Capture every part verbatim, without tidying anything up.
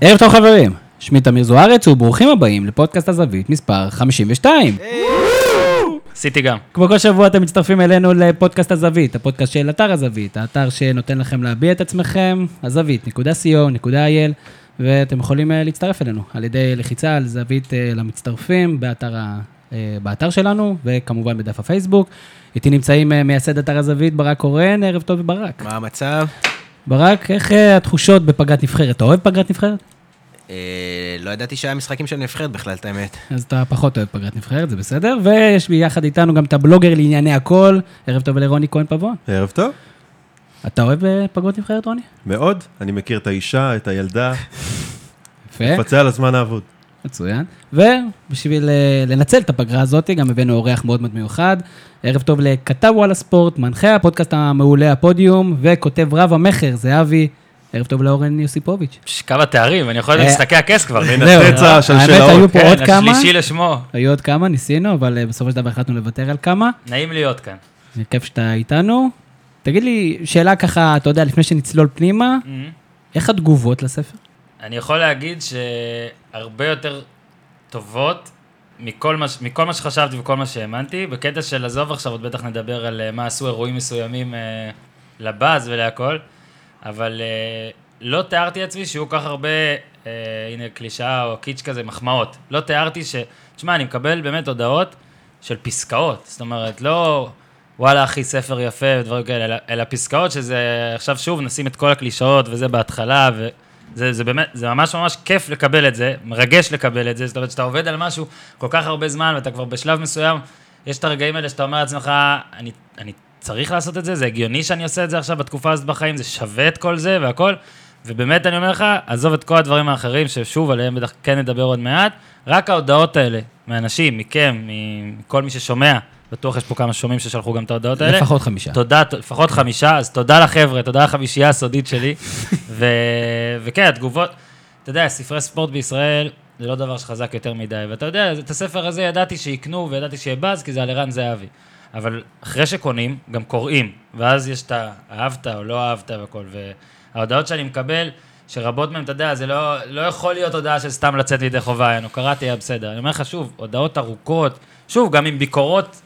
ערב טוב חברים, שמי תמיר זוארץ וברוכים הבאים לפודקאסט הזווית מספר חמישים ושתיים. עשיתי גם. כמו כל שבוע אתם מצטרפים אלינו לפודקאסט הזווית, הפודקאסט של אתר הזווית, האתר שנותן לכם להביע את עצמכם, הזווית נקודה סי או נקודה איי אל, ואתם יכולים להצטרף אלינו על ידי לחיצה על זווית למצטרפים באתר ה... באתר שלנו, וכמובן בדף הפייסבוק. איתי נמצאים מייסד אתר הזווית, ברק אורן. ערב טוב ברק. מה המצב? ברק, איך התחושות בפגרת נבחרת? אתה אוהב פגרת נבחרת? לא ידעתי שהיה משחקים של נבחרת בכלל, את האמת. אז אתה פחות אוהב פגרת נבחרת, זה בסדר. ויש ביחד איתנו גם את הבלוגר לענייני הכל. ערב טוב לרוני קוין פבון. ערב טוב. אתה אוהב פגרות נבחרת, רוני? מאוד. אני מכיר את האישה, את הילדה. יפה. מפצה על הזמן העבוד. מצוין. ובשביל לנצל את הפגרה הזאת, גם הבאנו אורח מאוד מאוד מיוחד. ערב טוב לכתב וואלה ספורט, מנחה הפודקאסט המעולה הפודיום, וכותב רב המחר, זהבי. ערב טוב לאורן יוסיפוביץ. שקו התארים, אני יכול להסתכל הכס כבר. נתצה של שאלות. האמת, היו פה עוד כמה. השלישי לשמו. היו עוד כמה, ניסינו, אבל בסופו של דבר החלטנו לוותר על כמה. נעים להיות כאן. כיף שאתה איתנו. תגיד לי, שאלה ככה, אתה יודע, לפני שנצלול פנימה, איך התגובות לספר? אני יכול להגיד שהרבה יותר טובות מכל מה, מכל מה שחשבתי וכל מה שהאמנתי, בקטע של עזוב עכשיו, עוד בטח נדבר על מה עשו אירועים מסוימים אה, לבאז ולהכל, אבל אה, לא תיארתי עצמי שיהיו כך הרבה, אה, הנה קלישה או קיץ' כזה, מחמאות. לא תיארתי ש... תשמע, אני מקבל באמת הודעות של פסקאות, זאת אומרת, לא... וואלה, אחי, ספר יפה ודברים כאלה, אלא פסקאות שזה... עכשיו שוב נשים את כל הקלישאות וזה בהתחלה ו... זה, זה באמת, זה ממש ממש כיף לקבל את זה, מרגש לקבל את זה, זאת אומרת שאתה עובד על משהו כל כך הרבה זמן ואתה כבר בשלב מסוים, יש את הרגעים האלה שאתה אומר לעצמך, אני, אני צריך לעשות את זה, זה הגיוני שאני עושה את זה עכשיו בתקופה הזאת בחיים, זה שווה את כל זה והכל, ובאמת אני אומר לך, עזוב את כל הדברים האחרים ששוב עליהם בטח כן נדבר עוד מעט, רק ההודעות האלה, מאנשים, מכם, מכל מי ששומע, בטוח יש פה כמה שומעים ששלחו גם את ההודעות האלה. לפחות חמישה. תודה, לפחות חמישה, אז תודה לחבר'ה, תודה לחמישייה הסודית שלי. ו... וכן, התגובות, אתה יודע, ספרי ספורט בישראל, זה לא דבר שחזק יותר מדי, ואתה יודע, את הספר הזה ידעתי שיקנו, וידעתי שיבז, כי זה על ערן זהבי. אבל אחרי שקונים, גם קוראים, ואז יש את האהבת או לא אהבת וכל, וההודעות שאני מקבל, שרבות מהם, אתה יודע, זה לא, לא יכול להיות הודעה של סתם לצאת לידי חובה, אני קראתי, היה בסדר. אני אומר, שוב, הודעות ארוכות, שוב, גם עם ביקורות,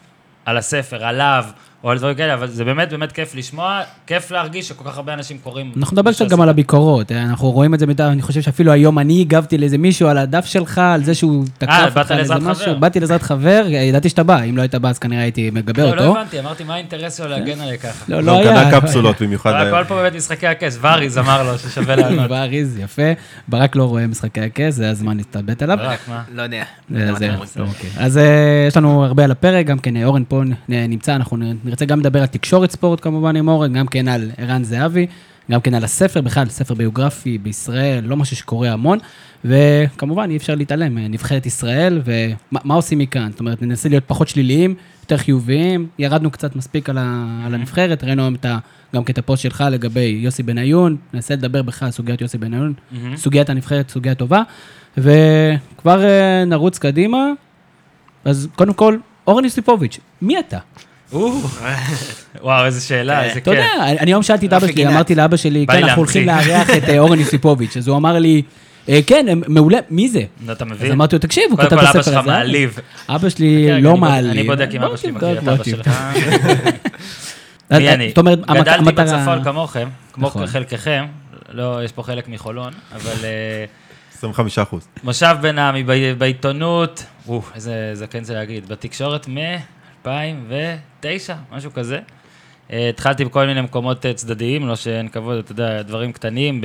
על הספר, עליו, או על דברים כאלה, אבל זה באמת, באמת כיף לשמוע, כיף להרגיש שכל כך הרבה אנשים קוראים. אנחנו נדבר קצת גם על הביקורות, אנחנו רואים את זה, אני חושב שאפילו היום אני הגבתי לאיזה מישהו על הדף שלך, על זה שהוא תקף אותך, באתי לעזרת חבר, ידעתי שאתה בא, אם לא היית בא, אז כנראה הייתי מגבר אותו. לא הבנתי, אמרתי, מה האינטרס שלו להגן עלי ככה? לא, לא היה. קנה קפסולות במיוחד. הכל פה באמת משחקי הכס, וריז אמר לו ששווה לענות. וריז, יפה. ברק לא רואה משחקי הכס, זה הזמן להתתבט עליו. ברק, מה? לא יודע. אז יש לנו הרבה על הפרק, גם כן אורן פה נמצא, אנחנו נרצה גם לדבר על תקשורת ספורט, כמובן, עם אורן, גם כן על ערן זהבי, גם כן על הספר, בכלל, ספר ביוגרפי בישראל, לא משהו שקורה המון, וכמובן, אי אפשר להתעלם, נבחרת ישראל, ומה עושים מכאן? זאת אומרת, ננסה להיות פחות שליליים, יותר חיוביים, ירדנו קצת מספיק על הנבחרת, ראינו גם את הפוסט שלך לגבי יוסי בנעיון, ננסה לדבר בכלל, סוגיית יוסי בנעיון, סוגיית הנבחרת, סוגיה טובה, וכבר נרוץ קדימה, אז קודם כל, אורן יוסיפוביץ, מי אתה? וואו, איזו שאלה, איזה כיף. אתה יודע, אני היום שאלתי את אבא שלי, אמרתי לאבא שלי, כן, אנחנו הולכים להריח את אורן יוסיפוביץ', אז הוא אמר לי, כן, מעולה, מי זה? אתה מבין? אז אמרתי לו, תקשיב, הוא כתב את הספר הזה. קודם כל, אבא שלך מעליב. אבא שלי לא מעליב. אני בודק אם אבא שלי מכיר את אבא שלך. מי אני? גדלתי בצפון כמוכם, כמו חלקכם, לא, יש פה חלק מחולון, אבל... עשרים וחמישה אחוז. מושב בן עמי, בעיתונות, איזה זקן זה להגיד, בתקשורת מ... אלפיים ותשע, משהו כזה. התחלתי בכל מיני מקומות צדדיים, לא שאין כבוד, אתה יודע, דברים קטנים,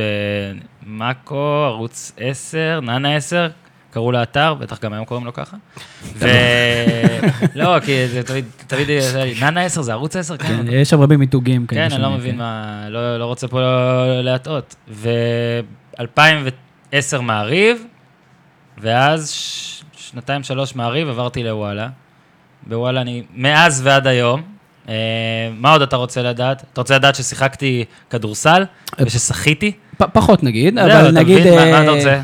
במאקו, ערוץ עשר, ננה עשר, קראו לאתר, בטח גם היום קוראים לו ככה. לא, כי זה תמיד, ננה עשר זה ערוץ עשר, כן. יש שם רבים מיתוגים. כן, אני לא מבין מה, לא רוצה פה להטעות. ו-אלפיים ועשר מעריב, ואז שנתיים שלוש מעריב עברתי לוואלה. בוואלה, אני מאז ועד היום, מה עוד אתה רוצה לדעת? אתה רוצה לדעת ששיחקתי כדורסל וששחיתי? פחות נגיד, אבל נגיד... מה אתה רוצה?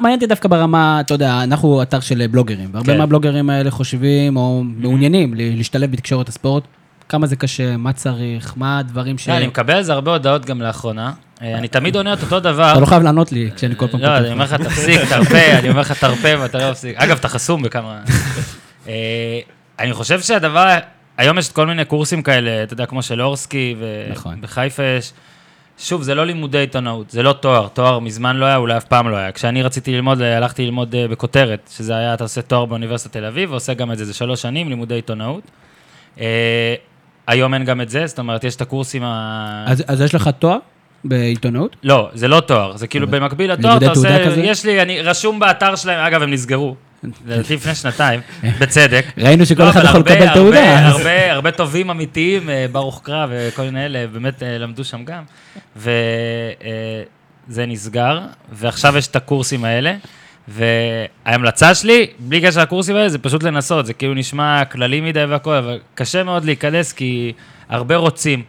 מעיינתי דווקא ברמה, אתה יודע, אנחנו אתר של בלוגרים, והרבה מהבלוגרים האלה חושבים או מעוניינים להשתלב בתקשורת הספורט, כמה זה קשה, מה צריך, מה הדברים ש... אני מקבל זה הרבה הודעות גם לאחרונה, אני תמיד עונה את אותו דבר. אתה לא חייב לענות לי כשאני כל פעם... לא, אני אומר לך תפסיק, תרפה, אני אומר לך תרפה ואתה לא תפסיק. אגב, אתה חסום בכמה... אני חושב שהדבר... היום יש כל מיני קורסים כאלה, אתה יודע, כמו של אורסקי ובחיפה יש... שוב, זה לא לימודי עיתונאות, זה לא תואר, תואר מזמן לא היה, אולי אף פעם לא היה. כשאני רציתי ללמוד, הלכתי ללמוד בכותרת, שזה היה, אתה עושה תואר באוניברסיטת תל אביב, ועושה גם את זה, זה שלוש שנים, לימודי עיתונאות. היום אין גם את זה, זאת אומרת, יש את הקורסים ה... אז, אז יש לך תואר בעיתונאות? לא, זה לא תואר, זה כאילו במקביל לתואר, אתה עושה, יש לי, אני רשום באתר שלהם, אגב, הם נסגרו. לפני שנתיים, בצדק. ראינו שכל אחד יכול לקבל תעודה. הרבה הרבה טובים אמיתיים, ברוך קרא וכל מיני אלה, באמת למדו שם גם, וזה נסגר, ועכשיו יש את הקורסים האלה, וההמלצה שלי, בלי קשר לקורסים האלה, זה פשוט לנסות, זה כאילו נשמע כללי מדי והכל, אבל קשה מאוד להיכנס, כי הרבה רוצים,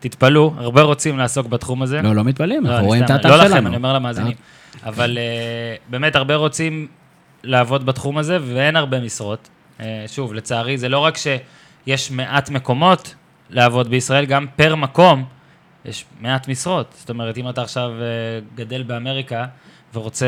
תתפלו, הרבה רוצים לעסוק בתחום הזה. לא, לא מתפלים, אנחנו רואים את האתר שלנו. לא לכם, אני אומר למאזינים. אבל באמת הרבה רוצים לעבוד בתחום הזה, ואין הרבה משרות. שוב, לצערי, זה לא רק שיש מעט מקומות לעבוד בישראל, גם פר מקום יש מעט משרות. זאת אומרת, אם אתה עכשיו גדל באמריקה ורוצה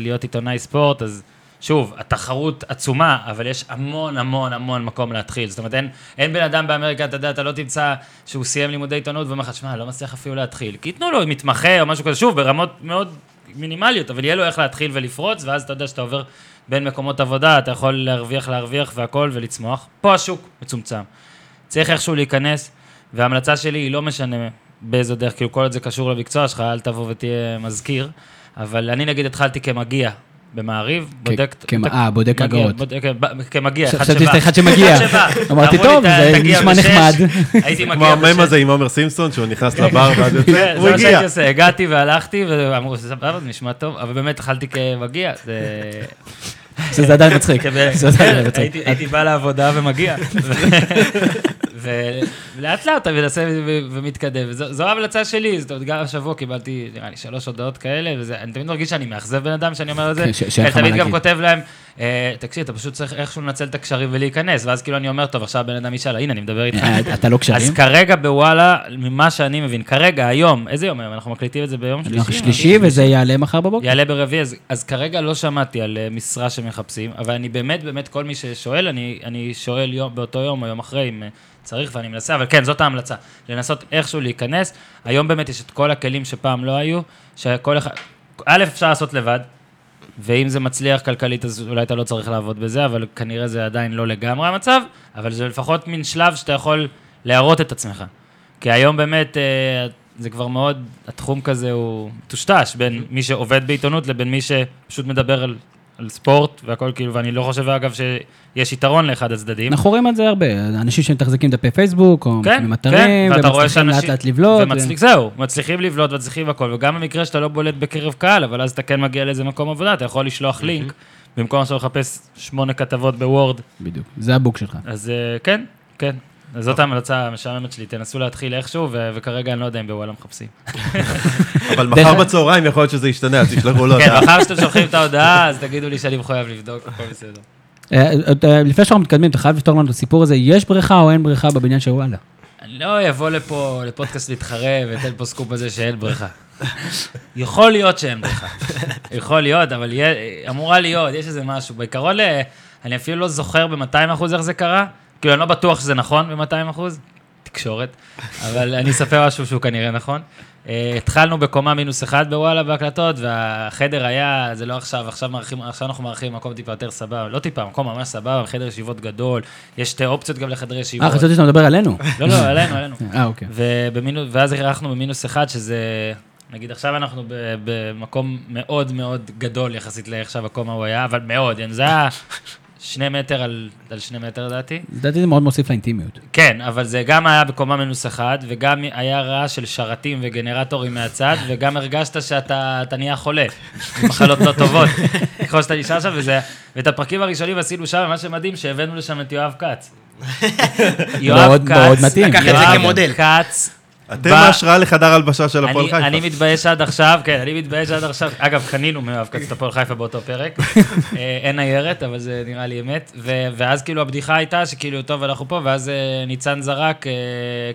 להיות עיתונאי ספורט, אז שוב, התחרות עצומה, אבל יש המון, המון, המון מקום להתחיל. זאת אומרת, אין, אין בן אדם באמריקה, אתה יודע, אתה לא תמצא שהוא סיים לימודי עיתונות, ואומר, שמה, לא מצליח אפילו להתחיל. כי יתנו לו מתמחה או משהו כזה. שוב, ברמות מאוד מינימליות, אבל יהיה לו איך להתחיל ולפרוץ, ואז אתה יודע שאתה עובר בין מקומות עבודה, אתה יכול להרוויח, להרוויח והכל ולצמוח. פה השוק מצומצם. צריך איכשהו להיכנס, וההמלצה שלי היא לא משנה באיזו דרך, כאילו כל עוד זה קשור למקצוע שלך, אל תבוא ותהיה מזכיר, אבל אני נגיד התחלתי כמגיע במעריב, בודק... אה, בודק הגאות. כמגיע, אחד שבא. חשבתי אחד שמגיע. אמרתי, טוב, זה נשמע נחמד. הייתי מגיע בשש. כמו המם הזה עם עומר סימפסון, שהוא נכנס לבר ועד יוצא, הוא הגיע. הגעתי והלכתי, ואמרו, זה סבבה, זה נשמע טוב, אבל באמת אכלתי כמגיע, זה... שזה עדיין מצחיק. הייתי בא לעבודה ומגיע. ולאט לאט, אני מנסה ומתקדם. זו ההמלצה שלי, זאת אומרת, גם השבוע קיבלתי, נראה לי, שלוש הודעות כאלה, ואני תמיד מרגיש שאני מאכזב בן אדם, שאני אומר את זה, אני תמיד גם כותב להם, תקשיב, אתה פשוט צריך איכשהו לנצל את הקשרים ולהיכנס, ואז כאילו אני אומר, טוב, עכשיו בן אדם ישאל, הנה, אני מדבר איתך. אתה לא קשרים? אז כרגע בוואלה, ממה שאני מבין, כרגע, היום, איזה יום היום? אנחנו מקליטים את זה ביום שלישי. שלישי, וזה יעלה מחר בבוקר? יעלה ברביעי, אז כרגע לא שמעתי על משרה שמחפשים, אבל אני באמת, באמת, כל מי ששואל, אני שואל באותו יום או יום אחרי, אם צריך ואני מנסה, אבל כן, זאת ההמלצה, לנסות איכשהו להיכנס. היום באמת יש את כל הכלים שפעם לא היו, שכל אחד, א', אפשר לעשות לבד, ואם זה מצליח כלכלית, אז אולי אתה לא צריך לעבוד בזה, אבל כנראה זה עדיין לא לגמרי המצב, אבל זה לפחות מין שלב שאתה יכול להראות את עצמך. כי היום באמת, זה כבר מאוד, התחום כזה הוא תושטש, בין מי שעובד בעיתונות לבין מי שפשוט מדבר על... על ספורט והכל כאילו, ואני לא חושב אגב שיש יתרון לאחד הצדדים. אנחנו רואים את זה הרבה, אנשים שמתחזקים דפי פייסבוק, או ממטרים, ומצליחים לאט לבלוט. זהו, מצליחים לבלוט ומצליחים הכל, וגם במקרה שאתה לא בולט בקרב קהל, אבל אז אתה כן מגיע לאיזה מקום עבודה, אתה יכול לשלוח לינק, במקום עכשיו לחפש שמונה כתבות בוורד. בדיוק, זה הבוק שלך. אז כן, כן. אז זאת ההמלצה המשעממת שלי, תנסו להתחיל איכשהו, וכרגע אני לא יודע אם בוואלה מחפשים. אבל מחר בצהריים יכול להיות שזה ישתנה, אז תשלחו לו. כן, מחר שאתם שולחים את ההודעה, אז תגידו לי שאני מחויב לבדוק, הכל בסדר. לפני שאנחנו מתקדמים, אתה חייב לפתור לנו את הסיפור הזה, יש בריכה או אין בריכה בבניין של וואלה? אני לא אבוא לפה, לפודקאסט להתחרה, ואתן פה סקופ הזה שאין בריכה. יכול להיות שאין בריכה. יכול להיות, אבל אמורה להיות, יש איזה משהו. בעיקרון, אני אפילו לא זוכר ב-מאתיים אחוז איך זה קרה. כאילו, אני לא בטוח שזה נכון ב-מאתיים אחוז, תקשורת, אבל אני אספר משהו שהוא כנראה נכון. התחלנו בקומה מינוס אחד בוואלה בהקלטות, והחדר היה, זה לא עכשיו, עכשיו אנחנו מערכים מקום טיפה יותר סבבה, לא טיפה, מקום ממש סבבה, חדר ישיבות גדול, יש שתי אופציות גם לחדר ישיבות. אה, חשבתי שאתה מדבר עלינו. לא, לא, עלינו, עלינו. אה, אוקיי. ואז ערכנו במינוס אחד, שזה, נגיד, עכשיו אנחנו במקום מאוד מאוד גדול יחסית לעכשיו הקומה הוא היה, אבל מאוד, זה היה... שני מטר על, על שני מטר, דעתי. דעתי זה מאוד מוסיף לאינטימיות. כן, אבל זה גם היה בקומה מינוס אחד, וגם היה רעש של שרתים וגנרטורים מהצד, וגם הרגשת שאתה נהיה חולה, מחלות לא טובות. ככל שאתה נשאר שם, וזה, ואת הפרקים הראשונים עשינו שם, מה שמדהים, שהבאנו לשם את יואב קאץ. יואב קאץ, יואב קאץ אתם ההשראה לחדר הלבשה של הפועל חיפה. אני מתבייש עד עכשיו, כן, אני מתבייש עד עכשיו. אגב, קנינו מיואב קאץ את הפועל חיפה באותו פרק. אין ניירת, אבל זה נראה לי אמת. ואז כאילו הבדיחה הייתה שכאילו, טוב, אנחנו פה, ואז ניצן זרק,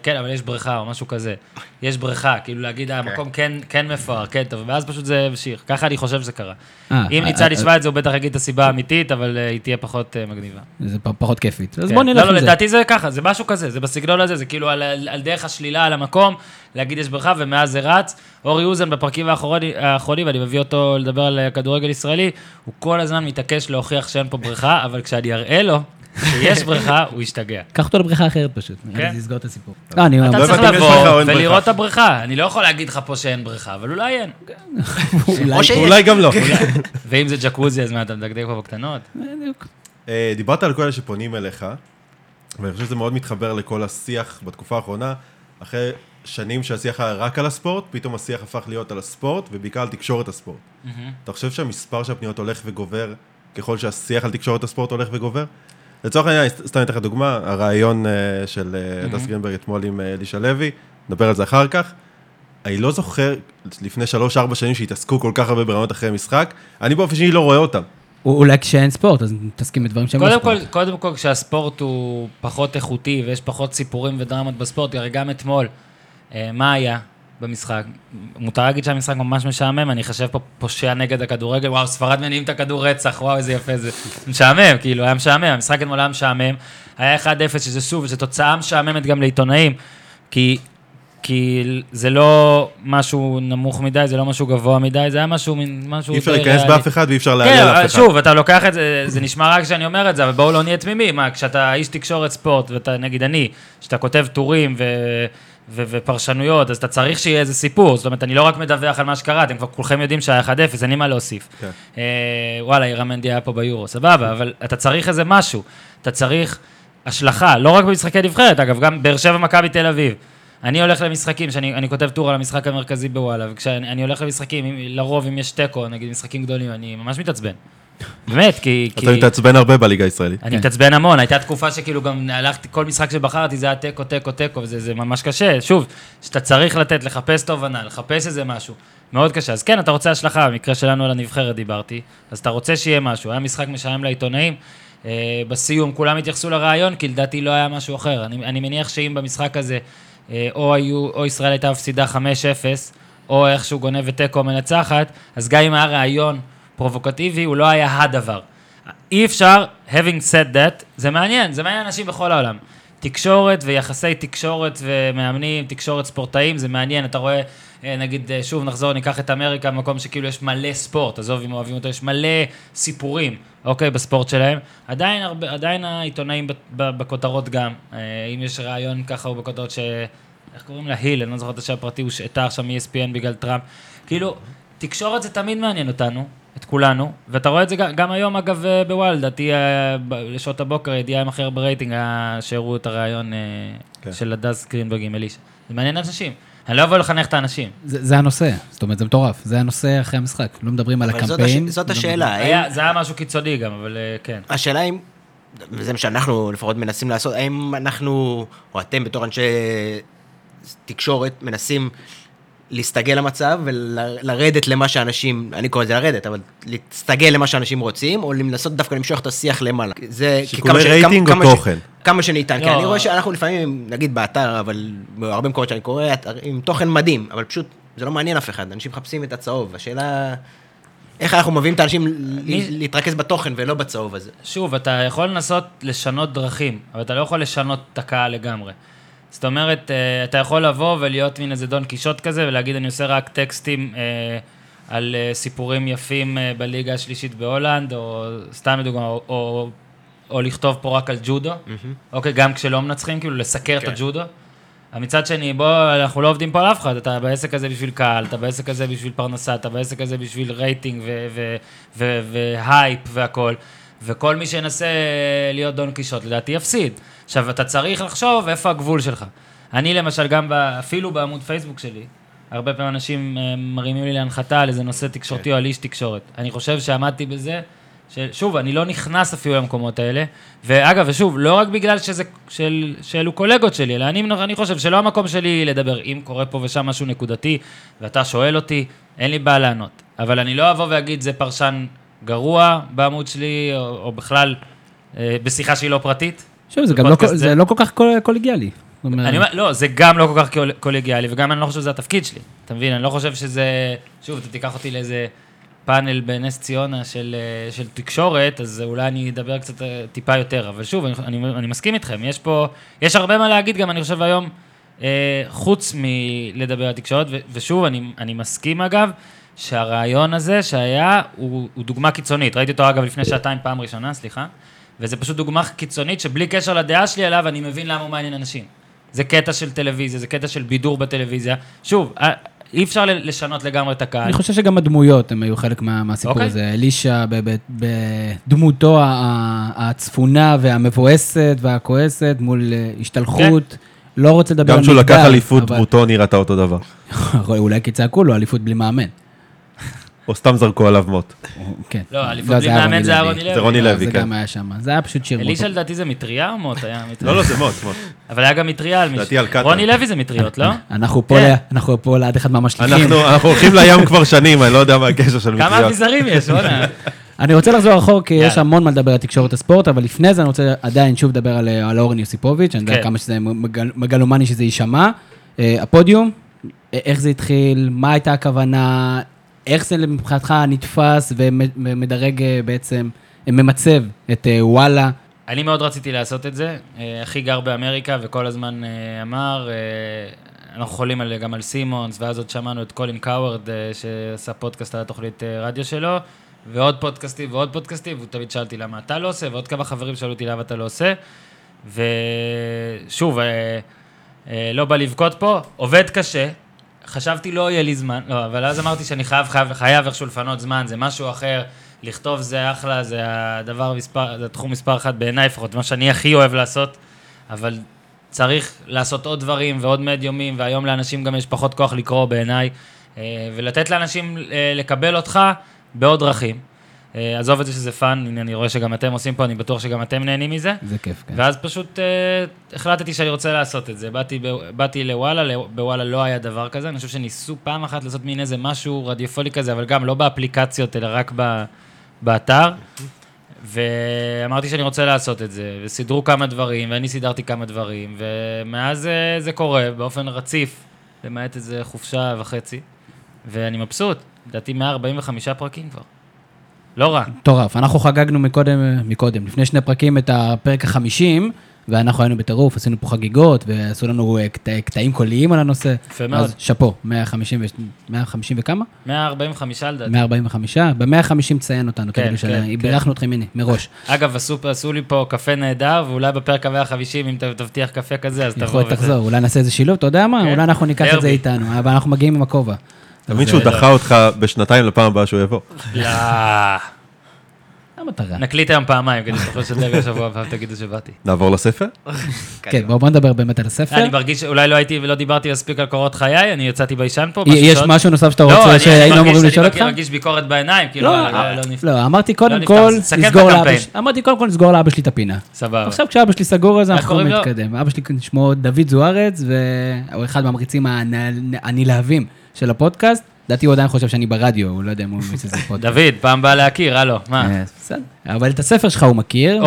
כן, אבל יש בריכה או משהו כזה. יש בריכה, כאילו להגיד, המקום כן מפואר, כן טוב, ואז פשוט זה המשיך. ככה אני חושב שזה קרה. אם ניצן ישמע את זה, הוא בטח יגיד את הסיבה האמיתית, אבל היא תהיה פחות מגניבה. זה פחות כיפית. אז בוא נלך עם זה. לא, לדעתי זה ככה, זה משהו כזה, זה בסגנון הזה, זה כאילו על דרך השלילה, על המקום, להגיד יש ברכה, ומאז זה רץ. אורי אוזן בפרקים האחרונים, אני מביא אותו לדבר על כדורגל ישראלי, הוא כל הזמן מתעקש להוכיח שאין פה ברכה, אבל כשאני אראה לו שיש בריכה, הוא ישתגע. קח אותו לבריכה אחרת פשוט, אני אסגור את הסיפור. אתה צריך לבוא ולראות את הבריכה, אני לא יכול להגיד לך פה שאין בריכה, אבל אולי אין. אולי גם לא. ואם זה ג'קוזי, אז מה, אתה מדגדג פה בקטנות? בדיוק. דיברת על כל אלה שפונים אליך, ואני חושב שזה מאוד מתחבר לכל השיח בתקופה האחרונה, אחרי שנים שהשיח היה רק על הספורט, פתאום השיח הפך להיות על הספורט, ובעיקר על תקשורת הספורט. אתה חושב שהמספר שהפניות הולך וגובר, ככל שהשיח על תקשורת הספורט הולך וגובר? לצורך העניין, סתם איתך דוגמה, הרעיון של הדס גרינברג אתמול עם אלישע לוי, נדבר על זה אחר כך, אני לא זוכר לפני שלוש-ארבע שנים שהתעסקו כל כך הרבה ברעיונות אחרי משחק, אני באופן שאני לא רואה אותם. אולי כשאין ספורט, אז נתעסקים בדברים שהם לא ספורט. קודם כל, כשהספורט הוא פחות איכותי, ויש פחות סיפורים ודרמות בספורט, הרי גם אתמול, מה היה במשחק? מותר להגיד שהמשחק ממש משעמם, אני חושב פה פושע נגד הכדורגל, וואו, ספרד מניעים את הכדור רצח, וואו, איזה יפה זה. משעמם, כאילו, היה משעמם, המשחק אתמול היה משעמם, היה אחד אפס, שזה שוב, שזה תוצאה משעממת גם לעיתונאים, כי, כי זה לא משהו נמוך מדי, זה לא משהו גבוה מדי, זה היה משהו, משהו אי אפשר להיכנס באף אחד ואי אפשר להעלה על אף אחד. שוב, אתה לוקח את זה, זה נשמע רק שאני אומר את זה, אבל בואו לא נהיה תמימים, מה, כשאתה איש תקשורת ספורט, ואתה, נגיד אני, שאתה כותב טורים ו... ופרשנויות, אז אתה צריך שיהיה איזה סיפור, זאת אומרת, אני לא רק מדווח על מה שקרה, אתם כבר כולכם יודעים שהיה אחד אפס, אין לי מה להוסיף. וואלה, אירמנדי היה פה ביורו, סבבה, אבל אתה צריך איזה משהו, אתה צריך השלכה, לא רק במשחקי נבחרת, אגב, גם באר שבע מכבי תל אביב. אני הולך למשחקים, שאני כותב טור על המשחק המרכזי בוואלה, וכשאני הולך למשחקים, לרוב אם יש טקו, נגיד משחקים גדולים, אני ממש מתעצבן. באמת, כי... אתה מתעצבן הרבה בליגה הישראלית. אני מתעצבן המון, הייתה תקופה שכאילו גם הלכתי, כל משחק שבחרתי זה היה טקו, טקו, טקו, וזה ממש קשה. שוב, שאתה צריך לתת, לחפש תובנה, לחפש איזה משהו, מאוד קשה. אז כן, אתה רוצה השלכה, במקרה שלנו על הנבחרת דיברתי, אז אתה רוצה שיהיה משהו, היה משחק משעמם לעיתונאים, בסיום כולם התייחסו לרעיון, כי לדעתי לא היה משהו אחר. אני מניח שאם במשחק הזה, או ישראל הייתה הפסידה חמש אפס, או איכשהו גונבת טקו מנצחת, אז גם אם היה רעיון פרובוקטיבי, הוא לא היה הדבר. אי אפשר, having said that, זה מעניין, זה מעניין אנשים בכל העולם. תקשורת ויחסי תקשורת ומאמנים, תקשורת ספורטאים, זה מעניין. אתה רואה, נגיד, שוב נחזור, ניקח את אמריקה, מקום שכאילו יש מלא ספורט, עזוב אם אוהבים אותו, יש מלא סיפורים, אוקיי, בספורט שלהם. עדיין, הרבה, עדיין העיתונאים בכותרות גם, אם יש רעיון ככה או בכותרות ש... איך קוראים לה? היל, אני לא זוכרת השם הפרטי, הוא שתה עכשיו מ-E S P N בגלל טראמפ. כאילו, תקשורת זה תמיד מעניין אותנו. את כולנו, ואתה רואה את זה גם היום, אגב, בוואלדה, תהיה לשעות הבוקר, ידיעה עם אחר ברייטינג, שהראו את הרעיון של הדס גרינברג עם אלישע. זה מעניין אנשים. אני לא אבוא לחנך את האנשים. זה הנושא, זאת אומרת, זה מטורף. זה הנושא אחרי המשחק. לא מדברים על הקמפיין. זאת השאלה. זה היה משהו קיצוני גם, אבל כן. השאלה אם, וזה מה שאנחנו לפחות מנסים לעשות, האם אנחנו, או אתם בתור אנשי תקשורת, מנסים להסתגל למצב ולרדת למה שאנשים, אני קורא את זה לרדת, אבל להסתגל למה שאנשים רוצים, או לנסות דווקא למשוך את השיח למעלה. שיקולי רייטינג או תוכן? כמה שניתן, כי אני רואה שאנחנו לפעמים, נגיד באתר, אבל בהרבה מקורות שאני קורא, עם תוכן מדהים, אבל פשוט זה לא מעניין אף אחד, אנשים מחפשים את הצהוב, השאלה... איך אנחנו מביאים את האנשים להתרכז בתוכן ולא בצהוב הזה? שוב, אתה יכול לנסות לשנות דרכים, אבל אתה לא יכול לשנות את הקהל לגמרי. זאת אומרת, אתה יכול לבוא ולהיות מן איזה דון קישוט כזה, ולהגיד, אני עושה רק טקסטים על סיפורים יפים בליגה השלישית בהולנד, או סתם לדוגמה, או, או, או לכתוב פה רק על ג'ודו, אוקיי, גם כשלא מנצחים, כאילו לסקר את הג'ודו. המצד שני, בוא, אנחנו לא עובדים פה על אף אחד, אתה בעסק הזה בשביל קהל, אתה בעסק הזה בשביל פרנסה, אתה בעסק הזה בשביל רייטינג והייפ והכל. וכל מי שינסה להיות דון קישוט, לדעתי יפסיד. עכשיו, אתה צריך לחשוב איפה הגבול שלך. אני למשל, גם אפילו בעמוד פייסבוק שלי, הרבה פעמים אנשים מרימים לי להנחתה על איזה נושא תקשורתי או על איש תקשורת. אני חושב שעמדתי בזה שוב, אני לא נכנס אפילו למקומות האלה, ואגב, ושוב, לא רק בגלל שזה, של, שאלו קולגות שלי, אלא אני, אני חושב שלא המקום שלי לדבר, אם קורה פה ושם משהו נקודתי, ואתה שואל אותי, אין לי בעיה לענות. אבל אני לא אבוא ואגיד, זה פרשן גרוע בעמוד שלי, או, או בכלל, אה, בשיחה שהיא לא פרטית. שוב, זה גם לא, זה... זה לא כל כך קול, קולגיאלי. אני אומר, לא, זה גם לא כל כך קול, קולגיאלי, וגם אני לא חושב שזה התפקיד שלי. אתה מבין? אני לא חושב שזה, שוב, אתה תיקח אותי לאיזה... פאנל בנס ציונה של, של תקשורת, אז אולי אני אדבר קצת טיפה יותר, אבל שוב, אני, אני, אני מסכים איתכם, יש פה, יש הרבה מה להגיד גם, אני חושב היום, אה, חוץ מלדבר על תקשורת, ו, ושוב, אני, אני מסכים אגב, שהרעיון הזה שהיה, הוא, הוא דוגמה קיצונית, ראיתי אותו אגב לפני שעתיים פעם ראשונה, סליחה, וזה פשוט דוגמה קיצונית, שבלי קשר לדעה שלי עליו, אני מבין למה הוא מעניין אנשים. זה קטע של טלוויזיה, זה קטע של בידור בטלוויזיה, שוב, אי אפשר לשנות לגמרי את הקהל. אני חושב שגם הדמויות, הם היו חלק מהסיפור הזה. אלישע, בדמותו הצפונה והמבואסת והכועסת, מול השתלחות, לא רוצה לדבר על מגדל. גם שהוא לקח אליפות, דמותו נראתה אותו דבר. אולי כי צעקו לו, אליפות בלי מאמן. או סתם זרקו עליו מות. כן. לא, אליפות בלי מאמן זה רוני לוי. זה רוני לוי, כן. זה גם היה שם. זה היה פשוט שיר. אלישע לדעתי זה מטריה או מות? לא, לא, זה מות, מות. אבל היה גם מטריה על מישהו. רוני לוי זה מטריות, לא? אנחנו פה לעד אחד מהמשליחים. אנחנו הולכים לים כבר שנים, אני לא יודע מה הקשר של מטריות. כמה אביזרים יש, רונה. אני רוצה לחזור אחור, כי יש המון מה לדבר על תקשורת הספורט, אבל לפני זה אני רוצה עדיין שוב לדבר על אורן יוסיפוביץ, אני יודע כמה שזה מגלומני שזה יישמע. הפודיום, איך זה התחיל, מה הייתה הכוונה, איך זה מבחינתך נתפס ומדרג בעצם, ממצב את וואלה. אני מאוד רציתי לעשות את זה, אחי גר באמריקה וכל הזמן אמר, אנחנו חולים גם על סימונס, ואז עוד שמענו את קולין קאוורד שעשה פודקאסט על התוכנית רדיו שלו, ועוד פודקאסטים ועוד פודקאסטים, ותמיד שאלתי למה אתה לא עושה, ועוד כמה חברים שאלו אותי למה אתה לא עושה, ושוב, לא בא לבכות פה, עובד קשה, חשבתי לא יהיה לי זמן, לא, אבל אז אמרתי שאני חייב, חייב, חייב איכשהו לפנות זמן, זה משהו אחר, לכתוב זה אחלה, זה הדבר מספר, זה תחום מספר אחת בעיניי, לפחות מה שאני הכי אוהב לעשות, אבל צריך לעשות עוד דברים ועוד מדיומים, והיום לאנשים גם יש פחות כוח לקרוא בעיניי, ולתת לאנשים לקבל אותך בעוד דרכים. עזוב את זה שזה פן, אני רואה שגם אתם עושים פה, אני בטוח שגם אתם נהנים מזה. זה כיף, כן. ואז פשוט אה, החלטתי שאני רוצה לעשות את זה. באתי, באתי לוואלה, בוואלה לא היה דבר כזה, אני חושב שניסו פעם אחת לעשות מין איזה משהו רדיופולי כזה, אבל גם לא באפליקציות, אלא רק ב, באתר. ואמרתי שאני רוצה לעשות את זה, וסידרו כמה דברים, ואני סידרתי כמה דברים, ומאז זה, זה קורה באופן רציף, למעט איזה חופשה וחצי, ואני מבסוט, דעתי מאה ארבעים וחמישה פרקים כבר. לא רע. טורף, אנחנו חגגנו מקודם, מקודם, לפני שני פרקים את הפרק החמישים, ואנחנו היינו בטירוף, עשינו פה חגיגות, ועשו לנו קטעים קוליים על הנושא. יפה מאוד. אז שפו, מאה וחמישים וכמה? מאה ארבעים וחמש לדעתי. מאה ארבעים וחמש, ב-מאה וחמישים ציין אותנו, כן, כן. בירכנו אתכם, הנה, מראש. אגב, עשו לי פה קפה נהדר, ואולי בפרק ה-מאה וחמישים, אם תבטיח קפה כזה, אז תבוא. יכול תחזור, אולי נעשה איזה שילוב, אתה יודע מה? אולי אנחנו ניקח את זה איתנו, אבל אנחנו מגיעים עם הכובע. תמיד שהוא דחה אותך בשנתיים לפעם הבאה שהוא יבוא. לא. למה אתה רע? נקליט היום פעמיים, כדי שתוכל שתדבר השבוע, פעם תגידו שבאתי. נעבור לספר? כן, בואו נדבר באמת על הספר. אני מרגיש שאולי לא הייתי ולא דיברתי מספיק על קורות חיי, אני יצאתי בישן פה. יש משהו נוסף שאתה רוצה שהיינו אמורים לשאול אותך? לא, אני מרגיש ביקורת בעיניים, כאילו לא נפתח. לא, אמרתי קודם כל, לסגור לאבא שלי את הפינה. סבבה. עכשיו כשאבא שלי סגור, אז אנחנו מתקדם. אבא שלי שמו דוד זוארץ, והוא אחד מהמריצים הנלהבים של הפודקאסט, דעתי הוא עדיין חושב שאני ברדיו, הוא לא יודע אם הוא ממצא איזה פודקאסט. דוד, פעם בא להכיר, הלו, מה? בסדר. אבל את הספר שלך הוא מכיר.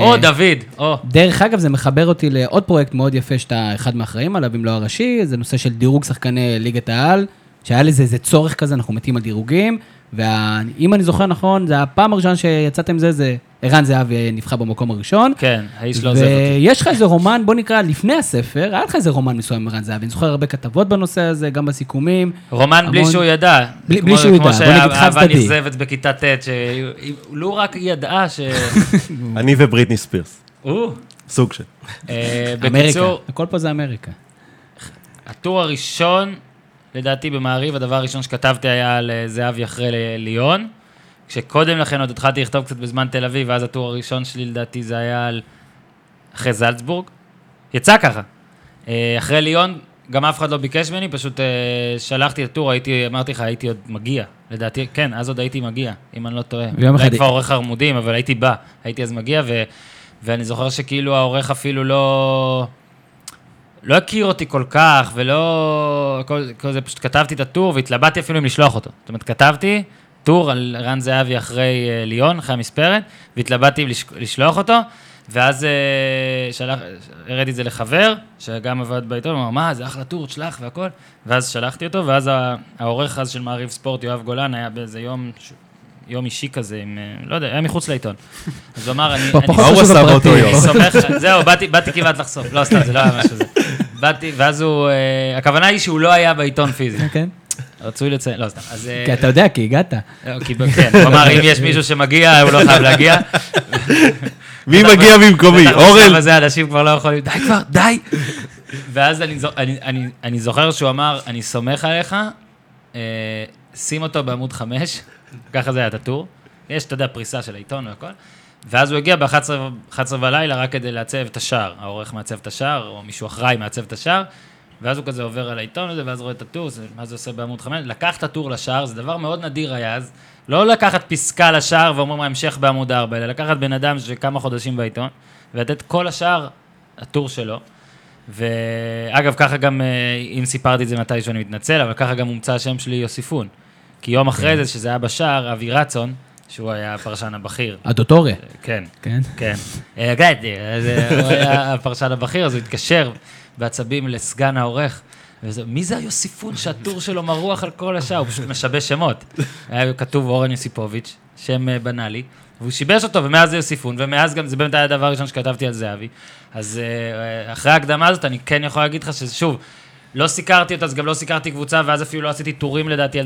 או, דוד, או. דרך אגב, זה מחבר אותי לעוד פרויקט מאוד יפה, שאתה אחד מאחראים עליו, אם לא הראשי, זה נושא של דירוג שחקני ליגת העל, שהיה לזה איזה צורך כזה, אנחנו מתים על דירוגים, ואם אני זוכר נכון, זה הפעם הראשונה שיצאתם זה, זה ערן זהבי נבחר במקום הראשון. כן, האיש לא עוזב אותי. ויש לך איזה רומן, בוא נקרא, לפני הספר, היה לך איזה רומן מסוים ערן זהבי, אני זוכר הרבה כתבות בנושא הזה, גם בסיכומים. רומן בלי שהוא ידע. בלי שהוא ידע, בוא נגיד חד צדדי. כמו שהאהבה נזבת בכיתה ת' שלא רק ידעה ש... אני ובריטני ספירס. או. סוג של. אמריקה, הכל פה זה אמריקה. הטור הראשון, לדעתי במעריב, הדבר הראשון שכתבתי היה על זהבי אחרי ליון, כשקודם לכן עוד התחלתי לכתוב קצת בזמן תל אביב, ואז הטור הראשון שלי לדעתי זה היה על אחרי זלצבורג. יצא ככה. אחרי ליון גם אף אחד לא ביקש ממני, פשוט שלחתי לטור, אמרתי לך, הייתי עוד מגיע, לדעתי, כן, אז עוד הייתי מגיע, אם אני לא טועה. אולי כבר עורך הרמודים, אבל הייתי בא, הייתי אז מגיע, ואני זוכר שכאילו העורך אפילו לא... לא הכיר אותי כל כך, ולא... כל זה, פשוט כתבתי את הטור, והתלבטתי אפילו אם לשלוח אותו. זאת אומרת, כתבתי טור על ערן זהבי אחרי ליון, אחרי המספרת, והתלבטתי לשלוח אותו, ואז הראיתי את זה לחבר, שגם עבד בעיתון, הוא אמר, מה, זה אחלה טור, תשלח והכל, ואז שלחתי אותו, ואז העורך אז של מעריב ספורט, יואב גולן, היה באיזה יום... יום אישי כזה, עם, לא יודע, היה מחוץ לעיתון. אז הוא אמר, אני... מה הוא עשה באותו יום? זהו, באתי כמעט לחסוף. לא, סתם, זה לא היה משהו זה. באתי, ואז הוא... הכוונה היא שהוא לא היה בעיתון פיזי. כן. רצוי לציין, לא, סתם. כי אתה יודע, כי הגעת. כן, הוא אמר, אם יש מישהו שמגיע, הוא לא חייב להגיע. מי מגיע במקומי? אורן? אבל זה, אנשים כבר לא יכולים, די כבר, די! ואז אני זוכר שהוא אמר, אני סומך עליך, שים אותו בעמוד חמש, ככה זה היה את הטור, יש, אתה יודע, פריסה של העיתון והכל, ואז הוא הגיע ב-אחת עשרה בלילה רק כדי לעצב את השער, העורך מעצב את השער, או מישהו אחראי מעצב את השער, ואז הוא כזה עובר על העיתון הזה, ואז רואה את הטור, מה זה עושה בעמוד חמש, לקח את הטור לשער, זה דבר מאוד נדיר היה אז, לא לקחת פסקה לשער ואומרים המשך בעמוד ארבע, אלא לקחת בן אדם שכמה חודשים בעיתון, ולתת כל השער, הטור שלו, ואגב, ככה גם, אם סיפרתי את זה מתישהו אני מתנצל, אבל ככה גם הומצא השם שלי יוסיפון. כי יום אחרי זה, שזה היה בשער, אבי רצון, שהוא היה הפרשן הבכיר. הדוטוריה. כן. כן? כן. הגעתי, הוא היה הפרשן הבכיר, אז הוא התקשר בעצבים לסגן העורך, וזה, מי זה היוסיפון שהטור שלו מרוח על כל השער? הוא פשוט משבש שמות. היה כתוב אורן יוסיפוביץ, שם בנאלי, והוא שיבש אותו, ומאז זה יוסיפון, ומאז גם, זה באמת היה הדבר הראשון שכתבתי על זהבי. אז אחרי ההקדמה הזאת, אני כן יכול להגיד לך ששוב, לא סיקרתי אותה, אז גם לא סיקרתי קבוצה, ואז אפילו לא עשיתי טורים לדעתי,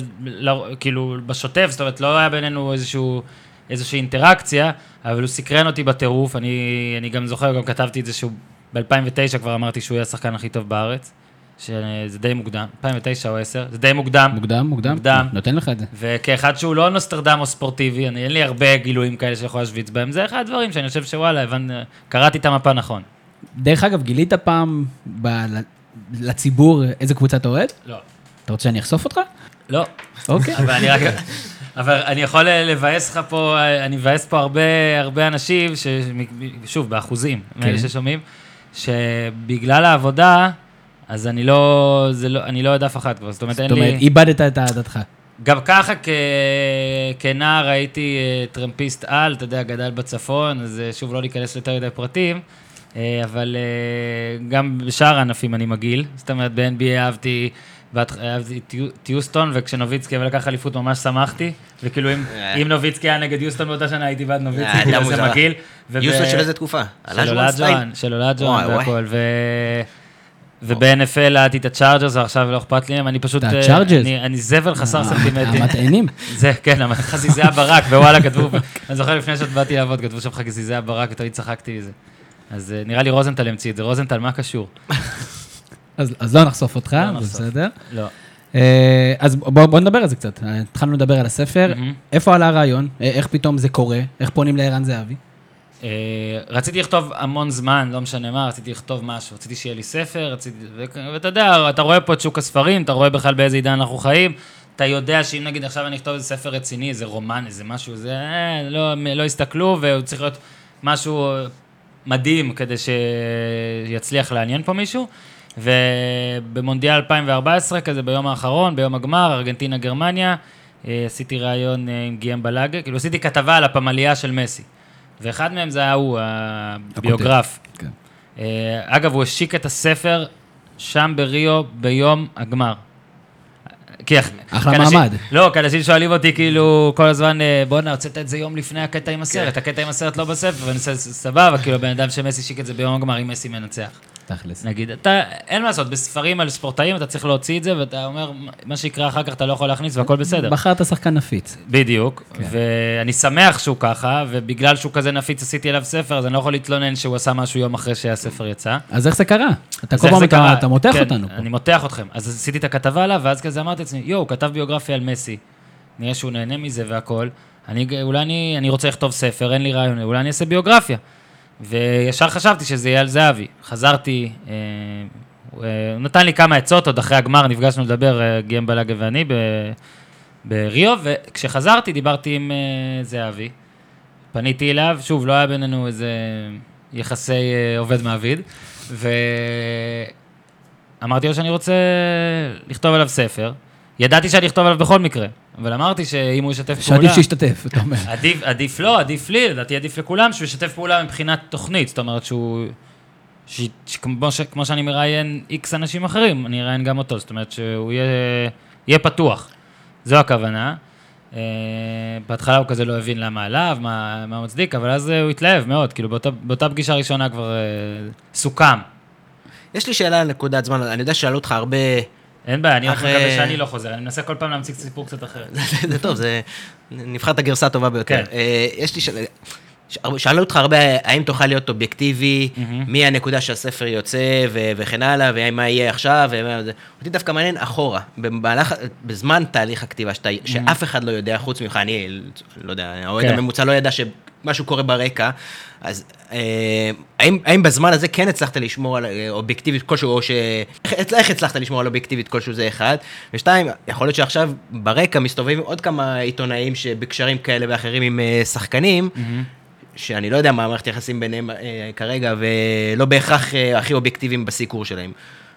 כאילו, בשוטף, זאת אומרת, לא היה בינינו איזשהו, איזושהי אינטראקציה, אבל הוא סקרן אותי בטירוף, אני, אני גם זוכר, גם כתבתי את זה שהוא, ב-אלפיים ותשע כבר אמרתי שהוא היה השחקן הכי טוב בארץ, שזה די מוקדם, אלפיים ותשע או עשר, זה די מוקדם. מוקדם, מוקדם, מוקדם. נותן לך את זה. וכאחד שהוא לא נוסטרדם או ספורטיבי, אני, אין לי הרבה גילויים כאלה שיכול להשוויץ בהם, זה אחד הדברים שאני חושב שוואלה, הבנ... קראתי את המפה נכון. דרך אגב, גילית פעם ב... לציבור, איזה קבוצה אתה אוהד? לא. אתה רוצה שאני אחשוף אותך? לא. אוקיי. אבל אני רק... אבל אני יכול לבאס לך פה, אני מבאס פה הרבה, הרבה אנשים, שוב, באחוזים, מאלה ששומעים, שבגלל העבודה, אז אני לא, אני לא אוהד אף אחד כבר, זאת אומרת, אין לי... זאת אומרת, איבדת את העדתך. גם ככה כנער הייתי טרמפיסט על, אתה יודע, גדל בצפון, אז שוב, לא להיכנס יותר ידי פרטים, אבל גם בשאר הענפים אני מגיל, זאת אומרת, ב-אן בי איי אהבתי את יוסטון, וכשנוביצקי ולקח אליפות ממש שמחתי, וכאילו אם נוביצקי היה נגד יוסטון באותה שנה, הייתי בעד נוביצקי, כאילו זה מגיל. יוסטון של איזה תקופה? של אולד ג'ואן, של אולד ג'ואן והכל, וב-אן אף אל הייתי את הצ'ארג'רס, ועכשיו לא אכפת לי, אני פשוט... את הצ'ארג'רס? אני זבל חסר סנטימטרים. המטענים? זה, כן, חזיזי הברק, ווואלה כתבו, אני זוכר לפני שאת באתי לעבוד, כתבו שם חזיזי הברק, ותמיד צחקתי מזה. אז נראה לי רוזנטל המציא את זה, רוזנטל מה קשור? אז לא נחשוף אותך, בסדר? לא. אז בואו נדבר על זה קצת, התחלנו לדבר על הספר, איפה עלה הרעיון, איך פתאום זה קורה, איך פונים לערן זהבי? רציתי לכתוב המון זמן, לא משנה מה, רציתי לכתוב משהו, רציתי שיהיה לי ספר, ואתה יודע, אתה רואה פה את שוק הספרים, אתה רואה בכלל באיזה עידן אנחנו חיים, אתה יודע שאם נגיד עכשיו אני אכתוב איזה ספר רציני, איזה רומן, איזה משהו, זה לא הסתכלו, והוא צריך להיות משהו... מדהים, כדי שיצליח לעניין פה מישהו, ובמונדיאל אלפיים וארבע עשרה, כזה ביום האחרון, ביום הגמר, ארגנטינה, גרמניה, עשיתי רעיון עם גיאם בלאג, כאילו עשיתי כתבה על הפמליה של מסי, ואחד מהם זה היה הוא, הביוגרף. אגב, הוא השיק את הספר שם בריו ביום הגמר. אחלה מעמד. לא, כאנשים שואלים אותי כאילו כל הזמן, בוא נעצת את זה יום לפני הקטע עם הסרט, הקטע עם הסרט לא בספר, ואני עושה סבבה, כאילו בן אדם שמסי שיק את זה ביום הגמר, אם מסי מנצח. תכלס. נגיד, אתה, אין מה לעשות, בספרים על ספורטאים אתה צריך להוציא את זה, ואתה אומר, מה שיקרה אחר כך אתה לא יכול להכניס, והכל בסדר. בחרת שחקן נפיץ. בדיוק, ואני שמח שהוא ככה, ובגלל שהוא כזה נפיץ עשיתי אליו ספר, אז אני לא יכול להתלונן שהוא עשה משהו יום אחרי שהספר יצא. אז איך זה קרה? אתה כל פעם אתה מותח אותנו. אני מותח אתכם. אז עשיתי את הכתבה עליו, ואז כזה אמרתי לעצמי, יו, הוא כתב ביוגרפיה על מסי. נראה שהוא נהנה מזה והכל. אני, אולי אני, אני רוצה לכתוב ספר, אין לי רעיון, אולי אני אעשה ביוגרפיה. וישר חשבתי שזה יהיה על זהבי. חזרתי, הוא נתן לי כמה עצות, עוד אחרי הגמר נפגשנו לדבר, גיאם בלאג ואני, בריאו, וכשחזרתי דיברתי עם זהבי, פניתי אליו, שוב, לא היה בינינו איזה יחסי עובד מעביד, ואמרתי לו שאני רוצה לכתוב עליו ספר, ידעתי שאני אכתוב עליו בכל מקרה, אבל אמרתי שאם הוא ישתף פעולה... שעדיף שישתתף, אתה אומר. עדיף, עדיף לא, עדיף לי, לדעתי עדיף לכולם, שהוא ישתף פעולה מבחינת תוכנית, זאת אומרת שהוא... ש... שכמו ש... כמו שאני מראיין איקס אנשים אחרים, אני אראיין גם אותו, זאת אומרת שהוא יהיה, יהיה פתוח. זו הכוונה. Uh, בהתחלה הוא כזה לא הבין למה עליו, מה, מה מצדיק, אבל אז הוא התלהב מאוד, כאילו באותה, באותה פגישה ראשונה כבר uh, סוכם. יש לי שאלה לנקודת זמן, אני יודע ששאלו אותך הרבה... אין בעיה, אני אחרי... מקווה שאני לא חוזר, אני מנסה כל פעם להמציק סיפור קצת אחרת. זה טוב, זה... נבחר את הגרסה הטובה ביותר. כן. Uh, יש לי שאלה... שאלו אותך הרבה, האם תוכל להיות אובייקטיבי, מי הנקודה שהספר יוצא וכן הלאה, ומה יהיה עכשיו, אותי דווקא מעניין אחורה, בזמן תהליך הכתיבה, שאף אחד לא יודע חוץ ממך, אני לא יודע, העובד הממוצע לא ידע שמשהו קורה ברקע, אז האם בזמן הזה כן הצלחת לשמור על אובייקטיבית כלשהו, או איך הצלחת לשמור על אובייקטיבית כלשהו זה אחד, ושתיים, יכול להיות שעכשיו ברקע מסתובבים עוד כמה עיתונאים שבקשרים כאלה ואחרים עם שחקנים, שאני לא יודע מה מערכת יחסים ביניהם אה, כרגע, ולא בהכרח אה, הכי אובייקטיביים בסיקור שלהם.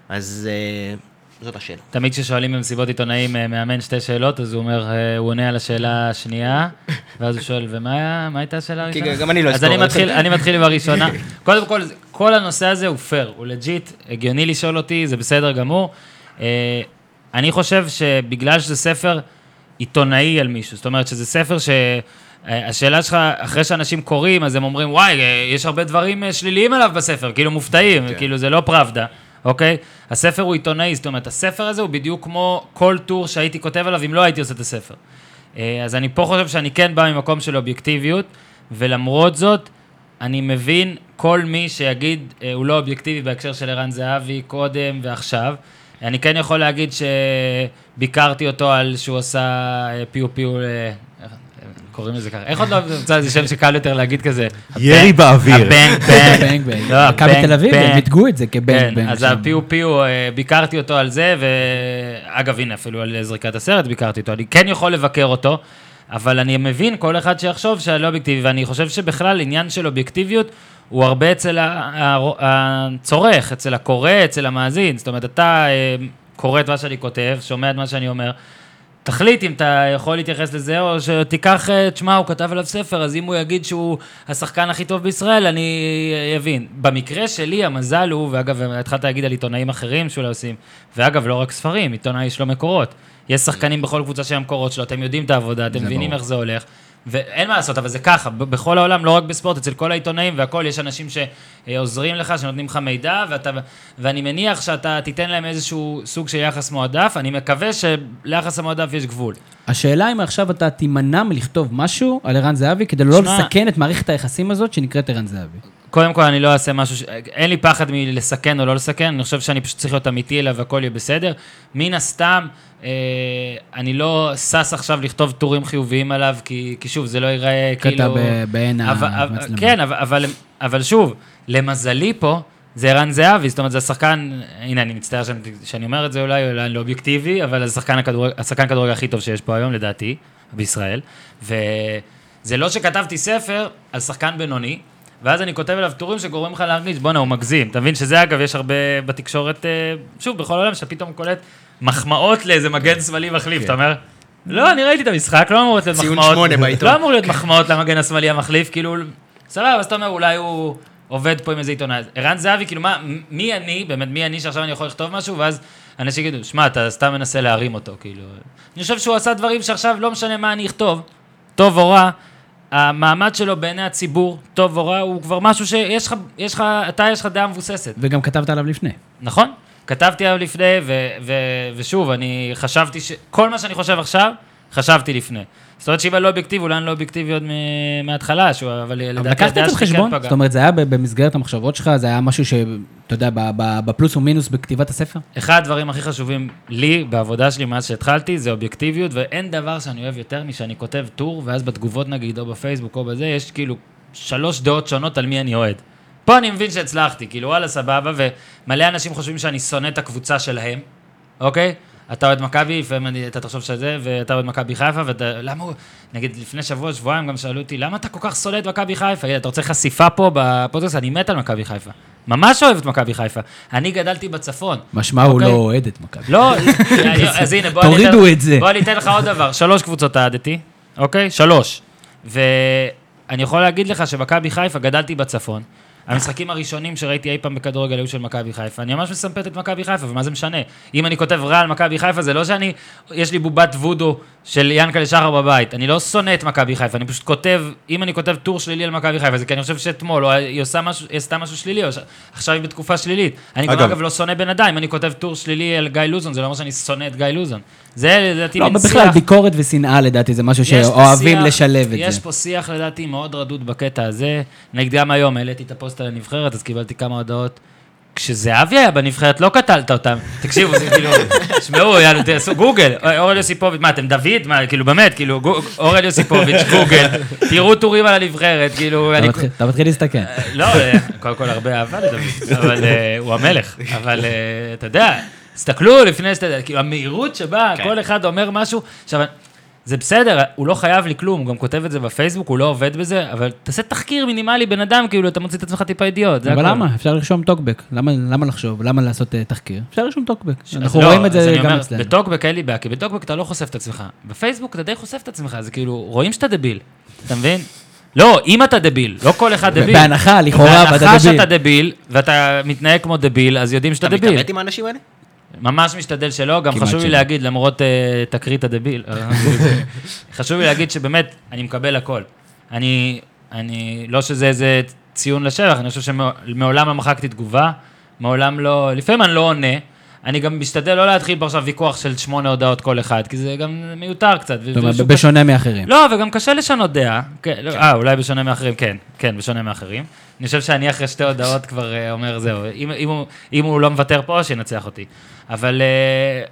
אז אה, זאת השאלה. תמיד כששואלים במסיבות עיתונאים, אה, מאמן שתי שאלות, אז הוא אומר, אה, הוא עונה על השאלה השנייה, ואז הוא שואל, ומה מה הייתה השאלה הראשונה? כי גם אני לא אסתור. אז אני מתחיל, אני מתחיל עם הראשונה. קודם כל, כל הנושא הזה הוא פייר, הוא לג'יט, הגיוני לשאול אותי, זה בסדר גמור. אה, אני חושב שבגלל שזה ספר עיתונאי על מישהו, זאת אומרת שזה ספר ש... השאלה שלך, אחרי שאנשים קוראים, אז הם אומרים, וואי, יש הרבה דברים שליליים עליו בספר, כאילו מופתעים, כאילו זה לא פראבדה, אוקיי? הספר הוא עיתונאי, זאת אומרת, הספר הזה הוא בדיוק כמו כל טור שהייתי כותב עליו, אם לא הייתי עושה את הספר. אז אני פה חושב שאני כן בא ממקום של אובייקטיביות, ולמרות זאת, אני מבין כל מי שיגיד, הוא לא אובייקטיבי בהקשר של ערן זהבי, קודם ועכשיו, אני כן יכול להגיד שביקרתי אותו על שהוא עושה פיו פיו... קוראים לזה ככה. איך עוד לא נמצא איזה שם שקל יותר להגיד כזה? ירי באוויר. הבנק בנק. הקם בתל אביב, הם מתגעו את זה כבנק בנק. אז הפיו פיו, ביקרתי אותו על זה, ואגב, הנה, אפילו על זריקת הסרט ביקרתי אותו. אני כן יכול לבקר אותו, אבל אני מבין כל אחד שיחשוב שלא אובייקטיבי, ואני חושב שבכלל עניין של אובייקטיביות הוא הרבה אצל הצורך, אצל הקורא, אצל המאזין. זאת אומרת, אתה קורא את מה שאני כותב, שומע את מה שאני אומר, תחליט אם אתה יכול להתייחס לזה, או שתיקח, תשמע, הוא כתב עליו ספר, אז אם הוא יגיד שהוא השחקן הכי טוב בישראל, אני אבין. במקרה שלי, המזל הוא, ואגב, התחלת להגיד על עיתונאים אחרים שאולי עושים, ואגב, לא רק ספרים, עיתונאי יש לו מקורות. יש שחקנים בכל קבוצה שהם מקורות שלו, אתם יודעים את העבודה, אתם מבינים איך זה הולך, ואין מה לעשות, אבל זה ככה, בכל העולם, לא רק בספורט, אצל כל העיתונאים והכל, יש אנשים שעוזרים לך, שנותנים לך מידע, ואתה, ואני מניח שאתה תיתן להם איזשהו סוג של יחס מועדף, אני מקווה שליחס המועדף יש גבול. השאלה אם עכשיו אתה תימנע מלכתוב משהו על ערן זהבי, כדי לא לסכן את מערכת היחסים הזאת שנקראת ערן זהבי. קודם כל, אני לא אעשה משהו, אין לי פחד מלסכן או לא לסכן, אני חושב שאני פשוט צריך להיות אמיתי אליו, והכל יהיה בסדר. מן הסתם, אני לא סס עכשיו לכתוב טורים חיוביים עליו, כי שוב, זה לא ייראה כאילו... כתב בעין המצלמה. כן, אבל שוב, למזלי פה, זה ערן זהבי, זאת אומרת, זה השחקן, הנה, אני מצטער שאני אומר את זה אולי, אולי לא אובייקטיבי, אבל זה השחקן כדורגל הכי טוב שיש פה היום, לדעתי, בישראל, וזה לא שכתבתי ספר על שחקן בינוני, ואז אני כותב אליו טורים שגורמים לך להרגיש, בוא נה, הוא מגזים. אתה מבין שזה, אגב, יש הרבה בתקשורת, שוב, בכל העולם, שפתאום קולט מחמאות לאיזה מגן שמאלי מחליף. אתה אומר, לא, אני ראיתי את המשחק, לא אמור להיות מחמאות, לא אמור להיות מחמאות למגן השמאלי המחליף, כאילו, סבב, אז אתה אומר, אולי הוא עובד פה עם איזה עיתונאי. ערן זהבי, כאילו, מה, מי אני, באמת מי אני, שעכשיו אני יכול לכתוב משהו, ואז אנשים יגידו, שמע, אתה סתם מנסה להרים אותו, כאילו. אני חושב שהוא עשה דברים שעכשיו לא משנה מה אני אכתוב, טוב או רע, המעמד שלו בעיני הציבור, טוב או רע, הוא כבר משהו שיש לך, יש לך, אתה יש לך דעה מבוססת. וגם כתבת עליו לפני. נכון? כתבתי עליו לפני, ו, ו, ושוב, אני חשבתי ש... כל מה שאני חושב עכשיו, חשבתי לפני. זאת אומרת, שאם אני לא אובייקטיבי, אולי אני לא אובייקטיבי עוד מההתחלה, שהוא, אבל לדעתי הדעה שלי כן פגע. זאת אומרת, זה היה במסגרת המחשבות שלך, זה היה משהו שאתה יודע, בפלוס ומינוס בכתיבת הספר? אחד הדברים הכי חשובים לי, בעבודה שלי, מאז שהתחלתי, זה אובייקטיביות, ואין דבר שאני אוהב יותר משאני כותב טור, ואז בתגובות נגיד, או בפייסבוק, או בזה, יש כאילו שלוש דעות שונות על מי אני אוהד. פה אני מבין שהצלחתי, כאילו וואלה סבבה, ומלא אנשים חושבים שאני שונא את הקבוצה שלהם, אוקיי? אתה עוד מכבי, אתה תחשוב שזה, ואתה עוד מכבי חיפה, ולמה הוא, נגיד לפני שבוע, שבועיים גם שאלו אותי, למה אתה כל כך שונא את מכבי חיפה? אתה רוצה חשיפה פה בפודקאסט? אני מת על מכבי חיפה. ממש אוהב את מכבי חיפה. אני גדלתי בצפון. משמע הוא לא אוהד את מכבי. לא, אז הנה, בוא אני אתן לך עוד דבר. שלוש קבוצות אהדתי, אוקיי? שלוש. ואני יכול להגיד לך שבמכבי חיפה גדלתי בצפון. המשחקים הראשונים שראיתי אי פעם בכדורגל היו של מכבי חיפה. אני ממש מסמפת את מכבי חיפה, ומה זה משנה? אם אני כותב רע על מכבי חיפה, זה לא שאני, יש לי בובת וודו של ינקה לשחר בבית. אני לא שונא את מכבי חיפה, אני פשוט כותב, אם אני כותב טור שלילי על מכבי חיפה, זה כי אני חושב שאתמול, או היא עושה משהו, היא עשתה משהו שלילי, או עכשיו היא בתקופה שלילית. אני גם אגב לא שונא בן אדם, אם אני כותב טור שלילי על גיא לוזון, זה לא אומר שאני שונא את גיא לוזון. זה לדעתי לא, בכלל, ביקורת ושנאה, לדעתי, זה משהו שאוהבים לשלב את זה. יש פה שיח, לדעתי, מאוד רדוד בקטע הזה. נגיד גם היום, העליתי את הפוסט על הנבחרת, אז קיבלתי כמה הודעות. כשזהבי היה בנבחרת, לא קטלת אותם. תקשיבו, זה כאילו, שמעו, תעשו גוגל, אורן יוסיפוביץ, מה, אתם דוד? מה, כאילו, באמת, כאילו, אורן יוסיפוביץ, גוגל, תראו טורים על הנבחרת, כאילו... אתה מתחיל להסתכל. לא, קודם כל הרבה אהבה לדוד, אבל הוא המלך, אבל אתה יודע... הסתכלו לפני שתדעת, כאילו המהירות שבה כל אחד אומר משהו, עכשיו, זה בסדר, הוא לא חייב לי כלום, הוא גם כותב את זה בפייסבוק, הוא לא עובד בזה, אבל תעשה תחקיר מינימלי בן אדם, כאילו אתה מוציא את עצמך טיפה אידיוט. אבל למה? אפשר לרשום טוקבק, למה לחשוב? למה לעשות תחקיר? אפשר לרשום טוקבק, אנחנו רואים את זה גם אצלנו. בטוקבק אין לי בעיה, כי בטוקבק אתה לא חושף את עצמך, בפייסבוק אתה די חושף את עצמך, זה כאילו, רואים שאתה דביל, אתה מבין? לא, אם אתה דביל, לא כל אחד דביל. בהנחה, לכאורה, אתה דביל. בהנחה שאתה דביל, ואתה מתנהג כמו דביל, אז יודעים שאתה דביל. אתה מתאבד עם האנשים האלה? ממש משתדל שלא, גם חשוב לי להגיד, למרות תקרית הדביל, חשוב לי להגיד שבאמת אני מקבל הכל. אני, אני, לא שזה איזה ציון לשבח, אני חושב שמעולם לא מחקתי תגובה, מעולם לא, לפעמים אני לא עונה, אני גם משתדל לא להתחיל עכשיו ויכוח של שמונה הודעות כל אחד, כי זה גם מיותר קצת. בשונה מאחרים. לא, וגם קשה לשנות דעה. אה, אולי בשונה מאחרים, כן, כן, בשונה מאחרים. אני חושב שאני אחרי שתי הודעות כבר אומר זהו. אם הוא לא מוותר פה, שינצח אותי. אבל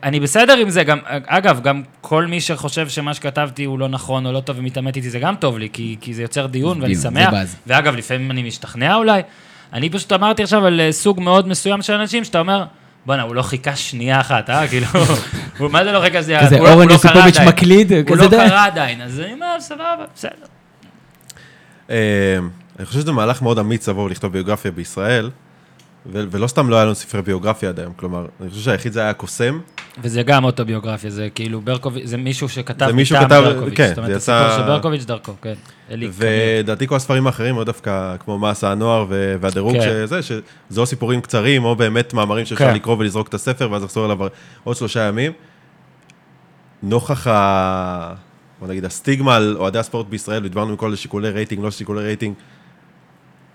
אני בסדר עם זה. אגב, גם כל מי שחושב שמה שכתבתי הוא לא נכון או לא טוב ומתאמת איתי, זה גם טוב לי, כי זה יוצר דיון ואני שמח. ואגב, לפעמים אני משתכנע אולי. אני פשוט אמרתי עכשיו על סוג מאוד מסוים של אנשים, שאתה אומר... בונה, הוא לא חיכה שנייה אחת, אה? כאילו, מה זה לא חיכה שנייה אחת? הוא לא קרא עדיין. הוא לא קרא עדיין, אז אני אומר, סבבה, בסדר. אני חושב שזה מהלך מאוד אמיץ עבור לכתוב ביוגרפיה בישראל, ולא סתם לא היה לנו ספרי ביוגרפיה עדיין, כלומר, אני חושב שהיחיד זה היה קוסם. וזה גם אוטוביוגרפיה, זה כאילו ברקוביץ, זה מישהו שכתב מטעם ברקוביץ, זאת אומרת, הסיפור של ברקוביץ דרכו, כן. ודעתי כל הספרים האחרים, עוד דווקא כמו מעשה הנוער והדירוג שזה, שזה או סיפורים קצרים, או באמת מאמרים שאפשר לקרוא ולזרוק את הספר, ואז לחזור אליו עוד שלושה ימים. נוכח ה... בוא נגיד, הסטיגמה על אוהדי הספורט בישראל, ודברנו מכל לשיקולי רייטינג, לא שיקולי רייטינג,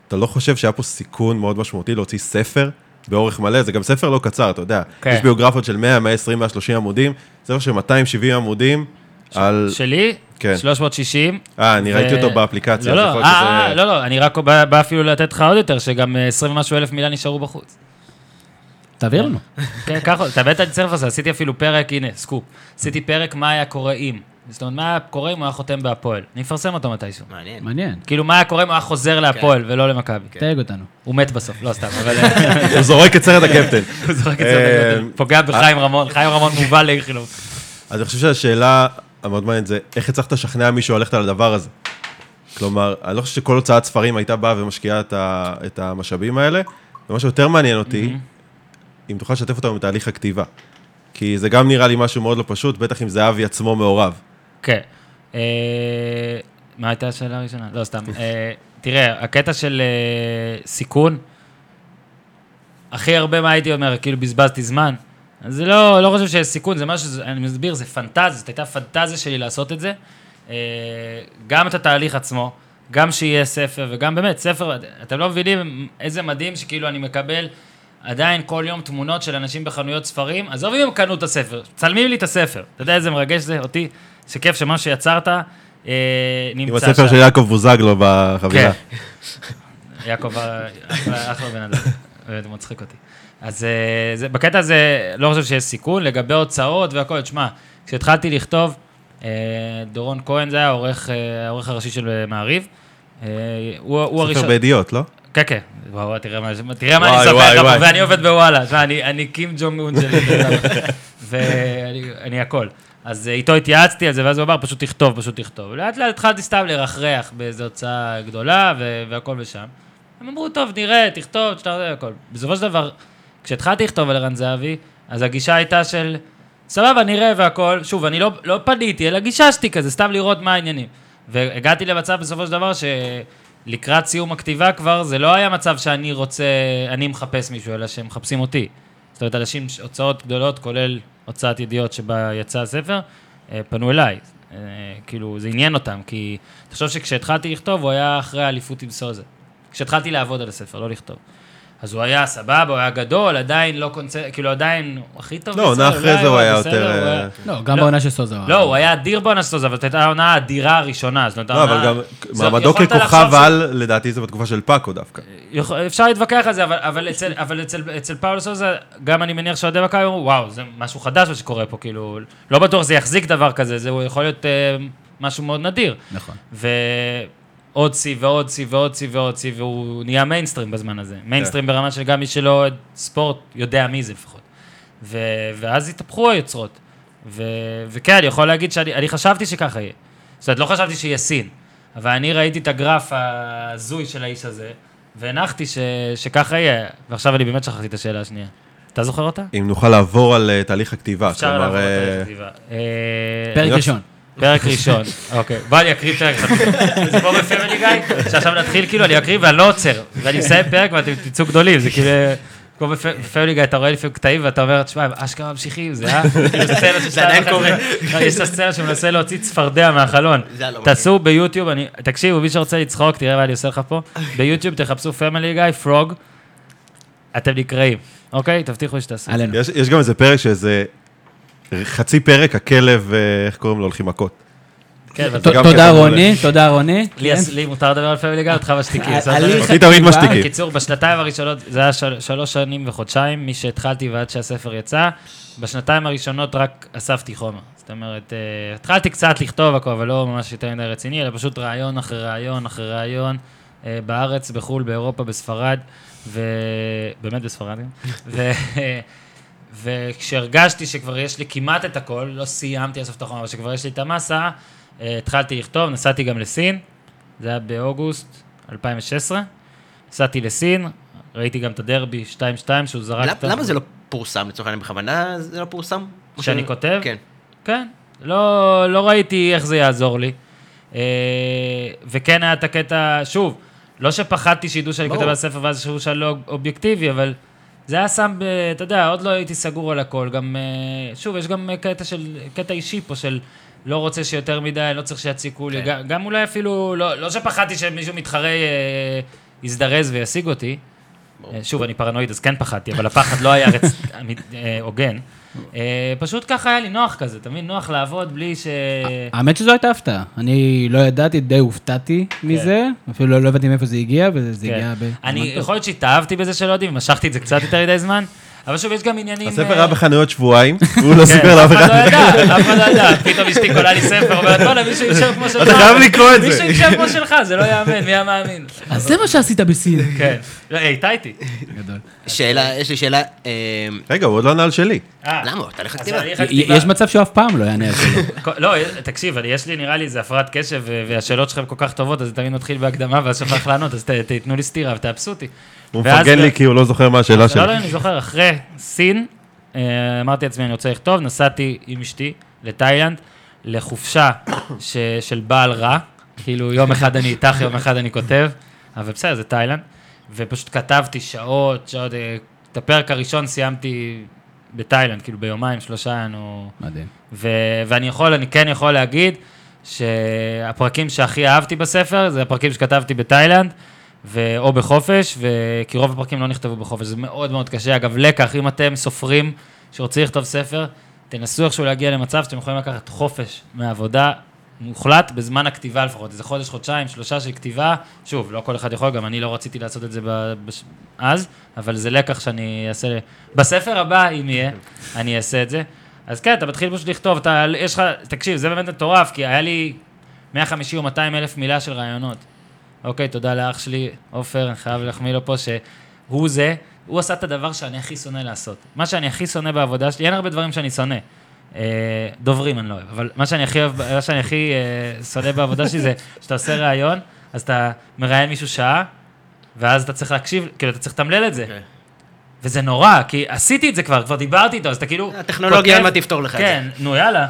אתה לא חושב שהיה פה סיכון מאוד משמעותי להוציא ספר באורך מלא? זה גם ספר לא קצר, אתה יודע. Okay. יש ביוגרפיות של מאה, מאה ועשרים, מאה ושלושים עמודים, ספר של מאתיים ושבעים עמודים. ש... על... שלי? כן. שלוש מאות ושישים. אה, אני ו... ראיתי אותו באפליקציה. לא, לא, אה, שזה... לא, לא, אני רק בא, בא אפילו לתת לך עוד יותר, שגם עשרים ומשהו אלף מילה נשארו בחוץ. תעביר לנו. כן, ככה, תעבית את סרפס, עשיתי אפילו פרק, הנה, סקופ. עשיתי פרק מה היה קורה אם. זאת אומרת, מה קורה אם הוא היה חותם בהפועל? אני אפרסם אותו מתישהו. מעניין. מעניין. כאילו, מה קורה אם הוא היה חוזר להפועל ולא למכבי? תייג אותנו. הוא מת בסוף, לא סתם. הוא זורק את סרט הקפטן. הוא זורק את סרט הקפטן. פוגע בחיים רמון, חיים רמון מובל להיכילוב. אז אני חושב שהשאלה המאוד מעניינת זה, איך הצלחת לשכנע מישהו הלכת על הדבר הזה? כלומר, אני לא חושב שכל הוצאת ספרים הייתה באה ומשקיעה את המשאבים האלה. ומה שיותר מעניין אותי, אם תוכל לשתף אותנו בתהליך הכתיבה. כי זה גם נראה לי משהו מאוד לא פשוט, בטח אם זהבי עצמו מעורב. כן. מה הייתה השאלה הראשונה? לא, סתם. תראה, הקטע של סיכון, הכי הרבה מה הייתי אומר, כאילו בזבזתי זמן, זה לא חושב שיש סיכון, זה משהו, אני מסביר, זה פנטזיה, זאת הייתה פנטזיה שלי לעשות את זה, גם את התהליך עצמו, גם שיהיה ספר, וגם באמת, ספר, אתם לא מבינים איזה מדהים שכאילו אני מקבל, עדיין כל יום תמונות של אנשים בחנויות ספרים, עזוב אם הם קנו את הספר, צלמים לי את הספר, אתה יודע איזה מרגש זה אותי, שכיף שמה שיצרת אה, נמצא שם. עם הספר של יעקב בוזגלו בחבילה. כן, יעקב אחלה בן אדם, אתה מצחיק אותי. אז אה, זה, בקטע הזה לא חושב שיש סיכון, לגבי הוצאות והכל, תשמע, כשהתחלתי לכתוב, אה, דורון קוהן זה היה העורך הראשי של מעריב, אה, הוא, הוא הראשון... ספר בעדיות, לא? כן, כן. וואו, תראה מה אני אספר לך, ואני עובד בוואלה. אני קים ג'ונג און שלי. ואני הכל. אז איתו התייעצתי על זה, ואז הוא אמר, פשוט תכתוב, פשוט תכתוב. לאט לאט התחלתי סתם לרחרח באיזו הוצאה גדולה, והכל ושם. הם אמרו, טוב, נראה, תכתוב, שתראה, הכל. בסופו של דבר, כשהתחלתי לכתוב על ערן זהבי, אז הגישה הייתה של, סבבה, נראה והכל. שוב, אני לא, לא פניתי, אלא גיששתי כזה, סתם לראות מה העניינים. והגעתי למצב בסופו של דבר שלקראת סיום הכתיבה כבר, זה לא היה מצב שאני רוצה, אני מחפש מישהו, אלא שהם מחפשים אותי. זאת אומרת, אנשים, הוצאות גדולות, כולל הוצאת ידיעות שבה יצא הספר, פנו אליי. כאילו, זה עניין אותם, כי תחשוב שכשהתחלתי לכתוב, הוא היה אחרי האליפות עם סוזה. כשהתחלתי לעבוד על הספר, לא לכתוב. אז הוא היה סבבה, הוא היה גדול, עדיין לא קונצרט, כאילו עדיין הכי טוב. לא, עונה אחרי זה הוא היה יותר... לא, גם בעונה של סוזה. לא, הוא היה אדיר בעונה של סוזה, אבל זאת הייתה העונה האדירה הראשונה. לא, אבל גם מעמדו ככוכב על, לדעתי זה בתקופה של פאקו דווקא. אפשר להתווכח על זה, אבל אצל פאולו סוזה, גם אני מניח שעודי בקאי, וואו, זה משהו חדש מה שקורה פה, כאילו, לא בטוח זה יחזיק דבר כזה, זה יכול להיות משהו מאוד נדיר. נכון. עוד סי ועוד סי ועוד סי ועוד סי, והוא נהיה מיינסטרים בזמן הזה. מיינסטרים ברמה של גם מי שלא אוהד ספורט, יודע מי זה לפחות. ואז התהפכו היוצרות. וכן, אני יכול להגיד שאני חשבתי שככה יהיה. זאת אומרת, לא חשבתי שיהיה סין, אבל אני ראיתי את הגרף הזוי של האיש הזה, והנחתי שככה יהיה. ועכשיו אני באמת שכחתי את השאלה השנייה. אתה זוכר אותה? אם נוכל לעבור על תהליך הכתיבה. אפשר לעבור על תהליך הכתיבה. פרק ראשון. פרק ראשון, אוקיי, בוא אני אקריא פרק, זה פה בפמילי גיא, שעכשיו נתחיל כאילו, אני אקריא ואני לא עוצר, ואני מסיים פרק ואתם תצאו גדולים, זה כאילו, כמו בפמילי גיא, אתה רואה לפעמים קטעים ואתה אומר, תשמע, הם אשכרה ממשיכים, זה היה, יש את הסצנה שמנסה להוציא צפרדע מהחלון, תעשו ביוטיוב, תקשיבו, מי שרוצה לצחוק, תראה מה אני עושה לך פה, ביוטיוב תחפשו פמילי גיא, פרוג, אתם נקראים, אוקיי, תבטיחו שתעשו. יש גם איזה פרק שזה חצי פרק, הכלב, איך קוראים לו, הולכים מכות. תודה רוני, תודה רוני. לי מותר לדבר על פמילי גיא, אותך משתיקים. אני תמיד משתיקים. בקיצור, בשנתיים הראשונות, זה היה שלוש שנים וחודשיים, מי שהתחלתי ועד שהספר יצא, בשנתיים הראשונות רק אספתי חומר. זאת אומרת, התחלתי קצת לכתוב הכל, אבל לא ממש יותר מדי רציני, אלא פשוט רעיון אחרי רעיון אחרי רעיון, בארץ, בחול, באירופה, בספרד, ובאמת בספרד, ו... וכשהרגשתי שכבר יש לי כמעט את הכל, לא סיימתי לסוף את החומר, אבל שכבר יש לי את המסה, התחלתי לכתוב, נסעתי גם לסין, זה היה באוגוסט אלפיים ושש עשרה, נסעתי לסין, ראיתי גם את הדרבי שתיים שתיים שהוא זרק... למה זה לא פורסם לצורך העניין בכוונה? זה לא פורסם? שאני כותב? כן. כן, לא ראיתי איך זה יעזור לי. וכן היה את הקטע, שוב, לא שפחדתי שידעו שאני כותב על הספר ואז שהוא שלא אובייקטיבי, אבל... זה היה שם, אתה יודע, עוד לא הייתי סגור על הכל, גם, שוב, יש גם קטע של, קטע אישי פה של לא רוצה שיותר מדי, לא צריך שיציקו לי, גם אולי אפילו, לא שפחדתי שמישהו מתחרה יזדרז וישיג אותי, שוב, אני פרנואיד, אז כן פחדתי, אבל הפחד לא היה הוגן, פשוט ככה היה לי נוח כזה, תמיד נוח לעבוד בלי ש... האמת שזו הייתה הפתעה, אני לא ידעתי, די הופתעתי מזה, אפילו לא הבנתי מאיפה זה הגיע, וזה הגיע... אני יכול להיות שהתאהבתי בזה שלא יודעים, ומשכתי את זה קצת יותר מדי זמן, אבל שוב, יש גם עניינים... הספר היה בחנויות שבועיים, והוא לא סיפר לאף אחד. אף אחד לא ידע, אף אחד לא ידע. פתאום אשתי קולה לי ספר, אומרת, בואו, מישהו יישב כמו שלך. אתה חייב לקרוא את זה. מישהו יישב כמו שלך, זה לא יאמן, מי המאמין. אז זה מה שעשית בסין. כן. הייתה איתי. גדול. שאלה, יש לי שאלה... רגע, הוא עוד לא נעל שלי. למה? תהליך הכתיבה. יש מצב שהוא אף פעם לא יענה על שלו. לא, תקשיב, יש לי, נראה לי, זה הפרעת קשב, והשאלות שלכם כל כך טובות, אז תמיד נתחיל בהקדמה, ואז שפך לענות, אז תתנו לי סתירה, ותאפסו אותי. הוא מפרגן לי כי הוא לא זוכר מה השאלה שלך. לא, לא, אני זוכר. אחרי סין, אמרתי לעצמי, אני רוצה לכתוב, נסעתי עם אשתי לתאילנד, לחופשה של בעל רע, כאילו יום אחד אני איתך, יום אחד אני כותב, אבל בסדר, זה תאילנד, ופשוט כתבתי שעות, שעות, את הפרק הראשון סיימתי בתאילנד, כאילו ביומיים, שלושה, מדהים. ואני יכול, אני כן יכול להגיד, שהפרקים שהכי אהבתי בספר, זה הפרקים שכתבתי בתאילנד, או בחופש, כי רוב הפרקים לא נכתבו בחופש, זה מאוד מאוד קשה. אגב, לקח, אם אתם סופרים שרוצים לכתוב ספר, תנסו איכשהו להגיע למצב שאתם יכולים לקחת חופש מהעבודה מוחלט בזמן הכתיבה לפחות. זה חודש, חודשיים, שלושה של כתיבה. שוב, לא כל אחד יכול, גם אני לא רציתי לעשות את זה אז, אבל זה לקח שאני אעשה... בספר הבא, אם יהיה, אני אעשה את זה. אז כן, אתה מתחיל פשוט לכתוב, אתה, יש לך, תקשיב, זה באמת מטורף, כי היה לי מאה וחמישים או מאתיים אלף מילה של רעיונות. אוקיי, תודה לאח שלי, אופר, אני חייב להחמיא לו פה, שהוא זה, הוא עשה את הדבר שאני הכי שונא לעשות. מה שאני הכי שונא בעבודה שלי, אין הרבה דברים שאני שונא. דוברים אני לא אוהב, אבל מה שאני הכי, מה שאני הכי שונא בעבודה שלי זה שאתה עושה רעיון, אז אתה מראיין מישהו שעה, ואז אתה צריך להקשיב, כאילו אתה צריך לתמלל את זה. וזה נורא, כי עשיתי את זה כבר, כבר דיברתי איתו, אז אתה כאילו... הטכנולוגיה אין מה תפתור לך את זה. כן, נו יאללה.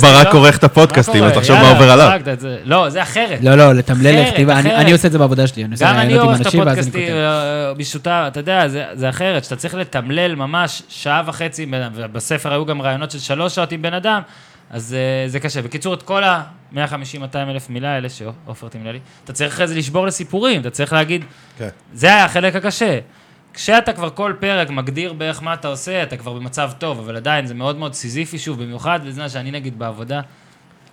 ברק עורך את הפודקאסטים, אז תחשוב מה עובר עליו. לא, זה אחרת. לא, לא, לתמלל לכתיבה, אני עושה את זה בעבודה שלי. גם אני עורך את הפודקאסטים בשוטה, אתה יודע, זה אחרת, שאתה צריך לתמלל ממש שעה וחצי, בספר היו גם רעיונות של שלוש שעות עם בן אדם, אז זה קשה. בקיצור, את כל ה-מאה וחמישים מאתיים אלף מילה האלה שאופר תמלל לי, אתה צריך אחרי זה לשבור לסיפורים, אתה צריך להגיד, זה היה החלק הקשה. כשאתה כבר כל פרק מגדיר בערך מה אתה עושה, אתה כבר במצב טוב, אבל עדיין זה מאוד מאוד סיזיפי, שוב, במיוחד בזמן שאני נגיד בעבודה,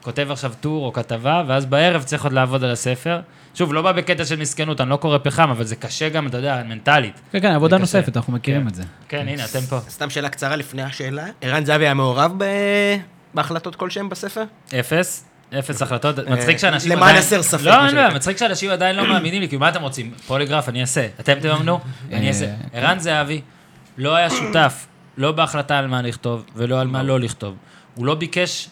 כותב עכשיו טור או כתבה, ואז בערב צריך עוד לעבוד על הספר. שוב, לא בא בקטע של מסכנות, אני לא קורא פחם, אבל זה קשה גם, אתה יודע, מנטלית. כן, כן, עבודה נוספת, אנחנו מכירים את זה. כן, הנה, אתם פה. סתם שאלה קצרה לפני השאלה. ערן זהבי היה מעורב בהחלטות כלשהם בספר? אפס. אפס החלטות, מצחיק שאנשים... למען עשר ספק. לא, לא, מצחיק שאנשים עדיין לא מאמינים לי, כי מה אתם רוצים? פוליגרף, אני אעשה. אתם תממנו? אני אעשה. ערן זהבי לא היה שותף, לא בהחלטה על מה לכתוב, ולא על מה לא לכתוב. הוא לא ביקש,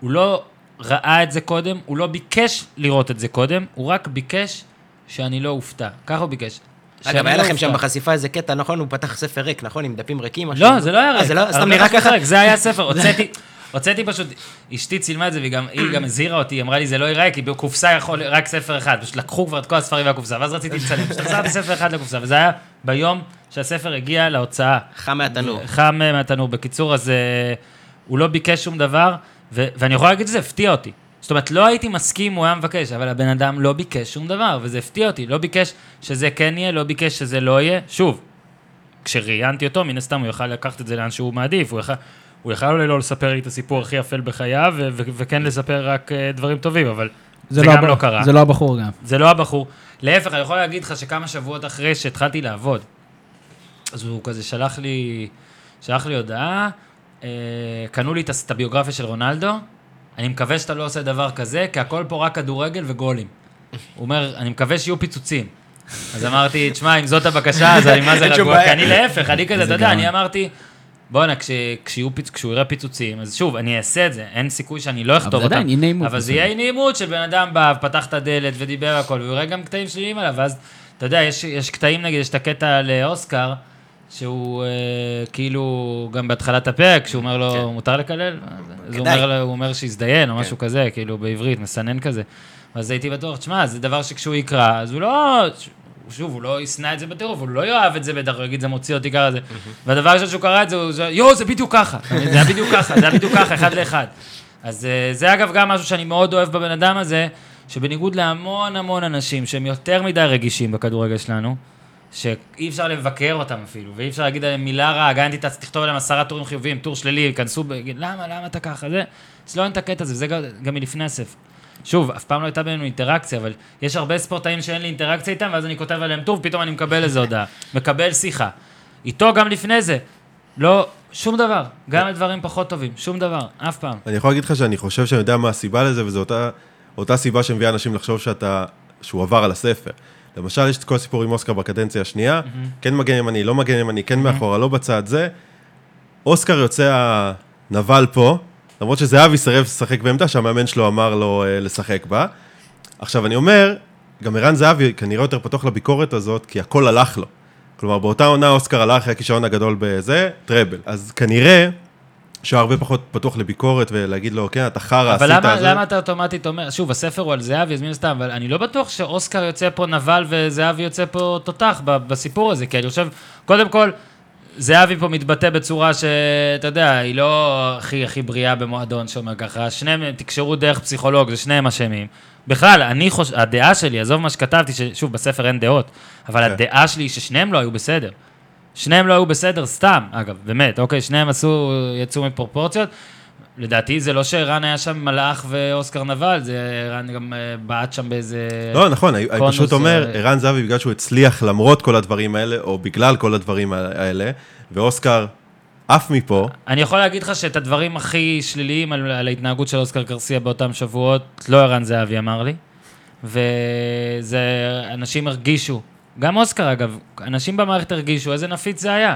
הוא לא ראה את זה קודם, הוא לא ביקש לראות את זה קודם, הוא רק ביקש שאני לא אופתע. כך הוא ביקש. אגב, היה לכם שם בחשיפה איזה קטע, נכון? הוא פתח ספר ריק, נכון? עם דפים ריקים? לא, זה לא היה ריק. זה היה ספר, הוצאתי... הוצאתי פשוט, אשתי צילמה את זה, והיא גם, גם הזהירה אותי, היא אמרה לי, זה לא ייראה, כי בקופסה יכול רק ספר אחד, פשוט לקחו כבר את כל הספרים והקופסה, ואז רציתי לצלם, פשוט החזרתי ספר אחד לקופסה, וזה היה ביום שהספר הגיע להוצאה. חם מהתנור. חם מהתנור, בקיצור, אז הוא לא ביקש שום דבר, ו- ואני יכול להגיד שזה הפתיע אותי. זאת אומרת, לא הייתי מסכים, הוא היה מבקש, אבל הבן אדם לא ביקש שום דבר, וזה הפתיע אותי, לא ביקש שזה כן יהיה, לא ביקש שזה לא יהיה. שוב, כשראיינתי אותו, מן הסתם הוא יוכל לקחת את זה לאן שהוא מעדיף, הוא יוכל... הוא יכל אולי לא לספר לי את הסיפור הכי אפל בחייו, ו- ו- וכן לספר רק uh, דברים טובים, אבל זה, זה לא גם הבח... לא קרה. זה לא הבחור גם. זה לא הבחור. להפך, אני יכול להגיד לך שכמה שבועות אחרי שהתחלתי לעבוד, אז הוא כזה שלח לי, שלח לי הודעה, אה, קנו לי את, את הביוגרפיה של רונלדו, אני מקווה שאתה לא עושה דבר כזה, כי הכל פה רק כדורגל וגולים. הוא אומר, אני מקווה שיהיו פיצוצים. אז אמרתי, תשמע, אם זאת הבקשה, אז אני מה זה רגוע, כי אני להפך, אני כזה, אתה יודע, אני אמרתי... בואו, כשהוא יראה פיצוצים, אז שוב, אני אעשה את זה, אין סיכוי שאני לא אכתוב אותם. אבל זה יהיה נעימות שבן אדם בא, פתח את הדלת ודיבר הכל, והוא יראה גם קטעים שליליים עליו, ואז, אתה יודע, יש קטעים, נגיד, יש את הקטע לאוסקר, שהוא כאילו, גם בהתחלת הפרק, שהוא אומר לו, מותר לקלל? אז הוא אומר שיזדיין, או משהו כזה, כאילו, בעברית, מסנן כזה. אז הייתי בטוח, תשמע, זה דבר שכשהוא יקרא, אז הוא לא... שוב, הוא לא יסנע את זה בטירוף, הוא לא יאהב את זה בדרך, הוא יגיד, זה מוציא אותי ככה, זה. והדבר הראשון שהוא קרא את זה, הוא זה, יו, זה בדיוק ככה. זה היה בדיוק ככה, זה היה בדיוק ככה, אחד לאחד. אז זה אגב גם משהו שאני מאוד אוהב בבן אדם הזה, שבניגוד להמון המון אנשים, שהם יותר מדי רגישים בכדורגל שלנו, שאי אפשר לבקר אותם אפילו, ואי אפשר להגיד עליהם מילה רעה, גאנתי, תכתוב עליהם עשרה טורים חיוביים, טור שלילי, כנסו, למה, למה אתה ככה? זה, זה לא נתקט הזה, זה גם מלפני הספר. שוב, אף פעם לא הייתה בינינו אינטראקציה, אבל יש הרבה ספורטאים שאין לי אינטראקציה איתם, ואז אני כותב עליהם טוב, פתאום אני מקבל איזו הודעה, מקבל שיחה. איתו גם לפני זה, לא, שום דבר, גם הדברים פחות טובים, שום דבר, אף פעם. אני יכול להגיד לך שאני חושב שאני יודע מה הסיבה לזה, וזו אותה, אותה סיבה שמביאה אנשים לחשוב שאתה, שהוא עבר על הספר. למשל, יש את כל הסיפור עם אוסקר בקדנציה השנייה, כן מגן ימני, לא מגן ימני, כן מאחורה, לא בצד זה. אוסקר יוצא הנבל פה, למרות שזהבי סרב לשחק בעמדה, שהמאמן שלו אמר לו לשחק בה. עכשיו אני אומר, גם ערן זהבי כנראה יותר פתוח לביקורת הזאת, כי הכל הלך לו. כלומר, באותה עונה אוסקר הלך, היה כישרון הגדול בזה, טראבל. אז כנראה שהרבה פחות פתוח לביקורת, ולהגיד לו, כן, אתה חרא, עשית את זה. אבל למה אתה אוטומטית אומר, שוב, הספר הוא על זהבי, יזמין סתם, אבל אני לא בטוח שאוסקר יוצא פה נבל, וזהבי יוצא פה תותח בסיפור הזה, כי אני חושב, קודם כל, זהבי פה מתבטא בצורה שאתה יודע, היא לא הכי הכי בריאה במועדון שאומר ככה, שניהם תקשרו דרך פסיכולוג, זה שניהם אשמים. בכלל, אני חוש... הדעה שלי, עזוב מה שכתבתי, ששוב, בספר אין דעות, אבל okay. הדעה שלי היא ששניהם לא היו בסדר. שניהם לא היו בסדר סתם, אגב, באמת, אוקיי, שניהם עשו, יצאו מפרופורציות. לדעתי זה לא שערן היה שם מלאך ואוסקר נבל, זה ערן גם בעט שם באיזה... לא, נכון, אני פשוט אומר, ערן זהבי בגלל שהוא הצליח למרות כל הדברים האלה, או בגלל כל הדברים האלה, ואוסקר אף מפה... אני יכול להגיד לך שאת הדברים הכי שליליים על ההתנהגות של אוסקר קרסיה באותם שבועות, לא ערן זהבי אמר לי, וזה, אנשים הרגישו, גם אוסקר אגב, אנשים במערכת הרגישו, איזה נפיץ זה היה.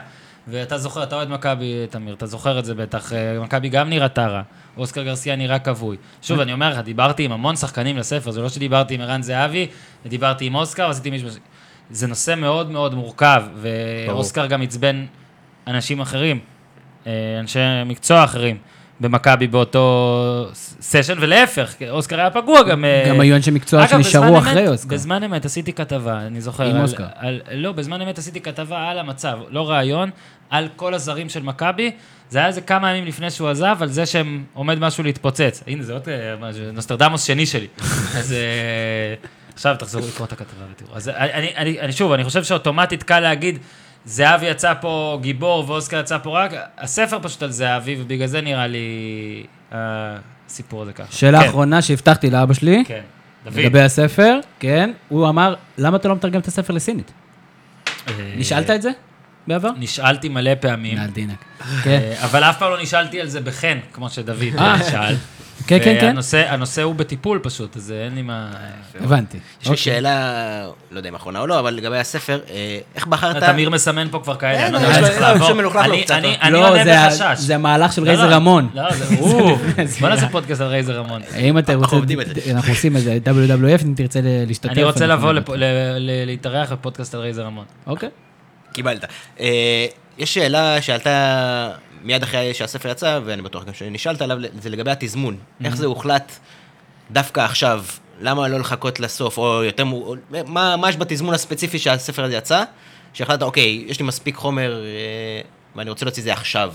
ואתה זוכר, אתה עוד מקבי, תמיר, אתה זוכר את זה בטח, מקבי גם נראה טרה, אוסקר גרסיה נראה קבוי. שוב, אני אומר לך, דיברתי עם המון שחקנים לספר, זה לא שדיברתי עם ערן זהבי, דיברתי עם אוסקר, עשיתי מישהו... זה נושא מאוד מאוד מורכב, ואוסקר גם הצבן אנשים אחרים, אנשי מקצוע אחרים, במכבי באותו סשן, ולהפך, אוסקר היה פגוע גם... גם היו אנשי מקצוע שנשארו אחרי אוסקר. בזמן אמת עשיתי כתבה, אני זוכר... עם אוסקר. לא, בזמן אמת עשיתי כתבה על המצב, לא רעיון, על כל הזרים של מכבי, זה היה איזה כמה ימים לפני שהוא עזב, על זה שהם עומד משהו להתפוצץ. הנה, זה עוד נוסטרדמוס שני שלי. אז... עכשיו תחזרו לקרוא את הכתבה ותראו. אז אני, אני, אני, שוב, אני חושב שאוטומטית קל להגיד, זהבי יצא פה גיבור ואוסקר יצא פה רק, הספר פשוט על זהבי, ובגלל זה נראה לי הסיפור הזה ככה. שאלה האחרונה שהבטחתי לאבא שלי, לגבי הספר, כן, הוא אמר, למה אתה לא מתרגם את הספר לסינית? נשאלת את זה? בעבר? נשאלתי מלא פעמים. נעדינק. אבל אף פעם לא נשאלתי על זה בחן, כמו שדוד נשאל. כן, כן, כן. הנושא הוא בטיפול פשוט, אז אין לי מה... הבנתי. יש לי שאלה, לא יודע אם אחרונה או לא, אבל לגבי הספר, איך בחרת... תמיר מסמן פה כבר כאלה, אני לא יודע איך לעבור. אני עונה בחשש. זה המהלך של רייזר רמון. לא, זה... בוא נעשה פודקאסט על רייזר רמון. אנחנו עובדים את זה. אנחנו עושים את זה, דאבליו דאבליו אף, אם תרצה להשתתף. אני רוצה לבוא להתארח בפודקאסט על רייזר רמון. אוקיי. קיבלת. יש שאלה שעלתה... מיד אחרי שהספר יצא, ואני בטוח גם שנשאלת עליו, זה לגבי התזמון. איך זה הוחלט דווקא עכשיו? למה לא לחכות לסוף? או יותר, מה יש בתזמון הספציפי שהספר הזה יצא? שהחלטת, אוקיי, יש לי מספיק חומר, ואני רוצה להוציא זה עכשיו,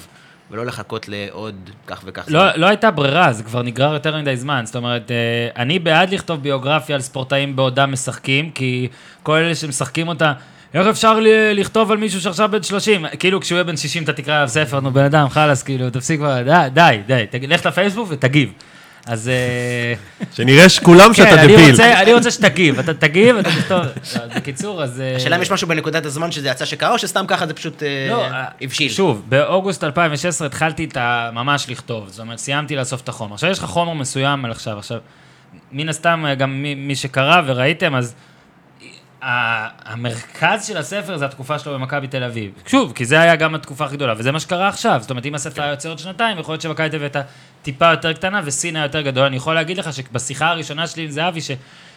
ולא לחכות לעוד כך וכך. לא הייתה ברירה, זה כבר נגרר יותר מדי זמן. זאת אומרת, אני בעד לכתוב ביוגרפיה על ספורטאים בעודם משחקים, כי כל אלה שמשחקים אותה, איך אפשר לכתוב על מישהו שעכשיו בן שלושים? כאילו, כשהוא יהיה בן שישים, אתה תקרא על ספר, נו, בן אדם, חלס, כאילו, תפסיק כבר, די, די, די, לך לפייסבוק ותגיב. אז... שנראה שכולם שאתה דביל. כן, אני רוצה שתגיב, אתה תגיב, אתה תכתוב. בקיצור, אז... השאלה אם יש משהו בנקודת הזמן שזה יצא שקרה, או שסתם ככה זה פשוט הבשיל? שוב, באוגוסט אלפיים ושש עשרה התחלתי ממש לכתוב, זאת אומרת, סיימתי לאסוף את החומר. עכשיו, יש לך חומר מסוים על עכשיו, עכשיו, מן הסתם, גם מי שקרא וראיתם, אז המרכז של הספר זה התקופה שלו במכבי תל אביב. שוב, כי זה היה גם התקופה הכי גדולה, וזה מה שקרה עכשיו. זאת אומרת, אם הספר היה יוצא עוד שנתיים, יכול להיות שמכבי תל אביב הייתה טיפה יותר קטנה, וסין היה יותר גדולה. אני יכול להגיד לך שבשיחה הראשונה שלי עם זהבי,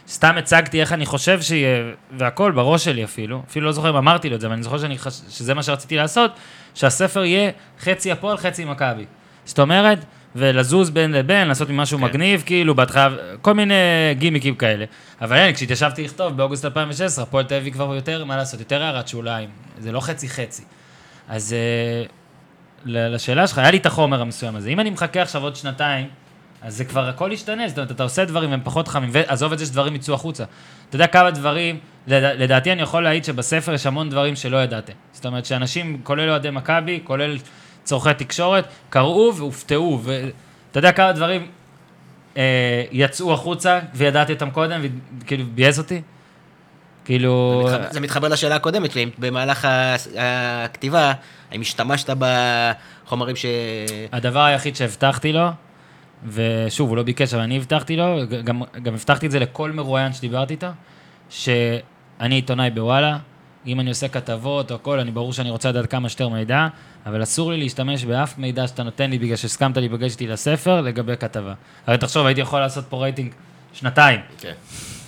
שסתם הצגתי איך אני חושב שיהיה, והכל בראש שלי אפילו, אפילו לא זוכר אם אמרתי לו את זה, אבל אני זוכר שאני חש... שזה מה שרציתי לעשות, שהספר יהיה חצי הפועל, חצי מכבי. זאת אומרת, ולזוז בין לבין, לעשות ממשהו מגניב, כאילו, בהתחלה, כל מיני גימיקים כאלה. אבל אין, כשהתיישבתי לכתוב, באוגוסט אלפיים ושש עשרה, הפועל תל אביב כבר יותר, מה לעשות, יותר הערת שוליים. זה לא חצי-חצי. אז לשאלה שלך, היה לי את החומר המסוים הזה. אם אני מחכה עכשיו עוד שנתיים, אז זה כבר הכל ישתנה. זאת אומרת, אתה עושה דברים, הם פחות חמים, ועזוב את זה שדברים יצאו החוצה. אתה יודע כמה דברים, לדעתי אני יכול להעיד שבספר יש המון דברים שלא ידעתם. זאת אומרת, שאנשים, כולל אוהדי מכבי, כולל צורכי תקשורת, קראו והופתעו, ואתה יודע כמה דברים אה, יצאו החוצה, וידעתי אותם קודם, וכאילו בייס אותי, כאילו... זה מתחבר, זה מתחבר לשאלה הקודמת, במהלך הכתיבה, האם השתמשת בחומרים ש... הדבר היחיד שהבטחתי לו, ושוב, הוא לא ביקש, אבל אני הבטחתי לו, גם, גם הבטחתי את זה לכל מרואיין שדיברתי איתה, שאני עיתונאי בוואלה, אם אני עושה כתבות או הכל, אני ברור שאני רוצה לדעת כמה שתר מידע, אבל אסור לי להשתמש באף מידע שאתה נותן לי, בגלל שהסכמת לי בגשתי לספר, לגבי כתבה. הרי תחשוב, הייתי יכול לעשות פה רייטינג שנתיים.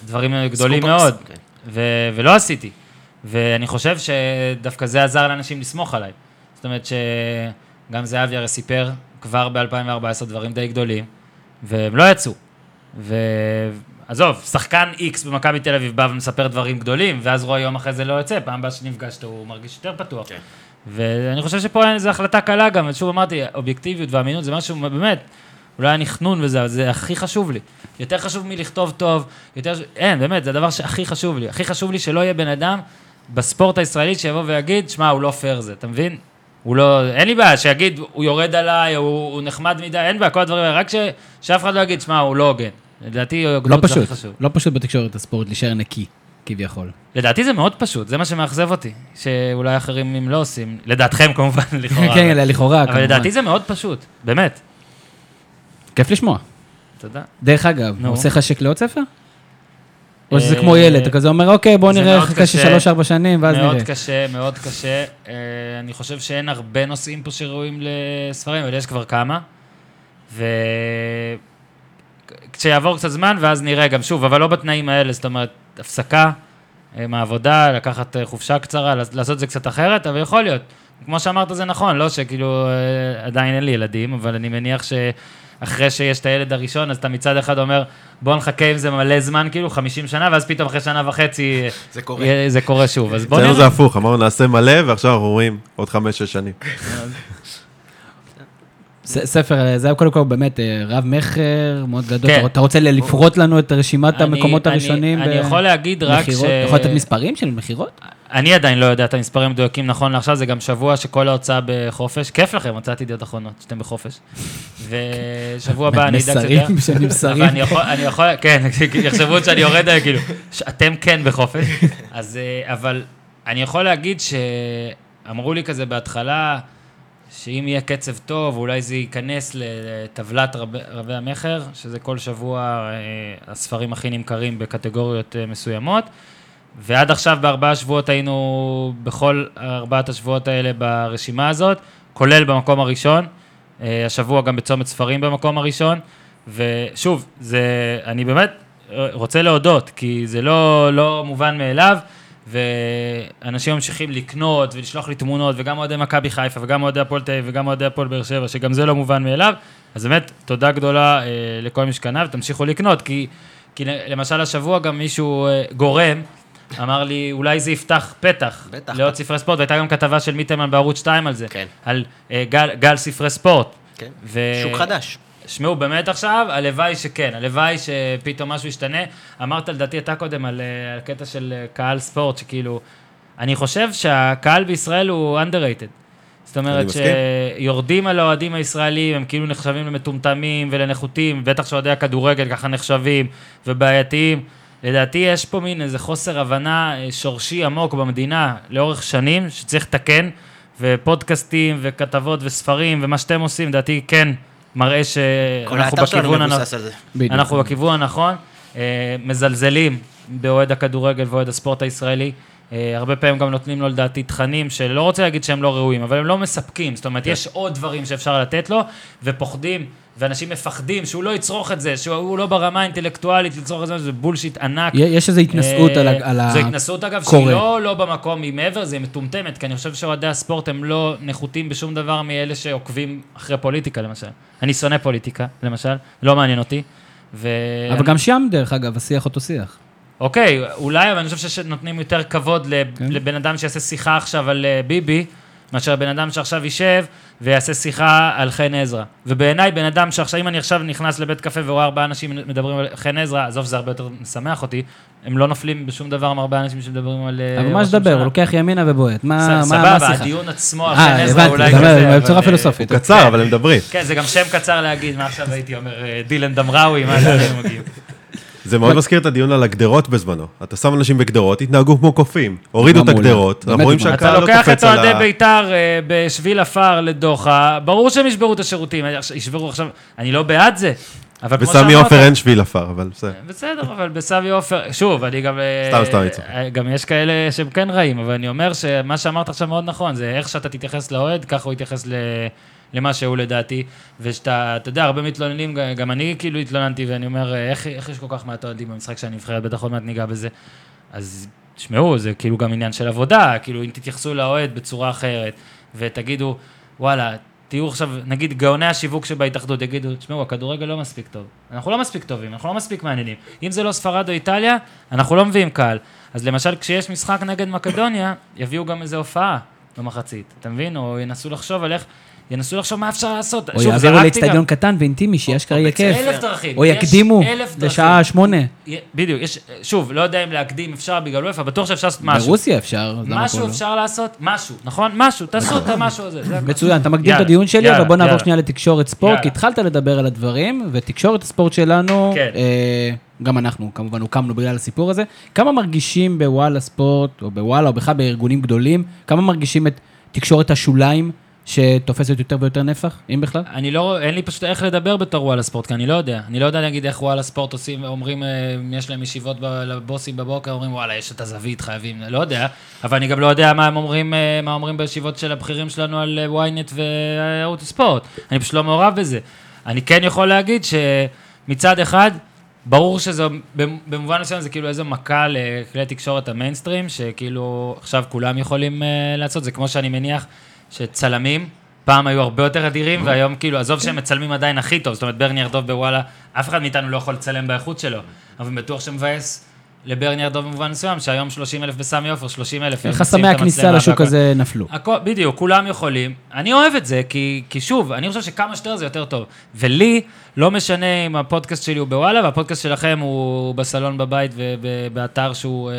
דברים גדולים מאוד. ולא עשיתי. ואני חושב שדווקא זה עזר לאנשים לסמוך עליי. זאת אומרת שגם זהבי הרי סיפר כבר ב-אלפיים וארבע עשרה דברים די גדולים, והם לא יצאו. ו... עזוב, שחקן איקס במכבי תל אביב בא ומספר דברים גדולים, ואז רואה יום אחרי זה לא יוצא, פעם הבאה שנפגשת הוא מרגיש יותר פתוח. Okay. ואני חושב שפה היה איזו החלטה קלה גם, ושוב אמרתי, אובייקטיביות והאמינות זה משהו באמת, אולי נכנון וזה, זה הכי חשוב לי. יותר חשוב מלכתוב טוב, יותר... אין, באמת, זה הדבר שהכי חשוב לי. הכי חשוב לי שלא יהיה בן אדם בספורט הישראלי שיבוא ויגיד, שמה, הוא לא פייר זה, אתה מבין? הוא לא, אין לי בעיה, שיגיד, הוא יורד עליי, הוא, הוא נחמד מדי, אין בעיה, כל הדברים, רק ש, שאף אחד לא יגיד, שמה, הוא לא הוגן. לדעתי, לא פשוט, לא פשוט בתקשורת הספורט, להישאר נקי, כביכול. לדעתי זה מאוד פשוט, זה מה שמאכזב אותי, שאולי אחרים אם לא עושים, לדעתכם כמובן, לכאורה. כן, לכאורה, כמובן. אבל לדעתי זה מאוד פשוט, באמת. כיף לשמוע. תודה. דרך אגב, עושה חשק לעוד ספר? או שזה כמו ילד, אתה כזה אומר, אוקיי, בוא נראה איך קשה שלוש-ארבע שנים, ואז נראה. מאוד קשה, מאוד קשה. אני חושב שאין הרבה נושאים פה שראויים לספרים, אבל יש כבר כמה. וכשיעבור קצת זמן, ואז נראה גם שוב, אבל לא בתנאים האלה, זאת אומרת, הפסקה מהעבודה, לקחת חופשה קצרה, לעשות זה קצת אחרת, אבל יכול להיות. כמו שאמרת, זה נכון, לא שכאילו עדיין אין לי ילדים, אבל אני מניח ש... אחרי שיש את הילד הראשון, אז אתה מצד אחד אומר, בוא נחכה עם זה מלא זמן, כאילו חמישים שנה, ואז פתאום אחרי שנה וחצי, זה קורה, זה קורה שוב. אז בוא נראה. זה הפוך, אמרנו נעשה מלא, ועכשיו אנחנו רואים עוד חמש-שש שנים. ספר, זה היה קודם כל באמת רב מחר, מאוד גדול. אתה רוצה לפרוט לנו את רשימת המקומות הראשונים? אני יכול להגיד רק ש... אתה יכול לתת מספרים של מחירות? אני עדיין לא יודע את המספרים מדויקים, נכון, עכשיו זה גם שבוע שכל ההוצאה בחופש, כיף לכם, הוצאת ידיעות אחרונות, שאתם בחופש, ושבוע הבא אני אדע קצת, אבל אני יכול, אני יכול, כן, יחשבו שאני יורד, כאילו, אתם כן בחופש, אז, אבל אני יכול להגיד שאמרו לי כזה בהתחלה, שאם יהיה קצב טוב, אולי זה ייכנס לטבלת רבי המחר, שזה כל שבוע הספרים הכי נמכרים בקטגוריות מסוימות, ועד עכשיו בארבעה שבועות היינו בכל ארבעת השבועות האלה ברשימה הזאת, כולל במקום הראשון, השבוע גם בצומת ספרים במקום הראשון, ושוב, זה, אני באמת רוצה להודות, כי זה לא, לא מובן מאליו, ואנשים ממשיכים לקנות ולשלוח לי תמונות, וגם אוהדי מכבי חיפה, וגם אוהדי הפועל תל אביב, וגם אוהדי הפועל באר שבע, שגם זה לא מובן מאליו, אז באמת תודה גדולה לכל מי שקנה, ותמשיכו לקנות, כי, כי למשל השבוע גם מישהו גורם, אמר לי, אולי זה יפתח פתח לעוד ספרי ספורט, והייתה גם כתבה של מיטלמן בערוץ שתיים על זה, על גל ספרי ספורט. שוק חדש. שמעו באמת עכשיו, הלוואי שכן, הלוואי שפתאום משהו ישתנה. אמרת לדעתי, אתה קודם על קטע של קהל ספורט, שכאילו, אני חושב שהקהל בישראל הוא underrated. זאת אומרת שיורדים על האוהדים הישראלים, הם כאילו נחשבים למטומטמים ולנחותים, בטח שאוהדי הכדורגל ככה נחשבים ובעייתיים, לדעתי יש פה מין איזה חוסר הבנה שורשי עמוק במדינה לאורך שנים שצריך לתקן, ופודקאסטים וכתבות וספרים ומה שאתם עושים, לדעתי כן מראה שאנחנו בכיוון, הנ... אנחנו בכיוון הנכון, מזלזלים באוהד הכדורגל ואוהד הספורט הישראלי, הרבה פעמים גם נותנים לו לדעתי תכנים שלא רוצה להגיד שהם לא ראויים, אבל הם לא מספקים, זאת אומרת יש עוד דברים שאפשר לתת לו, ופוחדים, ואנשים מפחדים שהוא לא יצרוך את זה, שהוא לא ברמה האינטלקטואלית לצרוך את זה, זה בולשיט ענק. יש איזו התנסות על ה... זו התנסות אגב, שהיא לא במקום, היא מעבר, זה מטומטמת, כי אני חושב שאוהדי הספורט הם לא נחותים בשום דבר מאלה שעוקבים אחרי פוליטיקה למשל. אני שונא פוליטיקה למשל, לא מעניין אותי. אבל גם שם דרך אגב, השיח אותו שיח. אוקיי, אולי, אבל אני חושב שנותנים יותר כבוד לבן אדם שיעשה שיחה עכשיו על ביבי, מאשר בן אדם שעכשיו יישב ויעשה שיחה על חן עזרא. ובעיניי, בן אדם שעכשיו, אם אני עכשיו נכנס לבית קפה ורואה ארבעה אנשים מדברים על חן עזרא, עזוב, זה הרבה יותר משמח אותי, הם לא נופלים בשום דבר עם ארבעה אנשים שמדברים על... אבל מה שדבר, הוא לוקח ימינה ובועט. סבבה, הדיון עצמו על חן עזרא אולי כזה. בצורה פילוסופית. הוא קצר, אבל הם מדברים. כן, זה גם שם קצר להגיד, מה עכשיו הייתי אומר, דילן דמראוי, מה הם מגיעים. זה מאוד מזכיר את הדיון על הגדרות בזמנו. אתה שם אנשים בגדרות, התנהגו כמו קופים, הורידו את הגדרות, אנחנו רואים שהקהל לא קופץ על ה... אתה לוקח את אוהדי בית"ר בשביל אפר לדוחה, ברור שהם ישברו את השירותים, ישברו עכשיו, אני לא בעד זה, אבל כמו שאמרת... בסמי עופר אין שביל אפר, אבל בסדר. בסדר, אבל בסמי עופר, שוב, אני גם... סתם, סתם, יצא. גם יש כאלה שהם כן רעים, אבל אני אומר שמה שאמרת עכשיו מאוד נכון, זה איך שאתה תתייחס לאוהד, ככה הוא יתייחס ל... למה שהוא לדעתי, ושאתה, אתה יודע, הרבה מתלוננים, גם אני כאילו התלוננתי, ואני אומר, איך, איך יש כל כך מעט אוהדים במשחק שאני מבחרת, בטח עוד מעט ניגע בזה, אז תשמעו, זה כאילו גם עניין של עבודה, כאילו אם תתייחסו לאוהד בצורה אחרת, ותגידו, וואלה, תהיו עכשיו, נגיד, גאוני השיווק שבהתאחדות, יגידו, תשמעו, הכדורגל לא מספיק טוב, אנחנו לא מספיק טובים, אנחנו לא מספיק מעניינים, אם זה לא ספרד או איטליה, אנחנו לא מביאים קהל, אז למשל, כשיש משחק נגד מקדוניה, יביאו גם איזה הופעה במחצית, אתה מבין? או ינסו לחשוב על איך ינסו לחשוב מה אפשר לעשות. או יעבירו לאצטדיון קטן ואינטימי, שיש כרגע כיף. אלף דרכים. או יקדימו לשעה שמונה. בדיוק, שוב, לא יודע אם להקדים אפשר בגלל אופה, בטוח שאפשר לעשות משהו. ברוסיה אפשר. משהו אפשר לעשות, משהו, נכון? משהו, תעשו את המשהו הזה. מצוין, אתה מקדים את הדיון שלי, אבל בוא נעבור שנייה לתקשורת ספורט, כי התחלת לדבר על הדברים, ותקשורת הספורט שלנו, גם אנחנו, כמובן, הוקמנו בגלל הסיפור הזה. כמה מרגישים בוואלה ספורט, או בוואלה, או בכלל בארגונים גדולים, כמה מרגישים את תקשורת השוליים שתופסת יותר ויותר נפח, אם בכלל? אני לא, אין לי פשוט איך לדבר בתור וואלה ספורט, כי אני לא יודע. אני לא יודע להגיד איך וואלה ספורט עושים, אומרים, יש להם ישיבות לבוסים בבוקר, אומרים, וואלה, יש את הזווית, חייבים, לא יודע. אבל אני גם לא יודע מה הם אומרים, מה אומרים בישיבות של הבחירים שלנו על וויינט וערוץ ספורט. אני פשוט לא מעורב בזה. אני כן יכול להגיד שמצד אחד, ברור שזה, במובן מסוים, זה כאילו איזו מכה לכלי תקשורת המיינסטרים, שכאילו עכשיו כולם יכולים לעשות. זה כמו שאני מניח שצלמים, פעם היו הרבה יותר אדירים, והיום כאילו, עזוב שהם מצלמים עדיין הכי טוב, זאת אומרת, ברני ארדוב בוואלה, אף אחד מאיתנו לא יכול לצלם באיכות שלו, אבל בטוח שמבאס לברני ארדוב במובן מסוים, שהיום שלושים אלף בסמי אופר, שלושים אלף... חסמי הכניסה לשוק הזה נפלו. בדיוק, כולם יכולים. אני אוהב את זה, כי שוב, אני חושב שכמה שטר זה יותר טוב, ולי לא משנה אם הפודקאסט שלי הוא בוואלה, והפודקאסט שלכם הוא בסלון בבית ובאתר שהוא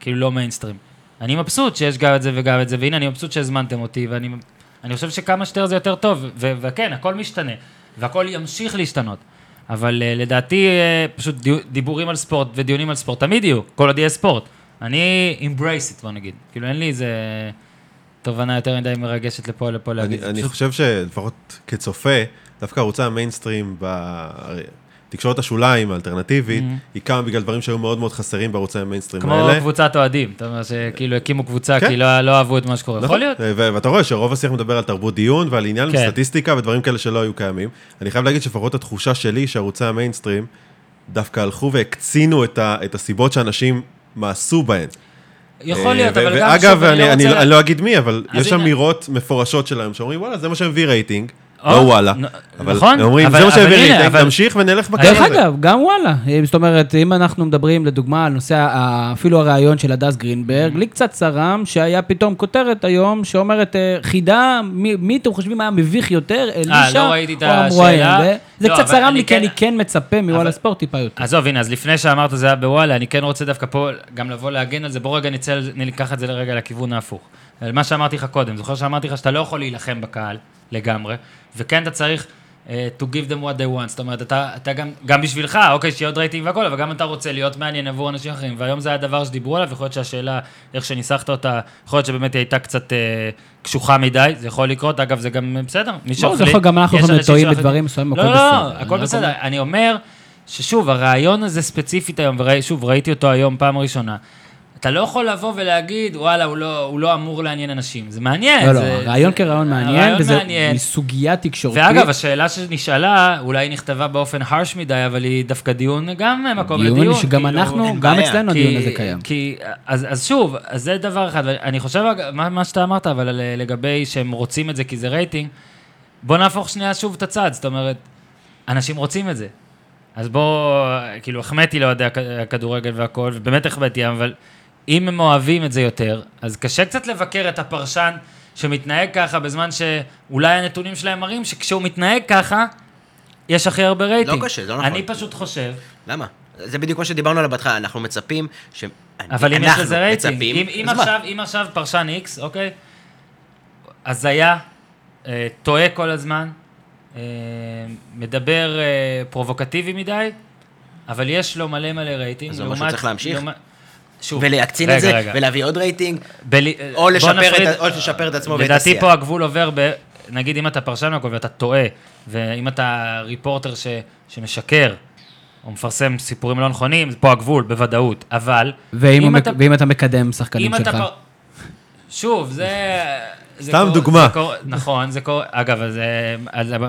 כאילו לא מיינסטרים. אני מבסוט שיש גם את זה וגם את זה, והנה אני מבסוט שהזמנתם אותי, ואני אני חושב שכמה שטר זה יותר טוב, ו, וכן, הכל משתנה, והכל ימשיך להשתנות, אבל uh, לדעתי uh, פשוט די, דיבורים על ספורט ודיונים על ספורט, תמיד יהיו, כל עוד יהיה ספורט, אני embrace it, בוא נגיד, כאילו אין לי איזה תובנה יותר מדי מרגשת לפה, לפה, להגיד. אני, אני פשוט... חושב שלפחות כצופה, דווקא ערוצה המיינסטרים בערי... תקשורת השוליים, האלטרנטיבית, היא קמה בגלל דברים שהיו מאוד מאוד חסרים בערוצי המיינסטרים האלה. כמו קבוצת אוהדים, זאת אומרת שכאילו הקימו קבוצה כי לא אהבו את מה שקורה. יכול להיות. ואתה רואה שרוב השיח מדבר על תרבות דיון ועל עניין סטטיסטיקה ודברים כאלה שלא היו קיימים. אני חייב להגיד שפחות התחושה שלי שערוצי המיינסטרים דווקא הלכו והקצינו את הסיבות שאנשים מעשו בהן. יכול להיות, אבל גם... ואגב, אני לא אגיד מי, אבל יש אמירות מפורשות שלהם שאומרים, וואלה, זה מה שהם רייטינג. לא וואלה, אבל אומרים, זה מה שהעבירי, תמשיך ונלך בקרב. דרך אגב, גם וואלה. זאת אומרת, אם אנחנו מדברים לדוגמה על נושא, אפילו הרעיון של הדס גרינברג, לי קצת צרם שהיה פתאום כותרת היום, שאומרת, חידה, מי אתם חושבים היה מביך יותר, אלישע או אמרואן? זה קצת צרם לי, כי אני כן מצפה מוואלה ספורט טיפה יותר. עזוב, הנה, אז לפני שאמרת זה היה בוואלה, אני כן רוצה דווקא פה גם לבוא להגן על זה, בוא רגע ניקח את זה לרגע לכיוון ההפוך. מה שאמרתי לך קודם, זוכר שאמרתי לך שאתה לא יכול להילחם בקהל לגמרי, וכן אתה צריך uh, to give them what they want, זאת אומרת, אתה, אתה גם, גם בשבילך, אוקיי, שיהיה עוד רייטינג והכל, אבל גם אתה רוצה להיות מעניין עבור אנשים אחרים, והיום זה היה דבר שדיברו עליו, יכול להיות שהשאלה, איך שניסחת אותה, יכול להיות שבאמת היא הייתה קצת uh, קשוחה מדי, זה יכול לקרות, אגב, זה גם בסדר, מי שחליט, לא, גם אנחנו יכולים לטועים בדברים מסוים, הכל בסדר. לא, לא, הכל בסדר, אני אומר, ששוב, הרעיון הזה ספציפית היום, ושוב, ראיתי אותו היום פעם ראשונה, אתה לא יכול לבוא ולהגיד, וואלה, הוא לא, הוא לא אמור לעניין אנשים. זה מעניין. לא, זה, לא, רעיון כרעיון מעניין, וזה מסוגיה תקשורתית. ואגב, השאלה שנשאלה, אולי היא נכתבה באופן הרש מדי, אבל היא דווקא דיון, גם מקום לדיון. דיון שגם כאילו, אנחנו, גם בעיה. אצלנו כי, הדיון הזה קיים. כי, אז, אז שוב, אז זה דבר אחד. אני חושב, מה, מה שאתה אמרת, אבל לגבי שהם רוצים את זה כי זה רייטינג, בוא נהפוך שנייה שוב את הצד. זאת אומרת, אנשים רוצים את זה. אז בוא, כאילו, החמאתי לעודי הכדורגל והכל, ובאמת החמאתי, אבל אם הם אוהבים את זה יותר, אז קשה קצת לבקר את הפרשן שמתנהג ככה, בזמן שאולי הנתונים שלהם מראים שכשהוא מתנהג ככה, יש הכי הרבה רייטינג. לא קשה, זה לא נכון. אני פשוט חושב... למה? זה בדיוק מה שדיברנו עליו בהתחלה, אנחנו מצפים ש... אבל אם יש לזה רייטינג, אם עכשיו פרשן X, אוקיי, אז היה, טועה כל הזמן, מדבר פרובוקטיבי מדי, אבל יש לו מלא מלא רייטינג. אז הוא משהו צריך להמשיך? ולהקצין את זה, ולהביא עוד רייטינג, או לשפר את עצמו ואת השיח. לדעתי פה הגבול עובר, נגיד אם אתה פרשן מקום ואתה טועה, ואם אתה ריפורטר שמשקר, או מפרסם סיפורים לא נכונים, פה הגבול, בוודאות, אבל... ואם אתה מקדם שחקנים שלך? שוב, זה... סתם דוגמה. נכון, זה קורה... אגב,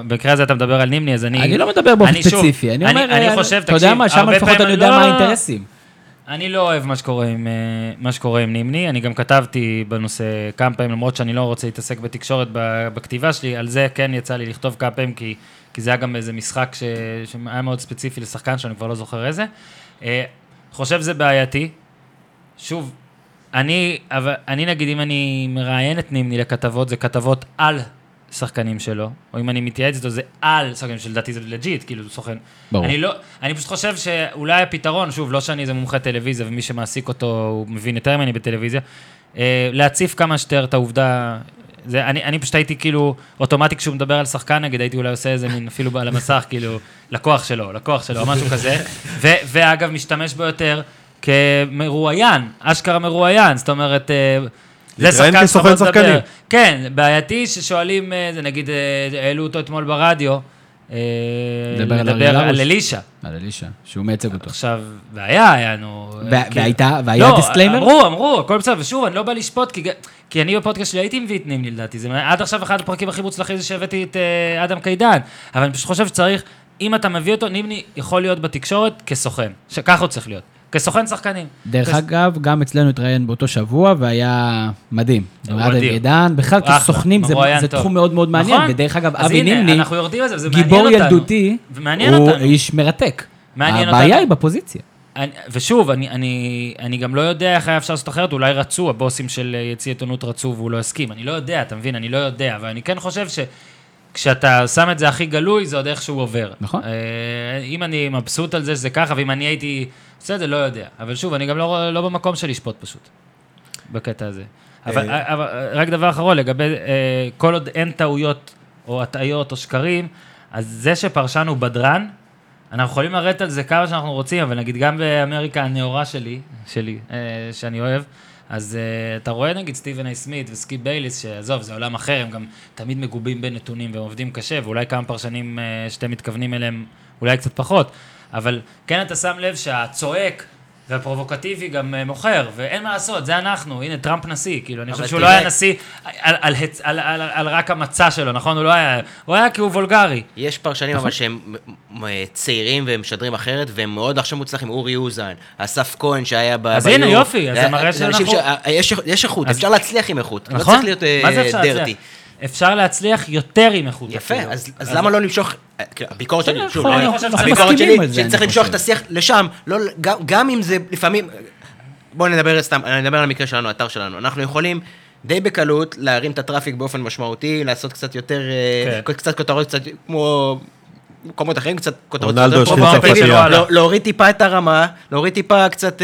בקרה הזה אתה מדבר על נימני, אז אני... אני לא מדבר באופן ספציפי, אני אומר... אתה יודע מה, שם לפחות אני יודע מה האינטרסים. אני לא אוהב מה שקורה עם, מה שקורה עם נימני, אני גם כתבתי בנושא כמה פעמים, למרות שאני לא רוצה להתעסק בתקשורת בכתיבה שלי, על זה כן יצא לי לכתוב כמה פעמים, כי, כי זה היה גם איזה משחק ש, שהיה מאוד ספציפי לשחקן, שאני כבר לא זוכר איזה. חושב זה בעייתי. שוב, אני, אני נגיד, אם אני מראיין את נימני לכתבות, זה כתבות על שחקנים שלו, או אם אני מתייעץ איתו, זה על שחקנים של דעתי, זה לג'יט, כאילו, זה סוכן. ברור. אני לא, אני פשוט חושב שאולי הפתרון, שוב, לא שאני איזה מומחה טלוויזיה, ומי שמעסיק אותו, הוא מבין יותר ממני בטלוויזיה, להציף כמה שתר את העובדה, זה, אני, אני פשוט הייתי כאילו, אוטומטי כשהוא מדבר על שחקן, נגיד, הייתי אולי עושה איזה מין, אפילו בעל המסך, כאילו, לקוח שלו, לקוח שלו, או משהו כזה, ו, ואגב, משתמש בו יותר כמרואיין, אשכרה מרואיין, זאת אומרת, זה שחקן סוכן שחקנים. כן, בעייתי ששואלים, זה נגיד, העלו אותו אתמול ברדיו, לדבר על אלישע. על אלישע, שהוא מייצג אותו. עכשיו, והיה, היה נו... והייתה, והיה דיסקליימר? אמרו, אמרו, הכל בסדר, ושוב, אני לא בא לשפוט, כי אני בפודקאסט שלי הייתי מביא תנים, לדעתי. עד עכשיו אחד הפרקים הכי מוצלחים זה שהבאתי את אדם קידן, אבל אני פשוט חושב שצריך, אם אתה מביא אותו, נימני יכול להיות בתקשורת כסוכן, שכך הוא צריך להיות. כסוכן שחקנים. דרך אגב, גם אצלנו התראיין באותו שבוע, והיה מדהים. בכלל, כסוכנים זה תחום מאוד מאוד מעניין, ודרך אגב, אבי נימני, גיבור ילדותי, הוא איש מרתק. הבעיה היא בפוזיציה. ושוב, אני גם לא יודע איך היה אפשר לעשות אחרת, אולי רצו, הבוסים של יציא עיתונות רצו, והוא לא הסכים. אני לא יודע, אתה מבין, אני לא יודע, אבל אני כן חושב ש... כשאתה שם את זה הכי גלוי, זה עוד איך שהוא עובר. נכון. אם אני מבסוט על זה שזה ככה, ואם אני הייתי עושה את זה, לא יודע. אבל שוב, אני גם לא, לא במקום שלי שפוט פשוט, בקטע הזה. אבל, אבל רק דבר אחרון, לגבי כל עוד אין טעויות, או הטעיות, או שקרים, אז זה שפרשן הוא בדרן, אנחנו יכולים לרדת על זה כמה שאנחנו רוצים, אבל נגיד גם באמריקה הנאורה שלי, שלי, שאני אוהב, אז uh, אתה רואה נגיד סטיבן איי סמית וסקי בייליס, שעזוב, זה עולם אחר, הם גם תמיד מגובים בנתונים והם עובדים קשה, ואולי כמה פרשנים uh, שאתם מתכוונים אליהם אולי קצת פחות, אבל כן אתה שם לב שהצועק והפרובוקטיבי גם uh, מוכר, ואין מה לעשות, זה אנחנו, הנה טראמפ נשיא, כאילו אני חושב שהוא תראה... לא היה נשיא על, על, על, על, על, על רק המצא שלו, נכון? הוא לא היה, הוא היה כי הוא וולגרי. יש פרשנים אבל שהם צעירים והם משדרים אחרת, והם מאוד עכשיו מוצלחים, אורי אוזן, אסף כהן שהיה ב... אז הנה יופי, אז זה מראה שאנחנו... יש איכות, אפשר להצליח עם איכות, לא צריך להיות דרטי. אפשר להצליח יותר עם איכות. יפה, אז למה לא נמשוך... הביקורת שלי, שוב, הביקורת שלי, שצריך למשוך את השיח לשם, גם אם זה לפעמים... בואו נדבר סתם, נדבר על המקרה שלנו, האתר שלנו. אנחנו יכולים די בקלות להרים את הטראפיק באופן משמעותי, לעשות קצת יותר... קצת כותרות, קצת כמו... קומות אחרים, קצת כותרות... רונלדו, שחיצה פסיעה. להוריד טיפה את הרמה, להוריד טיפה קצת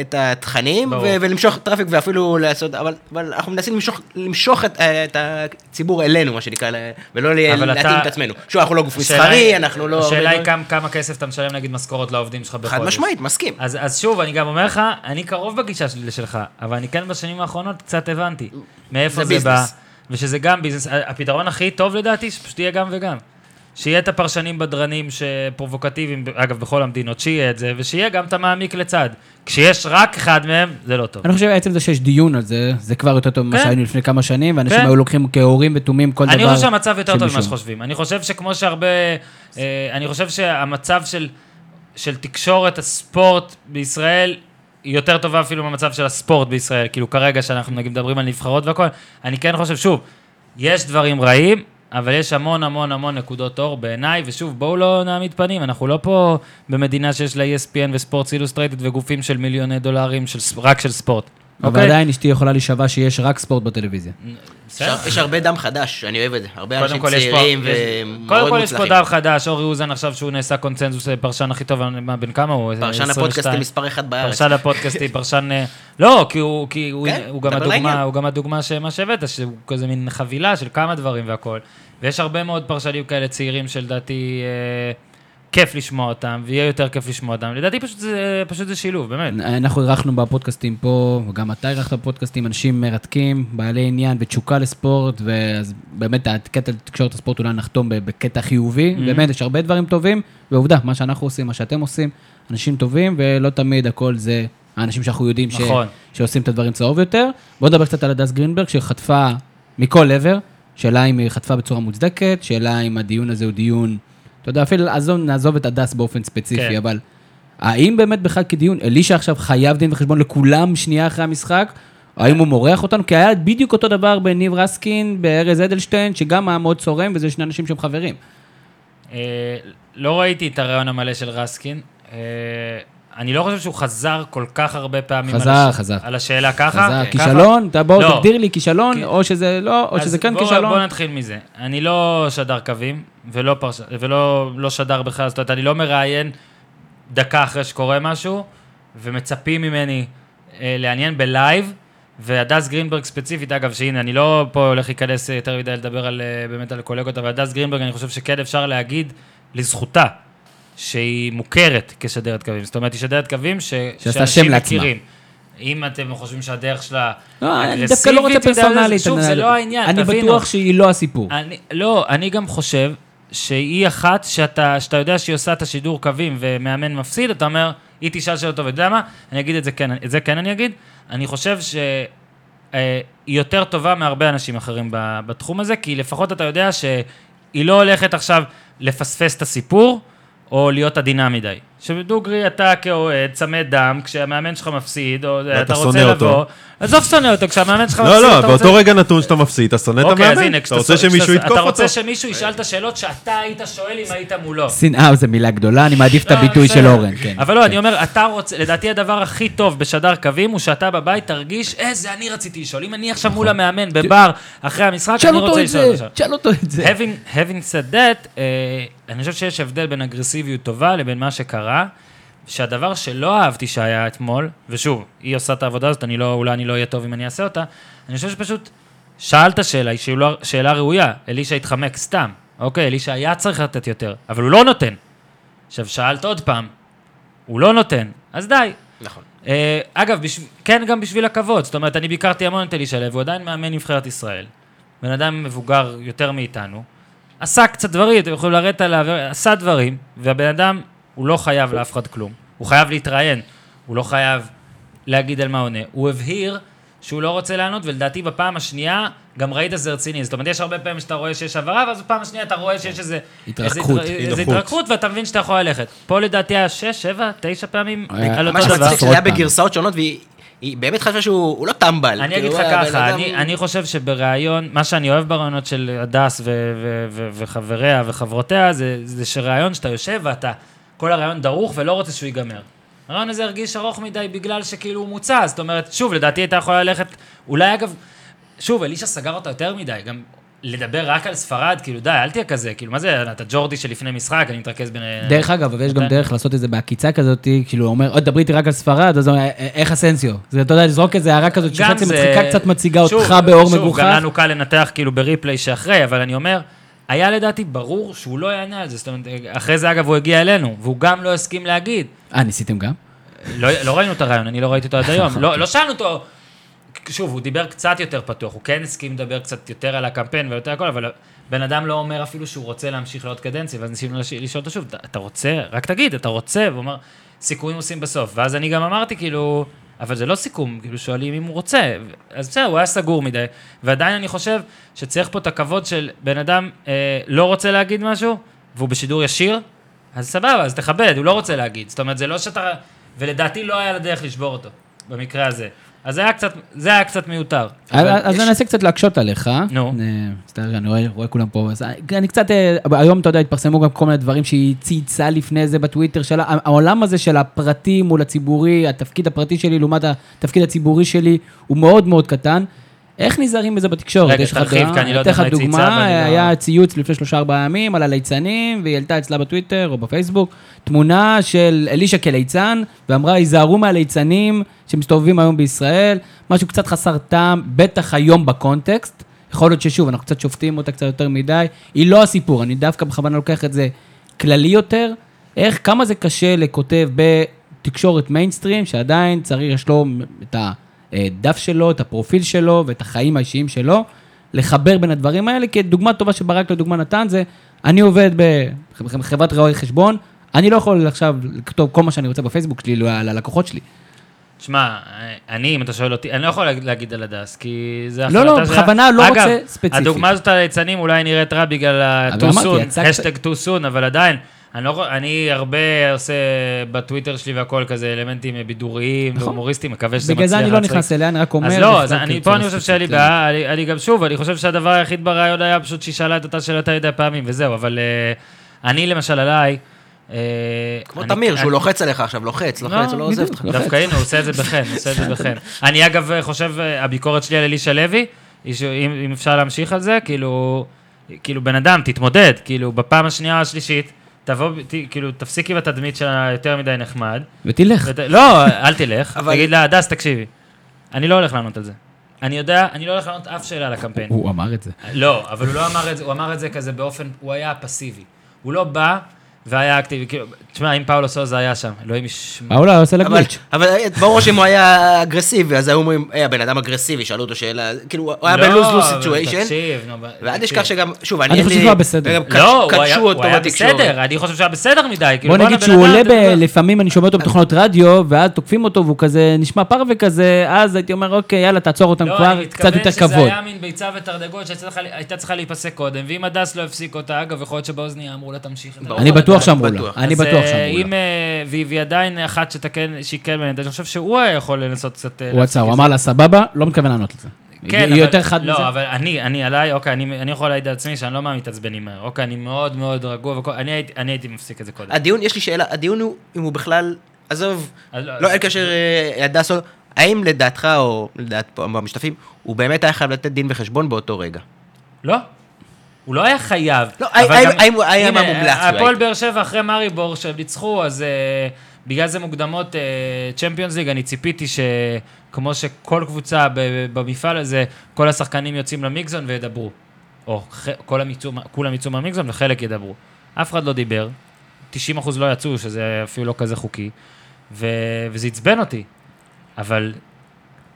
את התכנים, ולמשוך טראפיק ואפילו לעשות... אבל אנחנו מנסים למשוך את הציבור אלינו, מה שנקרא, ולא להתאים את עצמנו. שוב, אנחנו לא גוף מסחרי, אנחנו לא... השאלה היא כמה כסף אתה משלם, נגיד, משכורות לעובדים שלך בחודש. חד משמעית, מסכים. אז שוב, אני גם אומר לך, אני קרוב בגישה שלי לשלך, אבל אני כן בשנים האחרונות קצת הבנתי מאיפה זה בא, ושזה גם ביזנס. הפתרון הכי טוב לדעתי, שפשוט יהיה גם וגם. שיהיה את הפרשנים בדרנים שפרובוקטיביים, אגב, בכל המדינות, שיהיה את זה, ושיהיה גם את המעמיק לצד. כשיש רק אחד מהם, זה לא טוב. אני חושב, בעצם זה שיש דיון על זה, זה כבר יותר טוב ממה שהיינו לפני כמה שנים, ואנשים היו לוקחים כהורים ותומים כל דבר. אני חושב שהמצב יותר טוב ממה שחושבים. אני חושב שכמו שהרבה... אני חושב שהמצב של תקשורת הספורט בישראל... היא יותר טובה אפילו במצב של הספורט בישראל, כאילו כרגע שאנחנו נגיד מדברים על נבחרות והכל, אני כן חושב, שוב, יש דברים רעים, אבל יש המון המון המון נקודות אור בעיניי, ושוב, בואו לא נעמיד פנים, אנחנו לא פה במדינה שיש לה E S P N וספורט אילוסטרייטד וגופים של מיליוני דולרים של, רק של ספורט. אבל עדיין אשתי יכולה להישבע שיש רק ספורט בטלוויזיה. יש הרבה דם חדש, אני אוהב את זה. הרבה אנשים צעירים ומאוד מוצלחים. קודם כל יש פה דם חדש, אורי אוזן עכשיו שהוא נעשה קונצנזוס, פרשן הכי טוב, בן כמה הוא? פרשן הפודקאסטי מספר אחד בארץ. פרשן הפודקאסטי, פרשן... לא, כי הוא גם הדוגמה שמה שהבאת, שהוא כזה מין חבילה של כמה דברים והכל. ויש הרבה מאוד פרשנים כאלה צעירים שלדעתי... כיף לשמוע אותם, ויהיה יותר כיף לשמוע אותם. לדעתי פשוט זה, פשוט זה שילוב, באמת. אנחנו ערכנו בפודקאסטים פה, וגם אתה ערכת בפודקאסטים, אנשים מרתקים, בעלי עניין ותשוקה לספורט, ואז באמת הקטע לתקשורת הספורט אולי נחתום בקטע חיובי, באמת יש הרבה דברים טובים, ועובדה, מה שאנחנו עושים, מה שאתם עושים, אנשים טובים, ולא תמיד הכל זה האנשים שאנחנו יודעים ש... שעושים את הדברים צהוב יותר. בוא נדבר קצת על הדס גרינברג, שחטפה מכל עבר, שאלה אם היא חטפה בצורה מוצדקת, שאלה אם הדיון הזה הוא דיון אתה יודע, אפילו נעזוב את הדס באופן ספציפי, אבל האם באמת בכלל כדיון, אלישע עכשיו חייב דין וחשבון לכולם שנייה אחרי המשחק, האם הוא מורח אותנו? כי היה בדיוק אותו דבר בניב רסקין, בארז אדלשטיין, שגם היה מאוד צורם, וזה שני אנשים שהם חברים. לא ראיתי את הרעיון המלא של רסקין. אני לא חושב שהוא חזר כל כך הרבה פעמים על השאלה ככה. חזר, כישלון, בואו תגדיר לי כישלון, או שזה לא, או שזה כן כישלון. בואו נתחיל מזה. אני לא שדר קווים, ולא שדר בכלל, זאת אומרת, אני לא מראיין דקה אחרי שקורה משהו, ומצפים ממני לעניין בלייב, והדס גרינברג ספציפית, אגב, שהנה, אני לא פה הולך להיכנס יותר מדי לדבר באמת על קולגות, אבל הדס גרינברג, אני חושב שכן אפשר להגיד לזכותה, שהיא מוכרת כשדרת קווים. זאת אומרת, היא שדרת קווים ש... שעשה שם לעצמה. אם אתם חושבים שהדרך שלה אגרסיבית, שוב, זה לא העניין. אני בטוח שהיא לא הסיפור. לא, אני גם חושב שהיא אחת שאתה יודע שהיא עושה את השידור קווים ומאמן מפסיד, אתה אומר, היא תשאל שאלה טוב, יודע מה? אני אגיד את זה כן, את זה כן אני אגיד. אני חושב שהיא יותר טובה מהרבה אנשים אחרים בתחום הזה, כי לפחות אתה יודע שהיא לא הולכת עכשיו לפספס את הסיפור, או להיות עדינה מדי. שבדוגרי אתה כאוהד, צמד דם, כשהמאמן שלך מפסיד, או אתה רוצה לבוא, אז אוף שונא אותו, כשהמאמן שלך מפסיד, לא, לא, באותו רגע נתון שאתה מפסיד, אתה שונא את המאמן, אתה רוצה שמישהו יתקוף אותו. אתה רוצה שמישהו ישאל את השאלות שאתה היית שואל אם היית מולו. שנאה, זו מילה גדולה, אני מעדיף את הביטוי של אורן. אבל לא, אני אומר, אתה רוצה, לדעתי הדבר הכי טוב בשדר קווים, הוא שאתה בבית תרגיש, איזה אני רציתי לשאול, אם אני עכשיו מול המאמן בבר, אחרי המשחק, אני רוצה לשאול את זה. שאל אותו את זה. Having said that, אני חושב שיש הבדל בין אגרסיביות טובה לבין מה שקרה, שהדבר שלא אהבתי שהיה אתמול, ושוב, היא עושה את העבודה הזאת, אני לא, אולי אני לא אהיה טוב אם אני אעשה אותה, אני חושב שפשוט שאלת שאלה, היא שאלה, שאלה ראויה, אלישע התחמק סתם, אוקיי, אלישע היה צריך לתת יותר, אבל הוא לא נותן. עכשיו, שאלת עוד פעם, הוא לא נותן, אז די. נכון. אה, אגב, בש... כן גם בשביל הכבוד, זאת אומרת, אני ביקרתי המון את אלישע לוי, והוא עדיין מאמן נבחרת ישראל, בן אדם מבוגר יותר מאיתנו, עשה קצת דברים, אתם יכולים לרדת עליו, עשה דברים, והבן אדם, הוא לא חייב לאף אחד כלום. הוא חייב להתראיין. הוא לא חייב להגיד על מה עונה. הוא הבהיר שהוא לא רוצה לענות, ולדעתי בפעם השנייה, גם ראית איזה רציני. זאת אומרת, יש הרבה פעמים שאתה רואה שיש עברה, ואז בפעם השנייה אתה רואה שיש איזה... התרקחות. איזה התרקחות, ואתה מבין שאתה יכול ללכת. פה לדעתי היה שש, שבע, תשע פעמים על אותו דבר. מה שמצליק שהיה בגרסאות שונות, והיא... היא באמת חשבה שהוא לא טמבל. אני אגיד לך ככה, אני חושב שבראיון, מה שאני אוהב בראיונות של הדס וחבריה וחברותיה, זה שראיון שאתה יושב ואתה, כל הראיון דרוך ולא רוצה שהוא ייגמר. הראיון הזה הרגיש ארוך מדי בגלל שכאילו הוא מוצא, זאת אומרת, שוב, לדעתי הייתה יכולה ללכת, אולי אגב, שוב, אלישע סגר אותה יותר מדי, גם לדבר רק על ספרד, כאילו די, אל תהיה כזה, כאילו מה זה, אתה ג'ורדי שלפני משחק, אני מתרכז בין... דרך אגב, ויש גם דרך לעשות את זה בהקיצה כזאת, כאילו הוא אומר, עוד דברי איתי רק על ספרד, אז איך הסנסיו? זה, אתה יודע, לזרוק איזה הערה כזאת, שחצי מצחיקה קצת מציגה אותך באור מגוחך. גם לנו קל לנתח כאילו בריפלי שאחרי, אבל אני אומר, היה לדעתי ברור שהוא לא יענה על זה, זאת אומרת, אחרי זה אגב הוא הגיע אלינו, והוא גם לא הסכים להגיד. אה, ניסיתם גם? לא ראינו את הרעיון, אני לא ראיתי אותו עד היום, לא שאלנו אותו. שוב, הוא דיבר קצת יותר פתוח, הוא כן הסכים לדבר קצת יותר על הקמפיין ויותר הכל, אבל בן אדם לא אומר אפילו שהוא רוצה להמשיך לעוד קדנציה, ואז ניסינו לשאול אותו שוב, אתה רוצה? רק תגיד, אתה רוצה? והוא אומר, סיכויים עושים בסוף, ואז אני גם אמרתי, כאילו, אבל זה לא סיכום, כאילו שואלים אם הוא רוצה, אז בסדר, הוא היה סגור מדי, ועדיין אני חושב שצריך פה את הכבוד של בן אדם אה, לא רוצה להגיד משהו, והוא בשידור ישיר, אז סבבה, אז תכבד, הוא לא רוצה להגיד, זאת אומרת, זה לא שאתה, ולדעתי לא היה לדרך לשבור אותו, במקרה הזה. אז זה היה קצת, זה היה קצת מיותר. אז אני אנסה קצת להקשות עליך. נו. אני רואה כולם פה. אני קצת, היום אתה יודע, התפרסמו גם כל מיני דברים שהיא צייצה לפני זה בטוויטר שלה. העולם הזה של הפרטי מול הציבורי, התפקיד הפרטי שלי, לעומת התפקיד הציבורי שלי, הוא מאוד מאוד קטן. איך נזהרים בזה בתקשורת? רגע, תרחיב, כי אני לא יודעת מה ציצה. דוגמה, היה ציוץ לפני שלושה ארבעה ימים על הליצנים, והיא העלתה אצלה בטוויטר או בפייסבוק, תמונה של אלישע כליצן, ואמרה, היזהרו מהליצנים שמסתובבים היום בישראל, משהו קצת חסר טעם, בטח היום בקונטקסט, יכול להיות ששוב, אנחנו קצת שופטים אותה קצת יותר מדי, היא לא הסיפור, אני דווקא בכוונה לוקח את זה כללי יותר, איך, כמה זה קשה לכותב בתקשורת מיינסטרים, שעדיין צריך, יש לו את ה... דף שלו, את הפרופיל שלו ואת החיים האישיים שלו, לחבר בין הדברים האלה, כי דוגמה טובה שברק לדוגמה נתן זה, אני עובד בחברת ראוי חשבון, אני לא יכול עכשיו לכתוב כל מה שאני רוצה בפייסבוק שלי, ללקוחות שלי. תשמע, אני, אם אתה שואל אותי, אני לא יכול להגיד על הדס, כי זה... לא, לא, בכוונה לא רוצה ספציפית. אגב, הדוגמה הזאת על היצנים אולי נראית רע בגלל הטוסון, השטג טוסון, אבל עדיין, אני הרבה עושה בטוויטר שלי והכל כזה אלמנטים בידוריים והומוריסטים, מקווה שזה מצליח. בגלל זה אני לא נכנס אליה, אני רק אומר... אז לא, פה אני חושב שהיה בעיה, אני גם שוב, אני חושב שהדבר היחיד ברעיון היה פשוט שהיא שאלה את אותה שאלת הידי הפעמים וזהו, אבל אני למשל עליי... כמו תמיר, שהוא לוחץ עליך עכשיו, לוחץ, לוחץ, הוא לא עוזב אותך. דווקא הנה, הוא עושה את זה בכן, הוא עושה את זה בכן. אני אגב חושב, הביקורת שלי על אלישע לוי, אם אפשר להמשיך על זה, כאילו בן אדם, תתמודד, כאילו בפעם השנייה השלישית תבוא, כאילו, תפסיקי בתדמית שלה יותר מדי נחמד. ותלך. לא, אל תלך. תגיד לה, דס, תקשיבי. אני לא הולך לענות על זה. אני יודע, אני לא הולך לענות אף שאלה על הקמפיין. הוא אמר את זה. לא, אבל הוא לא אמר את זה, הוא אמר את זה כזה באופן, הוא היה פסיבי. הוא לא בא והיה אקטיבי, כאילו, תשמע, אם פאולו סוזה היה שם, אלוהים יש... פאולו היה עושה לגליץ'. אבל ברור שאם הוא היה אגרסיבי, אז היו אומרים, היי, הבן אדם אגרסיבי, שאלו אותו שאלה, כאילו, הוא היה בלוז-לוז סיטואשן, ועד יש כך שגם, שוב, אני חושב שהוא היה בסדר. לא, הוא היה בסדר, אני חושב שהוא היה בסדר מדי. בוא נגיד שהוא עולה לפעמים, אני שומע אותו בתוכנות רדיו, ועד תוקפים אותו, והוא כזה נשמע פר וכזה, אז הייתי אומר, אוקיי, יאללה, תעצור אותם כבר, קצת יותר כבוד. לא, אני מתכוון שזה היה מין ביצה ותרדגות שהייתה צריכה להיפסק קודם, ואם הדס לא הפסיק אותה, אגב, יכול להיות שבאוזניה אמרו לה תמשיך. אני בטוח שאמרו לה, אני בטוח שאמרו לה. והיא עדיין אחת שתיקן מנדה, אני חושב שהוא יכול לנסות קצת... הוא עצר, הוא אמר לה, סבבה, לא מתכוון לענות לזה. היא יותר חד מזה. לא, אבל אני, אני עליי, אוקיי, אני יכול להעיד על עצמי שאני לא מתעצבן עם מהר, אוקיי, אני מאוד מאוד רגוע, אני הייתי מפסיק את זה קודם. הדיון, יש לי שאלה, הדיון הוא, אם הוא בכלל, עזוב, לא אין כאשר הדס, האם לדעתך או לדעת המשתפים, הוא באמת היה חייב לתת דין וחשבון באותו רגע? לא. הוא לא היה חייב. לא, היה מה מומלץ. הפועל באר שבע אחרי מאריבור שהם ניצחו, אז בגלל זה מוקדמות צ'מפיונס ליג, אני ציפיתי שכמו שכל קבוצה במפעל הזה, כל השחקנים יוצאים למיקזון וידברו. או כולם יצאו מהמיקזון וחלק ידברו. אף אחד לא דיבר, תשעים אחוז לא יצאו, שזה אפילו לא כזה חוקי, וזה עצבן אותי. אבל...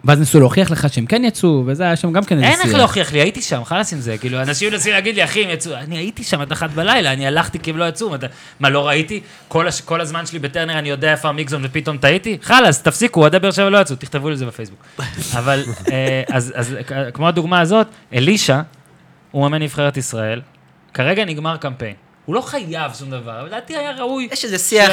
ואז נסו להוכיח לך שהם כן יצאו, וזה היה שם גם כן נסיעה. אין איך להוכיח לי, הייתי שם, חלס עם זה, כאילו, אנשים נסים להגיד לי, אחי, הם יצאו, אני הייתי שם עד אחת בלילה, אני הלכתי כי הם לא יצאו, מה, לא ראיתי? כל הזמן שלי בטרנר, אני יודע איפה המיקזון, ופתאום טעיתי? חלס, תפסיקו, עד הבר שבע לא יצאו, תכתבו לזה בפייסבוק. אבל, אז כמו הדוגמה הזאת, אלישע, הוא מאמן נבחרת ישראל, כרגע נגמר קמפיין. הוא לא חייב שום דבר, אבל לדעתי היה ראוי. יש איזה שיח,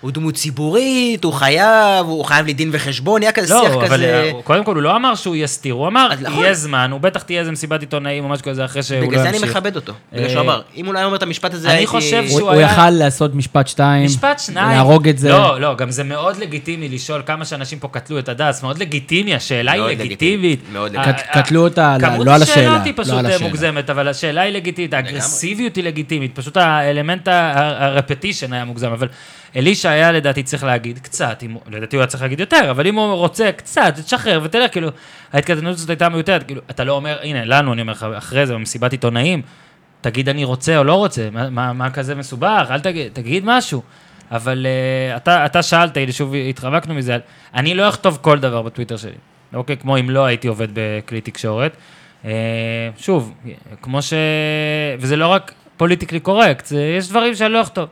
הוא דמות ציבורית, הוא חייב, הוא חייב לדין וחשבון, היה כזה שיח כזה... קודם כל, הוא לא אמר שהוא יסתיר, הוא אמר, יהיה זמן, הוא בטח תהיה איזה מסיבת עיתונאים או משהו כזה אחרי שהוא לא ימשיך. בגלל זה אני מכבד אותו, בגלל שהוא אמר, אם הוא לא היה אומר את המשפט הזה, הייתי... הוא יכל לעשות משפט שתיים, משפט שניים, להרוג את זה. לא, לא, גם זה מאוד לגיטימי לשאול כמה שאנשים פה קטלו את הדס, מאוד לגיטימי, השאלה היא לגיטימית. קטלו אותה, לא על השאלה. האלמנט הרפטישן היה מוגזם, אבל אלישע היה לדעתי צריך להגיד קצת, לדעתי הוא היה צריך להגיד יותר, אבל אם הוא רוצה קצת, תשחרר ותלך, כאילו, ההתקדנות הזאת הייתה מיותרת, כאילו, אתה לא אומר, הנה, לנו, אני אומר, אחרי זה, במסיבת עיתונאים, תגיד אני רוצה או לא רוצה, מה, מה כזה מסובך, אל תגיד, תגיד משהו, אבל אתה, אתה שאלת, הנה, שוב התרווקנו מזה, אני לא אכתוב כל דבר בטוויטר שלי, אוקיי, כמו אם לא הייתי עובד בכלי תקשורת, שוב, כמו ש... וזה לא רק פוליטיקלי קורקט, יש דברים שאני לא אכתוב.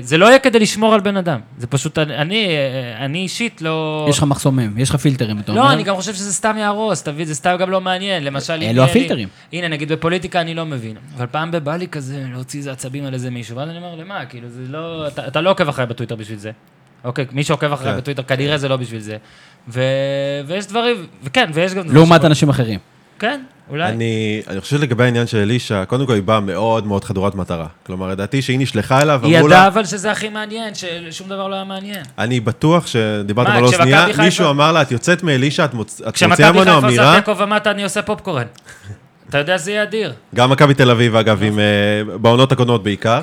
זה לא יהיה כדי לשמור על בן אדם. זה פשוט, אני, אני אישית לא... יש לך מחסומים, יש לך פילטרים, אתה אומר? לא, אני גם חושב שזה סתם יערוס, תביא, זה סתם גם לא מעניין. למשל, הנה, הפילטרים. הנה, נגיד, בפוליטיקה אני לא מבין. אבל פעם בבא לי כזה, להוציא איזה עצבים על איזה מישהו, ואז אני אומר, למה? כאילו, זה לא... אתה, אתה לא עוקב אחרי בטוויטר בשביל זה. אוקיי, מי שעוקב אחרי בטוויטר, כנראה זה לא בשביל זה. ו... ויש דברים, וכן, ויש גם... לעומת אנשים אחרים. כן, אולי. אני, אני חושב לגבי העניין של אלישע, קודם כל היא באה מאוד מאוד חדורת מטרה. כלומר, ידעתי שהיא נשלחה אליו, היא ידעה אבל שזה הכי מעניין, ששום דבר לא היה מעניין. אני בטוח שדיברתם על אוזניה, מישהו אמר לה, את יוצאת מאלישע, את מוציאה מנו אמירה. כשמכבי חיפה עושה תיקו ומטה, אני עושה פופקורן. אתה יודע, זה יהיה אדיר. גם מכבי תל אביב, אגב, עם בעונות הקודמות בעיקר.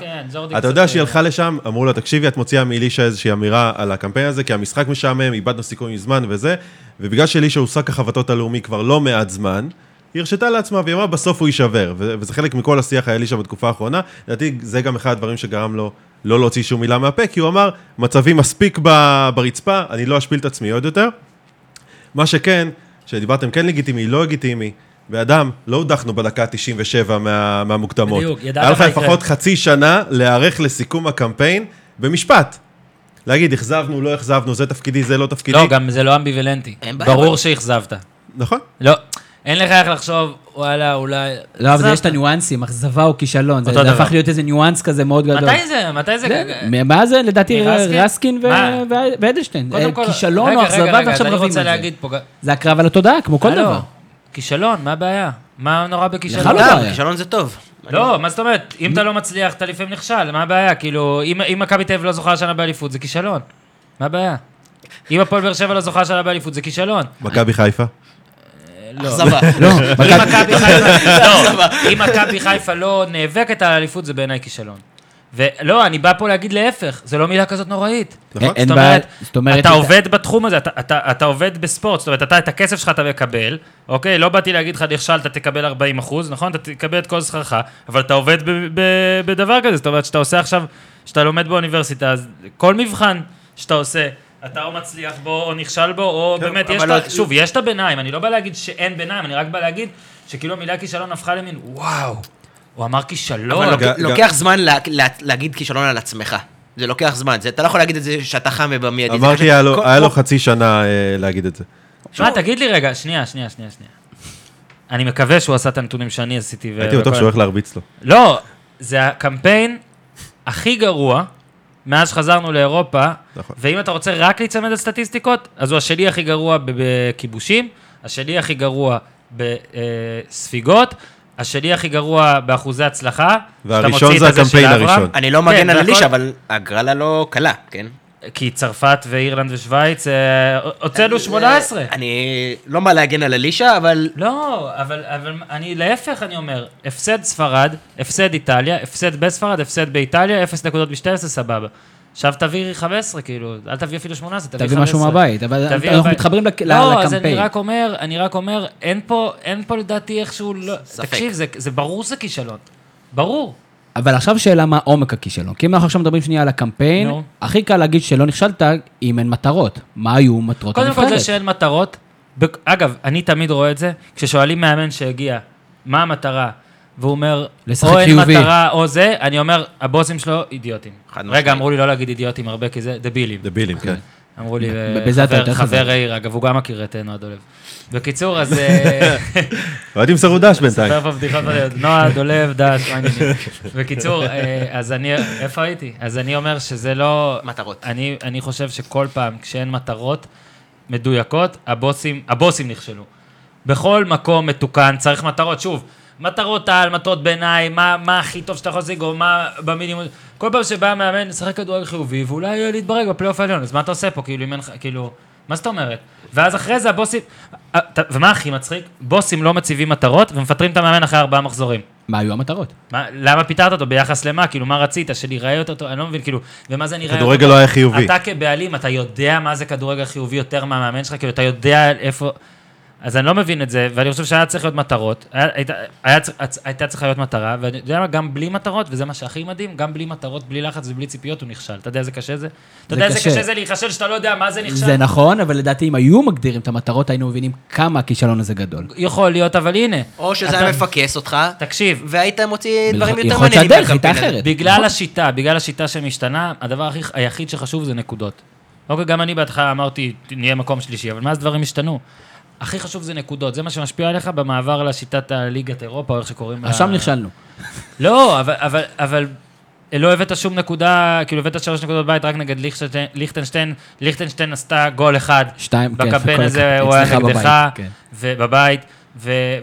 אתה יודע שהיא הלכה לשם, אמרו לה, תקשיבי, את מוציאה מאלישע איזושהי אמירה על הקמפיין הזה, כי המשחק משעמם, איבדנו סיכוי מזמן וזה, ובגלל שאלישע הושג כחבטות הלאומי כבר לא מעט זמן, היא הרשתה לעצמה, והיא אמרה, בסוף הוא יישבר, וזה חלק מכל השיח האלישע בתקופה האחרונה, לדעתי, זה גם אחד הדברים שגרם לו לא להוציא שום מילה מהפה, כי הוא אמר, מצבי מספיק ברצפה, אני לא אשפיל את עצמי עוד יותר. מה שכן, שדיברתם, כן לגיטימי, לא לגיטימי, באדם, לא הודחנו בדקה תשעים ושבע מה, מהמוקדמות. בדיוק, ידע היה לך לפחות חצי שנה להיערך לסיכום הקמפיין במשפט. להגיד, החזבנו, לא החזבנו, זה תפקידי, זה לא תפקידי. לא, גם זה לא אמביוולנטי. ברור שהחזבת. נכון. לא, אין לך איך לחשוב, וואלה, אולי... לא, אבל יש את הניואנסים, אכזבה או כישלון. זה הפך להיות איזה ניואנס כזה מאוד גדול. מתי זה? מתי זה? מה זה? לדעתי רסקין ואדלשטיין. כישלון או אכזבה, ועכשיו רבים את זה. זה הקרב על התודעה, כמו כל דבר. כישלון, מה הבעיה? מה נורא בכישלון? כישלון זה טוב. לא, מה זאת אומרת? אם אתה לא מצליח, אתה לפעמים נכשל, מה הבעיה? כאילו, אם מכבי תל אביב לא זוכה השנה באליפות, זה כישלון. מה הבעיה? אם הפועל באר שבע לא זוכה השנה באליפות, זה כישלון. מכבי חיפה? לא. אכזבה. אם מכבי חיפה לא נאבקת על האליפות, זה בעיניי כישלון. ולא, אני בא פה להגיד להפך, זה לא מילה כזאת נוראית. זאת אומרת, אתה עובד בתחום הזה, אתה עובד בספורט, זאת אומרת, אתה את הכסף שלך אתה מקבל, אוקיי, לא באתי להגיד לך, נכשל, אתה תקבל ארבעים אחוז, נכון? אתה תקבל את כל שכרך, אבל אתה עובד בדבר כזה, זאת אומרת, שאתה עושה עכשיו, שאתה לומד באוניברסיטה, אז כל מבחן שאתה עושה, אתה או מצליח בו, או נכשל בו, או באמת, שוב, יש את הביניים, אני לא בא להגיד שאין ביניים, אני רק בא להגיד שכאילו המילה כישלון הפכה למין, וואו. הוא אמר כישלון. אבל לוקח זמן להגיד כישלון על עצמך. זה לוקח זמן. אתה לא יכול להגיד את זה שאתה חם ובמיידי. אמרתי, היה לו חצי שנה להגיד את זה. מה, תגיד לי רגע, שנייה, שנייה, שנייה. אני מקווה שהוא עשה את הנתונים שאני עשיתי. הייתי בטוח שהוא הולך להרביץ לו. לא, זה הקמפיין הכי גרוע מאז שחזרנו לאירופה, ואם אתה רוצה רק להצמד לסטטיסטיקות, אז הוא השני הכי גרוע בכיבושים, השני הכי גרוע בספיגות, השני הכי גרוע באחוזי הצלחה. והראשון זה הקמפיין הראשון. אני לא מגן על אלישע, אבל הגרלה לא קלה, כן? כי צרפת ואירלנד ושוויץ, הוצאנו שמונה עשרה. אני לא מה להגן על אלישע, אבל... לא, אבל אני להפך, אני אומר, הפסד ספרד, הפסד איטליה, הפסד בספרד, הפסד באיטליה, אפס נקודות ב-שתים עשרה, סבבה. עכשיו תביא חמש עשרה, כאילו, אל תביא אפילו שמונה עשרה, תביא חמש עשרה. תביא משהו מהבית, אבל אנחנו מתחברים לקמפיין. לא, אז אני רק אומר, אני רק אומר, אין פה, אין פה לדעתי איכשהו לא... תקשיב, זה ברור זה כישלון. ברור. אבל עכשיו שאלה מה עומק הכישלון. כי אם אנחנו עכשיו מדברים שנייה על הקמפיין, הכי קל להגיד שלא נכשלת אם אין מטרות. מה היו מטרות הנבחרת? קודם כל זה שאין מטרות. אגב, אני תמיד רואה את זה, כששואלים מאמן שהגיע, מה המטרה? והוא אומר, או אין מטרה או זה, אני אומר, הבוסים שלו אידיוטים. רגע, אמרו לי לא להגיד אידיוטים הרבה, כי זה דבילים. דבילים, כן. אמרו לי, חבר העיר, אגב, הוא גם מכיר את נועד עולב. בקיצור, אז... ועד עם שרו דש בינתיים. ספר פה בדיחות, נועד עולב, דש, מה עניינים. בקיצור, אז אני, איפה הייתי? אז אני אומר שזה לא... מטרות. אני חושב שכל פעם, כשאין מטרות מדויקות, הבוסים נכשלו. בכל מקום מתוקן צריך מטרות, שוב. מטרות על, מטרות בעיניי, מה, מה הכי טוב שאתה יכול להשיג, או מה במינימום. כל פעם שבא מאמן, שחק כדורגל חיובי, ואולי להתברג בפלייאוף העליון. אז מה אתה עושה פה? כאילו, אם אין, כאילו, מה זאת אומרת? ואז אחרי זה הבוסים, ומה הכי מצחיק? בוסים לא מציבים מטרות, ומפטרים את המאמן אחרי ארבעה מחזורים. מה היו המטרות? מה, למה פיתרת אותו? ביחס למה? כאילו, מה רצית? שנראה אותו? אני לא מבין, כאילו, ומה זה נראה? כדורגל לא היה חיובי. אתה כבעלים, אתה יודע מה זה כדורגל חיובי יותר מהמאמן שלך, כאילו, אתה יודע איפה... אז אני לא מבין את זה, ואני חושב שהיה צריך להיות מטרות, הייתה צריכה להיות מטרה, ואני יודע מה, גם בלי מטרות, וזה מה שהכי מדהים, גם בלי מטרות, בלי לחץ ובלי ציפיות, הוא נכשל. אתה יודע איזה קשה זה? אתה יודע איזה קשה זה להיחשל שאתה לא יודע מה זה נכשל? זה נכון, אבל לדעתי אם היו מגדירים את המטרות, היינו מבינים כמה הכישלון הזה גדול. יכול להיות, אבל הנה. או שזה היה מפקס אותך, תקשיב, והיית מוציא דברים יותר מעניינים. בגלל השיטה, בגלל השיטה שמשתנה, הדבר היחיד שחשוב זה נקודות. אוקיי, גם אני בהתחלה אמרתי, נהיה מקום שלישי, אבל מאז דברים השתנו. הכי חשוב זה נקודות, זה מה שמשפיע עליך במעבר לשיטת הליגת אירופה, או איך שקוראים... השם נכשלנו. לא, אבל לא הבאת שום נקודה, כאילו הבאת שלוש נקודות בית רק נגד ליכטנשטיין, ליכטנשטיין עשתה גול אחד, בקמפיין הזה הוא היה נגדך, ובבית,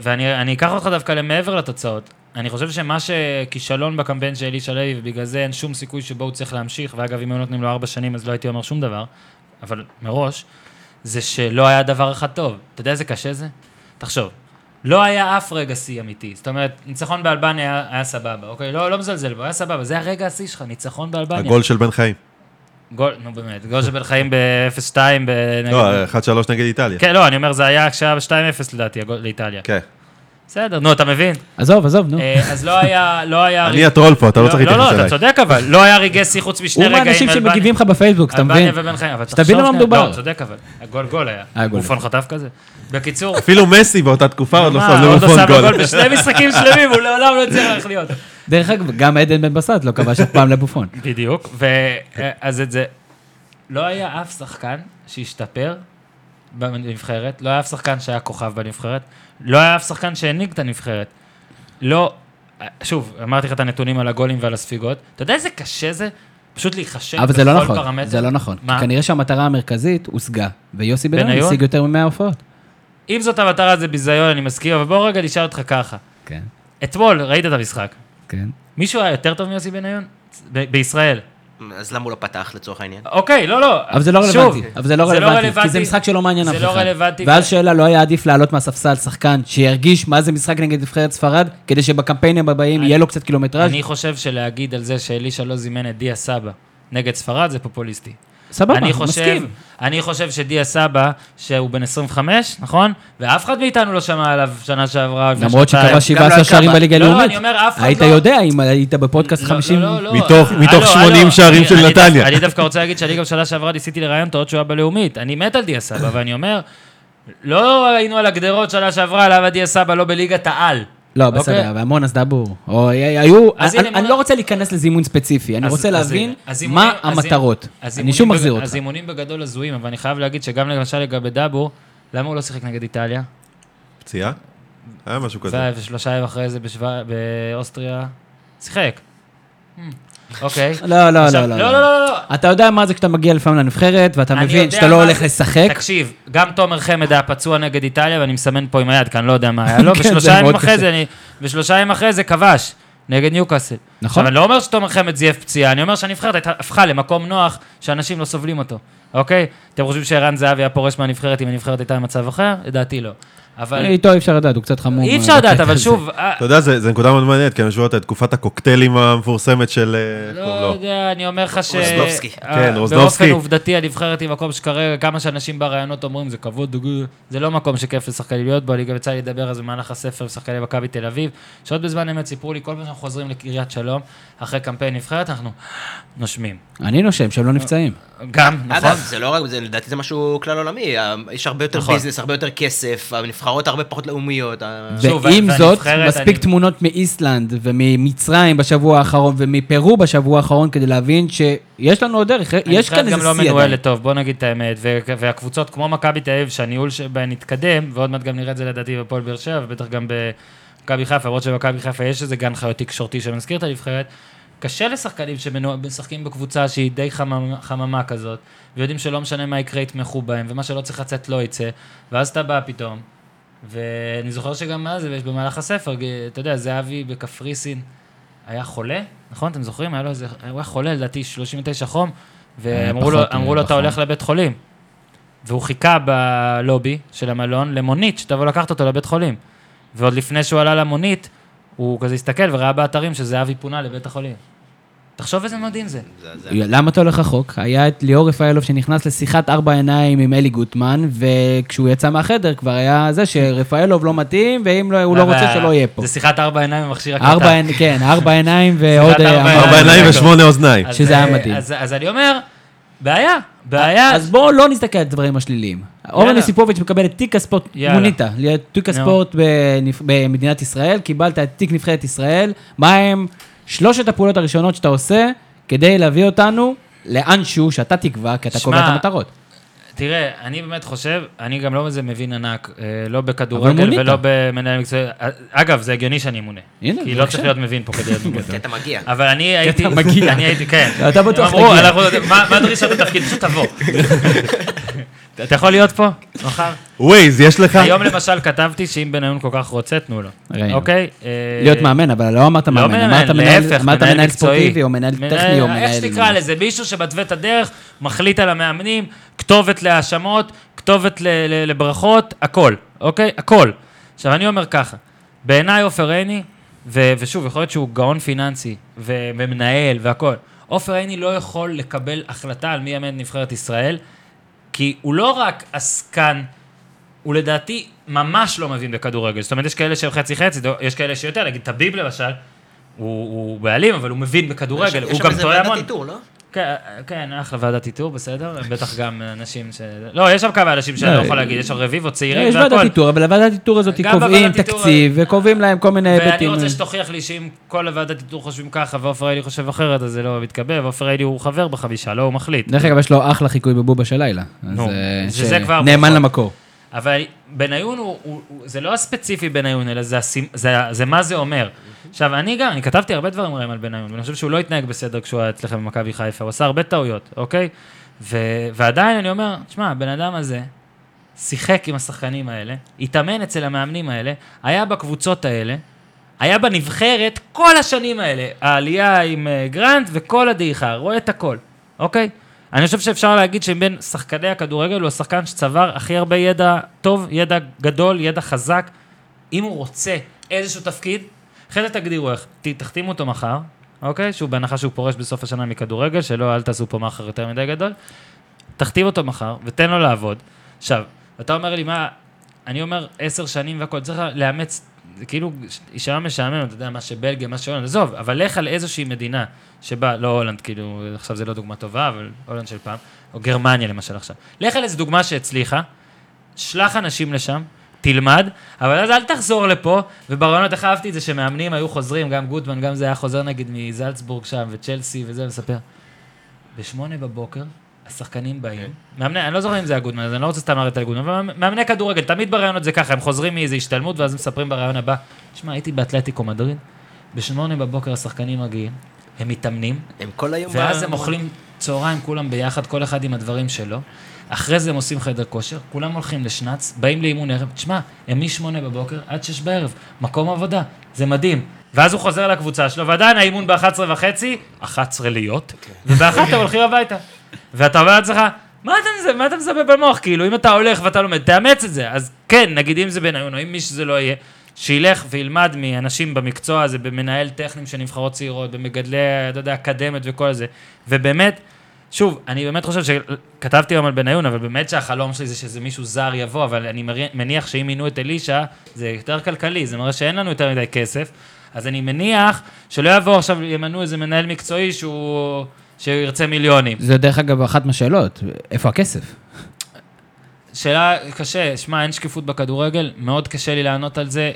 ואני אקח אותך דווקא למעבר לתוצאות. אני חושב שמה שכישלון בקמפיין של אלישע לוי, ובגלל זה אין שום סיכוי שבו הוא צריך להמשיך, ואגב, אם היו נותנים לו ארבע שנים, אז לא הייתי אומר שום דבר, אבל מראש, זה שלא היה דבר אחד טוב. אתה יודע איזה קשה זה? תחשוב, לא היה אף רגע שיא אמיתי. זאת אומרת, ניצחון באלבניה היה סבבה, אוקיי? לא, לא מזלזל בו, היה סבבה. זה הרגע השיא שלך, ניצחון באלבניה. הגול של בן חיים. גול, נו באמת, גול של בן חיים ב-אפס שתיים. לא, אחת שלוש נגד איטליה. כן, לא, אני אומר, זה היה עכשיו שתיים אפס לדעתי, לאיטליה. כן. בסדר, נו, אתה מבין? עזוב, עזוב, נו. אז לא היה, לא היה... אני הטרול פה, אתה לא צריך להתאחס עליי. לא, לא, אתה צודק אבל, לא היה רגעי שיא חוץ משני רגעים. הוא מהאנשים שמגיבים לך בפייסבוק, אתה מבין? אלבניה ובן חיים, אבל תחשוב... לא, צודק אבל, הגול גול היה. בופון חטף כזה. בקיצור... אפילו מסי באותה תקופה עוד לא שם בופון גול. בשני משחקים שלמים, הוא לעולם לא צריך להיות. דרך אגב, גם עדן בן בסט לא קבע שאת פעם לבופון. בדיוק, ואז את זה... לא היה אף שחקן שהשתפר בנבחרת, לא היה אף שחקן שהיה כוכב בנבחרת, לא היה אף שחקן שהניג את הנבחרת. לא, שוב, אמרתי לך את הנתונים על הגולים ועל הספיגות, אתה יודע איזה קשה זה? פשוט להיחשב בכל פרמטר. אבל זה לא נכון, כנראה שהמטרה המרכזית הושגה, ויוסי בנעיון השיג יותר ממאה הופעות. אם זאת המטרה זה בזיון, אני מסכים, אבל בואו רגע נשאר אותך ככה. כן. אתמול ראית את המשחק. כן. מישהו היה יותר טוב מיוסי בנעיון? בישראל. אז למה הוא לא פתח לצורך העניין? אוקיי, לא, לא. אבל זה לא רלוונטי. אבל זה לא רלוונטי, כי זה משחק שלא מעניין אף אחד. זה לא רלוונטי. ואז שאלה, לא היה עדיף לעלות מהספסל שחקן שירגיש מה זה משחק נגד נבחרת ספרד, כדי שבקמפיינים הבאים יהיה לו קצת קילומטראז'? אני חושב שלהגיד על זה שאלישע לא זימן את דיאס אבא נגד ספרד, זה פופוליסטי. סבבה, מסכים. אני חושב שדיאס אבא, שהוא בן עשרים וחמש, נכון? ואף אחד מאיתנו לא שמע עליו שנה שעברה. למרות שקבע שבעה עשר שערים בליגה לאומית. היית יודע אם היית בפודקאסט חמישים? מתוך שמונים שערים של נתניה. אני דווקא רוצה להגיד שאני גם שנה שעברה ניסיתי לראיין אותו עוד שהוא היה בלאומית. אני מת על דיאס אבא, ואני אומר, לא היינו על הגדרות שנה שעברה, עליו דיאס אבא לא בליגת העל. לא, בסדר, והמון אז דבור. אני לא רוצה להיכנס לזימון ספציפי, אני רוצה להבין מה המטרות. אני שום מחזיר אותך. הזימונים בגדול הזויים, אבל אני חייב להגיד שגם למשל לגבי דבור, למה הוא לא שיחק נגד איטליה? פציעה? היה משהו כזה. ושלושה יום אחרי זה באוסטריה, שיחק. אוקיי. לא, לא, לא, לא. לא, לא, לא. אתה יודע מה זה כשאתה מגיע לפעמים לנבחרת, ואתה מבין שאתה לא הולך לשחק. תקשיב, גם תומר חמד היה פצוע נגד איטליה, ואני מסמן פה עם היד, כאן לא יודע מה היה. לא, בשלושה ימים אחרי זה כבש, נגד ניוקאסל. נכון. אבל אני לא אומר שתומר חמד זייף פציעה, אני אומר שהנבחרת הפכה למקום נוח, שאנשים לא סובלים אותו. אוקיי? אתם חושבים שערן זהבי היה פורש מהנבחרת, אם הנבחרת הייתה במצב אחר? לדעתי לא. אבל איתו אי אפשר לדעת, הוא קצת חמור. אי אפשר לדעת, אבל שוב אתה יודע, זה נקודה מאוד מעניינת, כי אני משווה את תקופת הקוקטיילים המפורסמת של לא יודע, אני אומר לך ש רוזנובסקי. כן, רוזנובסקי. באופן עובדתי, הנבחרת היא מקום שכרגע, כמה שאנשים בראיונות אומרים, זה כבוד, זה לא מקום שכיף לשחקנים להיות בו, אני גם יצא לי לדבר אז במהלך הספר, לשחקני מכבי תל אביב, שעוד בזמן אמת סיפרו לי, כל פעם שאנחנו חוזרים לקריית שלום, אחרי קמפיין נבחרת, אנחנו נושמים. אני נושם, שהם לא נפצעים. גם, נכון. זה לא רק, זה, לדעתי זה משהו כלל עולמי, יש הרבה יותר ביזנס, הרבה יותר כסף, נבחרות הרבה פחות לאומיות. ועם זאת, מספיק תמונות מאיסלנד וממצרים בשבוע האחרון ומפרו בשבוע האחרון כדי להבין שיש לנו עוד דרך, יש כאן איזה סיידה. הנבחרת גם לא מנוהלת טוב, בוא נגיד את האמת, והקבוצות כמו מכבי תל אביב, שהניהול שבהן התקדם, ועוד מעט גם נראה את זה לדעתי בפועל באר שבע, ובטח גם במכבי חיפה, למרות שבמכבי חיפה יש איזה גן חיות תקשורתי שמזכיר את הנבחרת, קשה לשחקנים שמשחקים בקבוצה שהיא די חממה, חממה כזאת, ויודעים שלא משנה מה יקרה יתמכו בהם, ומה שלא צריך לצאת לא יצא, ואז אתה בא פתאום, ואני זוכר שגם מה זה, ויש במהלך הספר, אתה יודע, זהבי בקפריסין היה חולה, נכון? אתם זוכרים? היה לו איזה, הוא היה חולה, לדעתי, שלושים ותשע חום, ואמרו לו, אמרו לו, אתה הולך לבית חולים. והוא חיכה בלובי של המלון למונית, שתבוא לקחת אותו לבית חולים. ועוד לפני שהוא עלה למונית, הוא כזה הסתכל וראה באתרים שזהבי פונה לבית החולים. תחשוב איזה מדהים זה. למה אתה הולך רחוק? היה את ליאור רפאלוב שנכנס לשיחת ארבע עיניים עם אלי גוטמן, וכשהוא יצא מהחדר כבר היה זה שרפאלוב לא מתאים, ואם הוא לא רוצה שלא יהיה פה. זה שיחת ארבע עיניים ומכשיר הקלטה. כן, ארבע עיניים ועוד ארבע עיניים ושמונה אוזניים. שזה היה מדהים. אז אני אומר, בעיה, בעיה. אז בואו לא נסתכל על דברים השליליים. אורן יוסיפוביץ מקבל את תיק הספורט מוניטה, תיק הספורט במדינת ישראל, קיבלת את תיק נבחרת ישראל, מה הם שלושת הפעולות הראשונות שאתה עושה, כדי להביא אותנו לאנשהו שאתה תקבע, כי אתה קובע את המטרות. תראה, אני באמת חושב, אני גם לא איזה מבין ענק, לא בכדורגל ולא במנהל מקצועי. אגב, זה הגיוני שאני אמונה. כי לא צריך להיות מבין פה כדי להיות מבין. כי אתה מגיע. אבל אני הייתי, אני הייתי, כן. אתה בטוח תגיע. מה דרישות התפקיד? פשוט תבוא. אתה יכול להיות פה? מחר? ווייז, יש לך? היום למשל כתבתי שאם בנעיון כל כך רוצה, תנו לו. אוקיי? להיות מאמן, אבל לא אמרת מאמן. אמרת מנהל ספורטיבי או מנהל טכני או מנהל... איך שתקרא לזה? מישהו שבתוות הדרך מחליט על המאמנים, כתובת להאשמות, כתובת לברכות, הכל. אוקיי? הכל. עכשיו אני אומר ככה, בעיניי עופר עיני, ושוב, יכול להיות שהוא גאון פיננסי ומנהל והכל. עופר עיני לא יכול לקבל החלטה על מי יאמן נבחרת ישראל, כי הוא לא רק עסקן, הוא לדעתי ממש לא מבין בכדורגל. זאת אומרת, יש כאלה שהם חצי חצי, יש כאלה שיותר, נגיד, תביב למשל, הוא בעלים, אבל הוא מבין בכדורגל. יש שם איזה ועדת איתור, לא? כן, אחלה ועדת איתור, בסדר? בטח גם אנשים ש... לא, יש שם כמה אנשים שאני לא יכול להגיד, יש שם רביב או צעירים. יש ועדת איתור, אבל הוועדת איתור הזאת קובעים תקציב, וקובעים להם כל מיני היבטים. ואני רוצה שתוכיח לי שאם כל הוועדת איתור חושבים ככה, ואופר אלי חושב אחרת, אז זה לא מתקבע, ואופר אלי הוא חבר בחמישה, לא הוא מחליט. דרך אגב, יש לו אחלה חיקוי בבובה של לילה. נו, שזה כבר... נאמן למקור. אבל בניון, זה לא הספציפי בניון, אלא זה מה זה אומר. עכשיו, אני גם, אני כתבתי הרבה דברים רעים על בנעיון, ואני חושב שהוא לא התנהג בסדר כשהוא היה אצלכם במכבי חיפה, הוא עשה הרבה טעויות, אוקיי? ו- ועדיין אני אומר, תשמע, הבן אדם הזה שיחק עם השחקנים האלה, התאמן אצל המאמנים האלה, היה בקבוצות האלה, היה בנבחרת כל השנים האלה, העלייה עם גרנט וכל הדעיכה, רואה את הכל, אוקיי? אני חושב שאפשר להגיד שבין שחקני הכדורגל הוא השחקן שצבר הכי הרבה ידע טוב, ידע גדול, ידע חזק, אם הוא רוצה איזשהו תפקיד, אחרי זה תגדירו איך, תחתימו אותו מחר, אוקיי? שהוא בהנחה שהוא פורש בסוף השנה מכדורגל, שלא אל תעשו פה מחר יותר מדי גדול, תחתיב אותו מחר ותן לו לעבוד. עכשיו, אתה אומר לי מה, אני אומר עשר שנים והכל, צריך לאמץ, זה כאילו אישה משעמם, אתה יודע, מה שבלגיה, מה שהולנד, עזוב, אבל לך על איזושהי מדינה שבה, לא הולנד, כאילו, עכשיו זה לא דוגמה טובה, אבל הולנד של פעם, או גרמניה למשל עכשיו. לך על איזו דוגמה שהצליחה, שלח אנשים לשם, תלמד, אבל אז אל תחזור לפה, וברעיונות איך אהבתי את זה שמאמנים היו חוזרים, גם גודמן, גם זה היה חוזר נגיד מזלצבורג שם, וצ'לסי וזה, מספר. בשמונה בבוקר, השחקנים באים, מאמני, אני לא זוכר אם זה הגודמן, אז אני לא רוצה סתם להראות על גודמן, אבל מאמני כדורגל, תמיד ברעיונות זה ככה, הם חוזרים מאיזו השתלמות, ואז מספרים ברעיון הבא, תשמע, הייתי באתלטיקו מדריד, בשמונה בבוקר השחקנים מגיעים, הם מתאמנים, הם כל היום ואז הם אוכלים צהריים, כולם ביחד, כל אחד עם הדברים שלו, אחרי זה הם עושים חדר כושר, כולם הולכים לשנץ, באים לאימון ערב, תשמע, הם משמונה בבוקר עד שש בערב, מקום עבודה, זה מדהים. ואז הוא חוזר לקבוצה שלו, ועדיין האימון ב-אחת עשרה וחצי, אחת עשרה להיות, ובאחת אתה הולכים הביתה. ואתה אומר לעצמך, מה אתה מזבב במוח? כאילו, אם אתה הולך ואתה לומד, תאמץ את זה. אז כן, נגיד אם זה בנעיון, או אם מי שזה לא יהיה, שילך וילמד מאנשים במקצוע הזה, במנהל טכנים של נבחרות צעירות, במגדלי, אתה יודע, אקדמית וכל זה. ובאמת, שוב, אני באמת חושב שכתבתי היום על בנעיון, אבל באמת שהחלום שלי זה שזה מישהו זר יבוא, אבל אני מניח שאם מינו את אלישע, זה יותר כלכלי, זה מראה שאין לנו יותר מדי כסף, אז אני מניח שלא יבוא עכשיו, ימנו איזה מנהל מקצועי שהוא, שהוא ירצה מיליונים. זה דרך אגב אחת מהשאלות, איפה הכסף? שאלה קשה, שמה, אין שקיפות בכדורגל, מאוד קשה לי לענות על זה,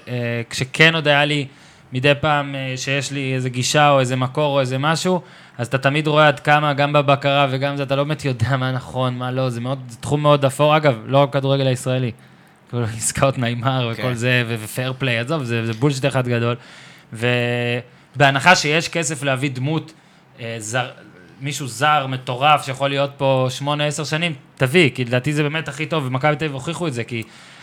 כשכן עוד היה לי מדי פעם שיש לי איזה גישה או איזה מקור או איזה משהו, אז אתה תמיד רואה עד כמה, גם בבקרה וגם זה, אתה לא באמת יודע מה נכון, מה לא, זה תחום מאוד אפור, אגב, לא רק כדורגל הישראלי, כאילו עסקאות נעימר וכל זה, ופייר פליי, עזוב, זה בולשיט אחד גדול, ובהנחה שיש כסף להביא דמות, מישהו זר, מטורף, שיכול להיות פה שמונה, עשר שנים, תביא, כי לדעתי זה באמת הכי טוב, ומכבי תל אביב הוכיחו את זה, כי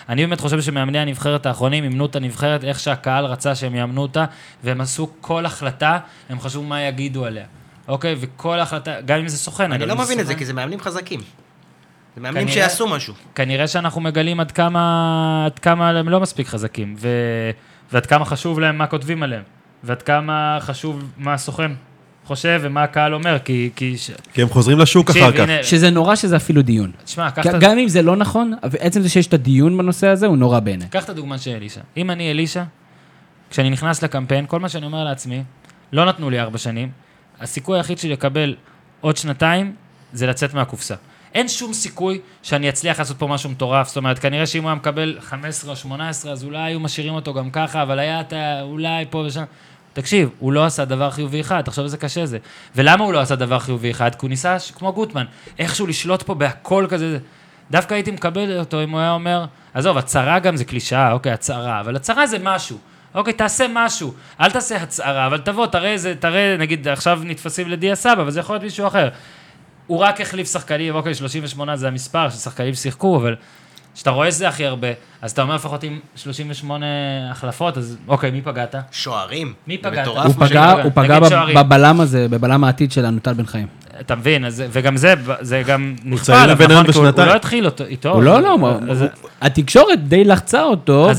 אני באמת חושב שמאמני הנבחרת האחרונים, ימנו את הנבחרת, איך שהקהל רצה שהם יאמנו אותה, והם עשו כל החלטה, הם חשבו מה יגידו עליה. אוקיי, וכל החלטה, גם אם זה סוכן. אני לא מבין את זה, כי זה מאמנים חזקים. זה מאמנים שיעשו משהו. כנראה שאנחנו מגלים עד כמה, עד כמה הם לא מספיק חזקים, ו... ועד כמה חשוב להם מה כותבים עליהם, ועד כמה חשוב מה הסוכן חושב ומה הקהל אומר, כי... כי, ש... כי הם חוזרים לשוק אחר כך. הנה... שזה נורא שזה אפילו דיון. שמה, כ- את... גם אם זה לא נכון, בעצם זה שיש את הדיון בנושא הזה, הוא נורא בעיני. קח את הדוגמה של אלישע. אם אני אלישע, כשאני נכנס לקמפיין, כל מה שאני אומר לעצמי, לא נתנו לי ארבע שנים, הסיכוי היחיד שלי לקבל עוד שנתיים, זה לצאת מהקופסה. אין שום סיכוי שאני אצליח לעשות פה משהו מטורף, זאת אומרת, כנראה שאם הוא היה מקבל חמש עשרה או שמונה עשרה, אז אולי היו משאירים אותו גם ככה, אבל היה אתה אולי פה ושם. תקשיב, הוא לא עשה דבר חיובי אחד, תחשוב איזה קשה זה. ולמה הוא לא עשה דבר חיובי אחד? כי הוא ניסה, כמו גוטמן, איכשהו לשלוט פה בהכל כזה. דווקא הייתי מקבל אותו אם הוא היה אומר, עזוב, הצהרה גם זה קלישאה, אוקיי, הצהרה, אבל הצהרה זה משהו. אוקיי, תעשה משהו, אל תעשה הצהרה, אבל תבוא, תראה, תראה, נגיד, עכשיו נתפסים לדיאס אבא, אבל זה יכול להיות מישהו אחר. הוא רק החליף שחקנים, אוקיי, שלושים ושמונה זה המספר ששחקנים שיחקו, אבל שאתה רואה שזה הכי הרבה, אז אתה אומר לפחות עם שלושים ושמונה החלפות, אז אוקיי, מי פגעת? שוערים. מי פגעת? הוא פגע, הוא פגע בבלם הזה, בבלם העתיד שלנו, טל בן חיים. אתה מבין, וגם זה, זה גם נכפה, הוא לא התחיל איתו. הוא לא, לא, התקשורת די לחצה אותו,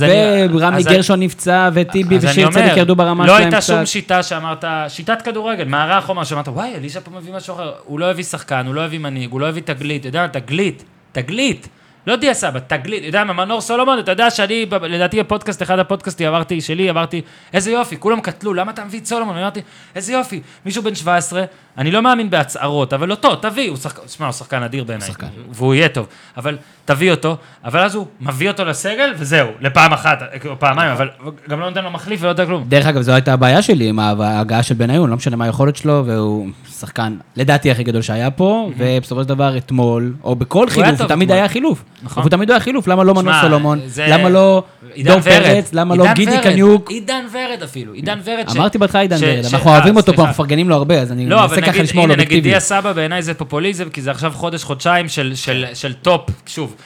ורמי גרשון נפצע, וטיבי ושיר צדיק ירדו ברמה שלהם קצת. לא הייתה שום שיטה שאמרת, שיטת כדורגל, מערך או מה שאמרת, וואי, אלישע פה מביא משהו אחר, הוא לא הביא שחקן, הוא לא הביא מנהיג, הוא לא הביא תגלית, אתה יודע, תגלית, תגלית, לא דיאס אבא, תגלית, אתה יודע, מנור סולומון, אתה יודע שאני, לדעתי הפודקאסט, אחד הפודקאסטים אמרתי, שלי, אמרתי, איזה יופי, כולם קטלו, למה אתה מביא את סולומון? אמרתי, איזה יופי, מישהו בן שבע עשרה, אני לא מאמין בהצערות, אבל אותו, תביא, הוא שחקן, שמה, הוא שחקן אדיר בעיניי, והוא יהיה טוב, אבל תביא אותו, אבל אז הוא מביא אותו לסגל, וזהו, לפעם אחת, או פעמיים, אבל גם לא נותן לו מחליף ולא יודע כלום. דרך אגב, זו הייתה הבעיה שלי עם ההגעה של בנעיון, לא משנה מה היכולת שלו, והוא שחקן, לדעתי, הכי גדול שהיה פה, ובסופו של דבר, אתמול, או בכל חילוף, הוא תמיד היה חילוף. הוא תמיד היה חילוף, למה לא מנור סולומון, למה לא דור פרץ, למה לא גידי קניוק. אידן ורד אפילו, אידן ורד. אמרתי בהתחלה אידן ורד, אנחנו אוהבים אותו פה, מפרגנים לו הרבה, אז אני מנסה ככה לשמור לו אובייקטיבי. נגיד דיאס אבא בעיניי זה פופוליזם, כי זה עכשיו חודש, חודשיים של טופ, שוב,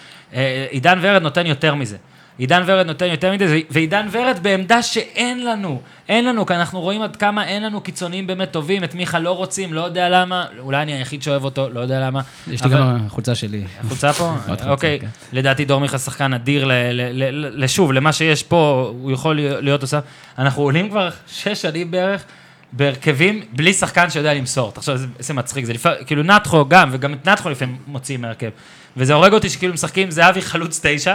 אידן ורד נותן יותר מזה. עידן ורד נותן יותר מדי, ועידן ורד בעמדה שאין לנו, אין לנו, כי אנחנו רואים עד כמה אין לנו קיצוניים באמת טובים, את מיכה לא רוצים, לא יודע למה, אולי אני היחיד שאוהב אותו, לא יודע למה. יש לי גם החולצה שלי. החולצה פה? אוקיי, לדעתי דור מיכה שחקן אדיר לשוב, למה שיש פה, הוא יכול להיות עושה. אנחנו עולים כבר שש שנים בערך, בהרכבים, בלי שחקן שיודע למסור. תחשוב, זה מצחיק, זה כאילו נתחו גם, וגם את נתחו לפעמים מוציאים מהרכב. וזה הורג אותי שכאילו משחקים, זהבי חלוץ תשע,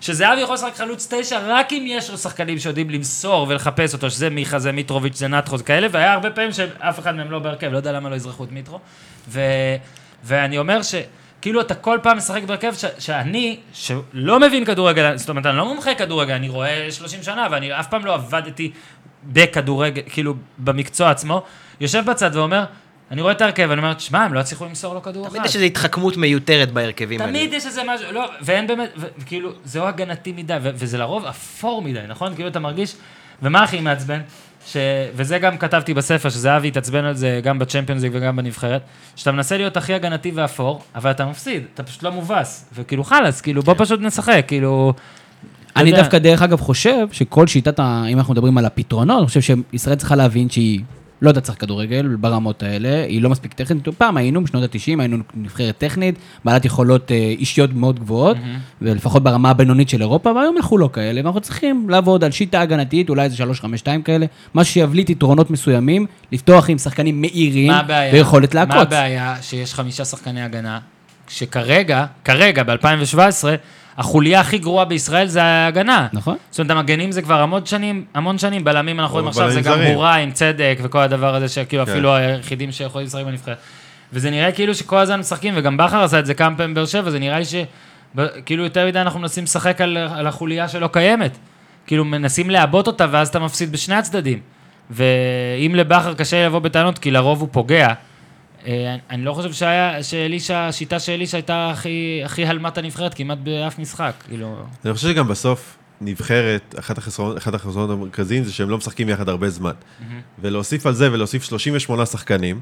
שזהבי יכול לשחק חלוץ תשע, רק אם יש לו שחקנים שיודעים למסור ולחפש אותו, שזה מיכה, זה מיטרוביץ', זה נתחו, זה כאלה, והיה הרבה פעמים שאף אחד מהם לא בהרכב, לא יודע למה לא אזרחות מיטרו. ו... ואני אומר ש... כאילו אתה כל פעם משחק ברכב ש- שאני, שלא מבין כדורגל, זאת אומרת, אני לא מומחה כדורגל, אני רואה שלושים שנה, ואני אף פעם לא עבדתי בכדורגל, כאילו במקצוע עצמו, יושב בצד ואומר, אני רואה את הרכב, אני אומר, שמה, הם לא הצליחו למסור לו כדור אחד. תמיד יש איזו התחכמות מיותרת בהרכבים האלה. תמיד יש איזה משהו, לא, ואין באמת, כאילו, זה לא הגנתי מדי, וזה לרוב אפור מדי, נכון? כאילו אתה מרגיש, ומה הכי מעצבן? ש... וזה גם כתבתי בספר, שזהבי התעצבן על זה גם בצ'מפיונס ליג וגם בנבחרת, שאתה מנסה להיות הכי הגנתי ואפור, אבל אתה מפסיד, אתה פשוט לא מובס, וכאילו חלס, כאילו בוא פשוט נשחק, כאילו... אני דווקא דרך אגב חושב שכל שיטת, אם אנחנו מדברים על הפתרונות, אני חושב שישראל צריכה להבין שהיא לא יודעת שחק כדורגל ברמות האלה, היא לא מספיק טכנית, פעם היינו בשנות ה-תשעים, היינו נבחרת טכנית, בעלת יכולות אישיות מאוד גבוהות, ולפחות ברמה הבינונית של אירופה, והיום אנחנו לא כאלה, ואנחנו צריכים לעבוד על שיטה הגנתית, אולי איזה שלוש חמש שתיים כאלה, מה שיבליט יתרונות מסוימים, לפתוח עם שחקנים מהירים, ויכולת להקות. מה הבעיה שיש חמישה שחקני הגנה, שכרגע, כרגע, ב-אלפיים שבע עשרה, החוליה הכי גרועה בישראל זה ההגנה. נכון. זאת אומרת, המגנים זה כבר המון שנים, המון שנים, בלמים אנחנו רואים עכשיו, זה גם מוריים, צדק וכל הדבר הזה, שכאילו אפילו היחידים שיכולים לשחק בנבחרת. וזה נראה כאילו שכל הזמן משחקים, וגם בכר עשה את זה כמה פעמים באר שבע, זה נראה לי שכאילו יותר מדי אנחנו מנסים לשחק על החוליה שלא קיימת. כאילו מנסים לעבוד אותה, ואז אתה מפסיד בשני הצדדים. ואם לבכר קשה לבוא בטענות, כי לרוב הוא פוגע, אני לא חושב שהשיטה של אלישע הייתה הכי הלמת הנבחרת, כמעט באף משחק. אני חושב שגם בסוף נבחרת, אחת החסרונות המרכזיים זה שהם לא משחקים יחד הרבה זמן. ולהוסיף על זה ולהוסיף שלושים ושמונה שחקנים,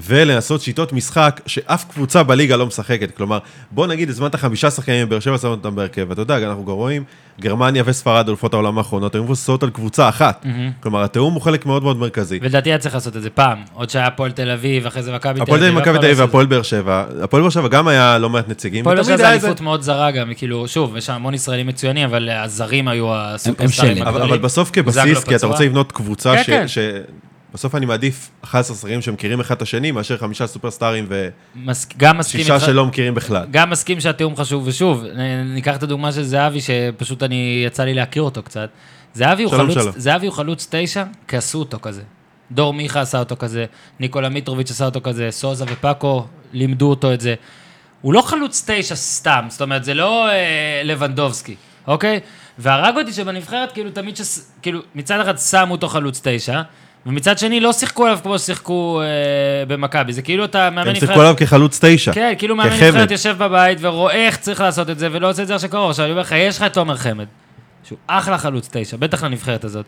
ולנסות שיטות משחק שאף קבוצה בליגה לא משחקת. כלומר, בוא נגיד, הזמנת חמישה שחקנים, באר שבע שמו אותם בהרכב, ואתה יודע, אנחנו רואים, גרמניה וספרד, אלופות העולם האחרונות, היו מבוססות על קבוצה אחת. כלומר, התיאום הוא חלק מאוד מאוד מרכזי. ולדעתי היה צריך לעשות את זה פעם, עוד שהיה הפועל תל אביב, אחרי זה מכבי תל אביב. הפועל מכבי תל אביב והפועל באר שבע. הפועל באר שבע גם היה לא מעט נציגים. הפועל באר שבע זה אליפות מאוד זרה גם, כאילו, שוב, יש המון ישראלים מצוינים, אבל הזרים היו הסופרסטארים הגדולים. אבל בסוף כבסיס, כי אתה רוצה לבנות קבוצה ש... בסוף אני מעדיף אחד עשר שחקנים שמכירים אחד את השני, מאשר חמישה סופרסטארים ושישה שלא מכירים בכלל. גם מסכים שהתיאום חשוב, ושוב, ניקח את הדוגמה של זהבי, שפשוט אני יצא לי להכיר אותו קצת. זהבי הוא חלוץ תשע, כי עשו אותו כזה. דור מיכה עשה אותו כזה, ניקולה מיטרוביץ' עשה אותו כזה, סוזה ופאקו לימדו אותו את זה. הוא לא חלוץ תשע סתם, זאת אומרת, זה לא לבנדובסקי, אוקיי? והרג אותי שבנבחרת, כאילו תמיד ש... כאילו, מצד אחד שמו אותו חלוץ תשע, ומצד שני לא שיחקו עליו כמו ששיחקו אה, במכבי, זה כאילו אתה מאמן נבחרת... הם שיחקו עליו כחלוץ תשע, כחמד. כן, כאילו מאמן נבחרת יושב בבית ורואה איך צריך לעשות את זה, ולא עושה את זה איך שקרור. עכשיו אני אומר לך, יש לך את תומר חמד, שהוא אחלה חלוץ תשע, בטח לנבחרת הזאת.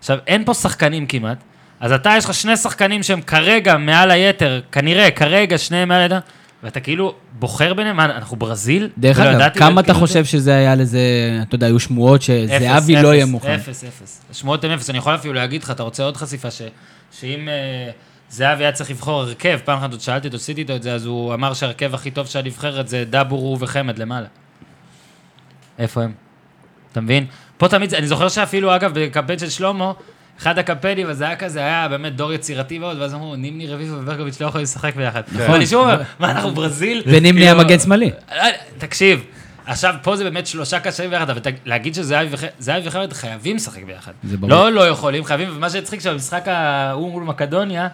עכשיו, אין פה שחקנים כמעט, אז אתה יש לך שני שחקנים שהם כרגע מעל היתר, כנראה, כרגע שניהם מעל היתר, ואתה כאילו בוחר ביניהם, אנחנו ברזיל? דרך אגב, כמה אתה חושב שזה היה לזה, אתה יודע, היו שמועות שזהבי לא יהיה מוכן. אפס, אפס. שמועות הם אפס. אני יכול אפילו להגיד לך, אתה רוצה עוד חשיפה, שאם זהבי היה צריך לבחור הרכב, פעם אחת עוד שאלתי, תוסיתי אותו את זה, אז הוא אמר שהרכב הכי טוב שהיה לבחרת, זה דאבורו וחמד למעלה. איפה הם? אתה מבין? פה תמיד, אני זוכר שאפילו, אגב, בקמפיין של שלמה, אחד הקמפיינים, אז זה היה כזה, היה באמת דור יצירתי מאוד, ואז אמרו, נימני רביב וברקוביץ לא יכולים לשחק ביחד. ואני שוב אומר, מה, אנחנו ברזיל? ונימני המגן שמאלי. תקשיב, עכשיו פה זה באמת שלושה קשרים ביחד, אבל להגיד שזהבי וחמד חייבים לשחק ביחד. לא, לא יכולים, חייבים, ומה שצריך שבמשחק ההוא מול מקדוניה,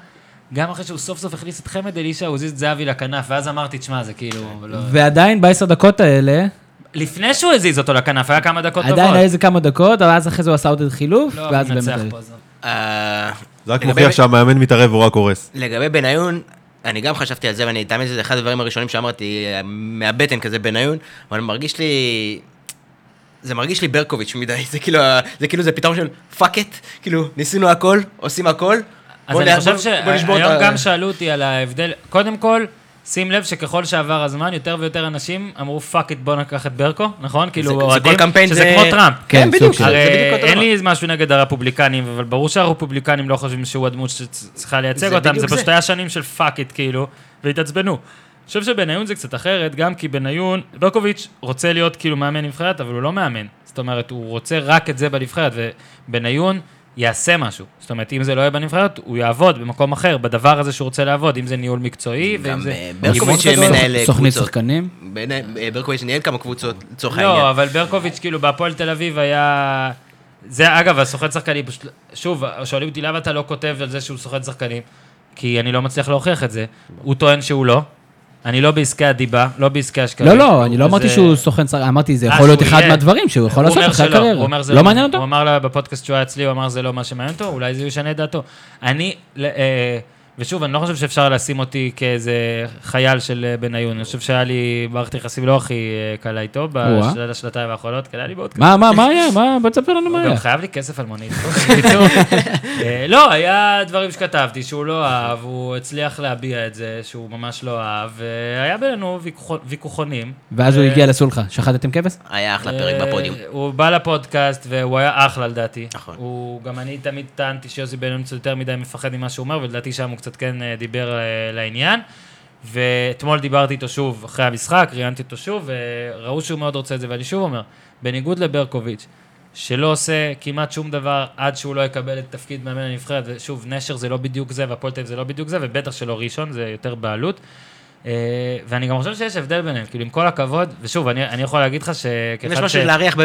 גם אחרי שהוא סוף סוף הכניס את חמד אלישע, הוא הזיז את זהבי לכנף, ואז אמרתי, תשמע, זה כאילו... ועדיין בעשר דקות האלה לפני שהוא הזיז אותו לכנף, היה כמה דקות טובות. עדיין היה איזה כמה דקות, אבל אז אחרי זה הוא עשה עוד את חילוף, ואז באמת... זה רק מוכיח שהמאמן מתערב ורק הורס. לגבי בנעיון, אני גם חשבתי על זה, ואני אתאמן את זה, אחד הדברים הראשונים שאמרתי, מהבטן כזה בנעיון, אבל מרגיש לי... זה מרגיש לי ברקוביץ' מדי, זה כאילו, זה כאילו, זה פתרון של פאק את, כאילו, ניסינו הכל, עושים הכל. אז אני חושב שהיום גם שאלו אותי על ההבדל, קודם כל, שים לב שככל שעבר הזמן, יותר ויותר אנשים אמרו, "פאק it, בוא נקח את ברקו", נכון? כאילו, אוהדים, שזה כמו טראמפ. כן, בדיוק. אין לי משהו נגד הרפובליקנים, אבל ברור שהרפובליקנים לא חושבים שהוא הדמות שצריכה לייצג אותם. זה פשוט היה שנים של "פאק it", כאילו, והתעצבנו. חושב שבנעיון זה קצת אחרת, גם כי בנעיון, ברקוביץ' רוצה להיות כאילו מאמן נבחרת, אבל הוא לא מאמן. זאת אומרת, הוא רוצה רק את זה בנבחרת, ובנעיון יעשה משהו. זאת אומרת, אם זה לא יהיה בנבחרת, הוא יעבוד במקום אחר, בדבר הזה שהוא רוצה לעבוד, אם זה ניהול מקצועי, ואם זה... ברקוביץ' שמנהל סוכני שחקנים? ברקוביץ' ניהל כמה קבוצות צורך העניין. לא, אבל ברקוביץ' כאילו בהפועל תל אביב היה... זה אגב, הסוכן שחקנים, שוב, שואלים אותי למה אתה לא כותב על זה שהוא סוכן שחקנים, כי אני לא מצליח להוכיח את זה. הוא טוען שהוא לא. אני לא בעסקי הדיבה, לא בעסקי השקרים. לא, לא, אני לא אמרתי שהוא סוכן שחקנים, אמרתי, זה יכול להיות אחד מהדברים שהוא יכול לעשות אחרי הקריירה. לא מעניין אותו? הוא אמר לה בפודקאסט שהוא היה אצלי, הוא אמר, זה לא מה שמעניין אותו, אולי זה ישנה דעתו. אני, ושוב, אני לא חושב שאפשר לשים אותי כאיזה חייל של בנעיון, אני חושב שהיה לי מערכת יחסים לא הכי קלה איתו, בשנתיים האחרונות, קלה לי בעוד כסף. מה, מה, מה היה? מה, בוא תספר לנו מה היה. הוא גם חייב לי כסף על מונית. לא, היה דברים שכתבתי שהוא לא אהב, הוא הצליח להביע את זה, שהוא ממש לא אהב, והיה בינינו ויכוחונים. ואז הוא הגיע לסולחה, שחטתם כבש? היה אחלה פרק בפודיום. הוא בא לפודקאסט, והוא היה אחלה לדעתי. הוא גם אני תמיד טענתי שיוסי בנעיון יותר מדי מפחד ממה שהוא אומר, ולדעתי שם הוא קצת כן דיבר לעניין, ואתמול דיברתי איתו שוב אחרי המשחק, ראיינתי אותו שוב, וראו שהוא מאוד רוצה את זה, ואני שוב אומר, בניגוד לברקוביץ', שלא עושה כמעט שום דבר עד שהוא לא יקבל את תפקיד מאמן הנבחרת, ושוב, נשר זה לא בדיוק זה, והפועל תל אביב זה לא בדיוק זה, ובטח שלא ראשון, זה יותר בעלות, ואני גם חושב שיש הבדל ביניהם, כאילו עם כל הכבוד, ושוב, אני, אני יכול להגיד לך ש... אם יש משהו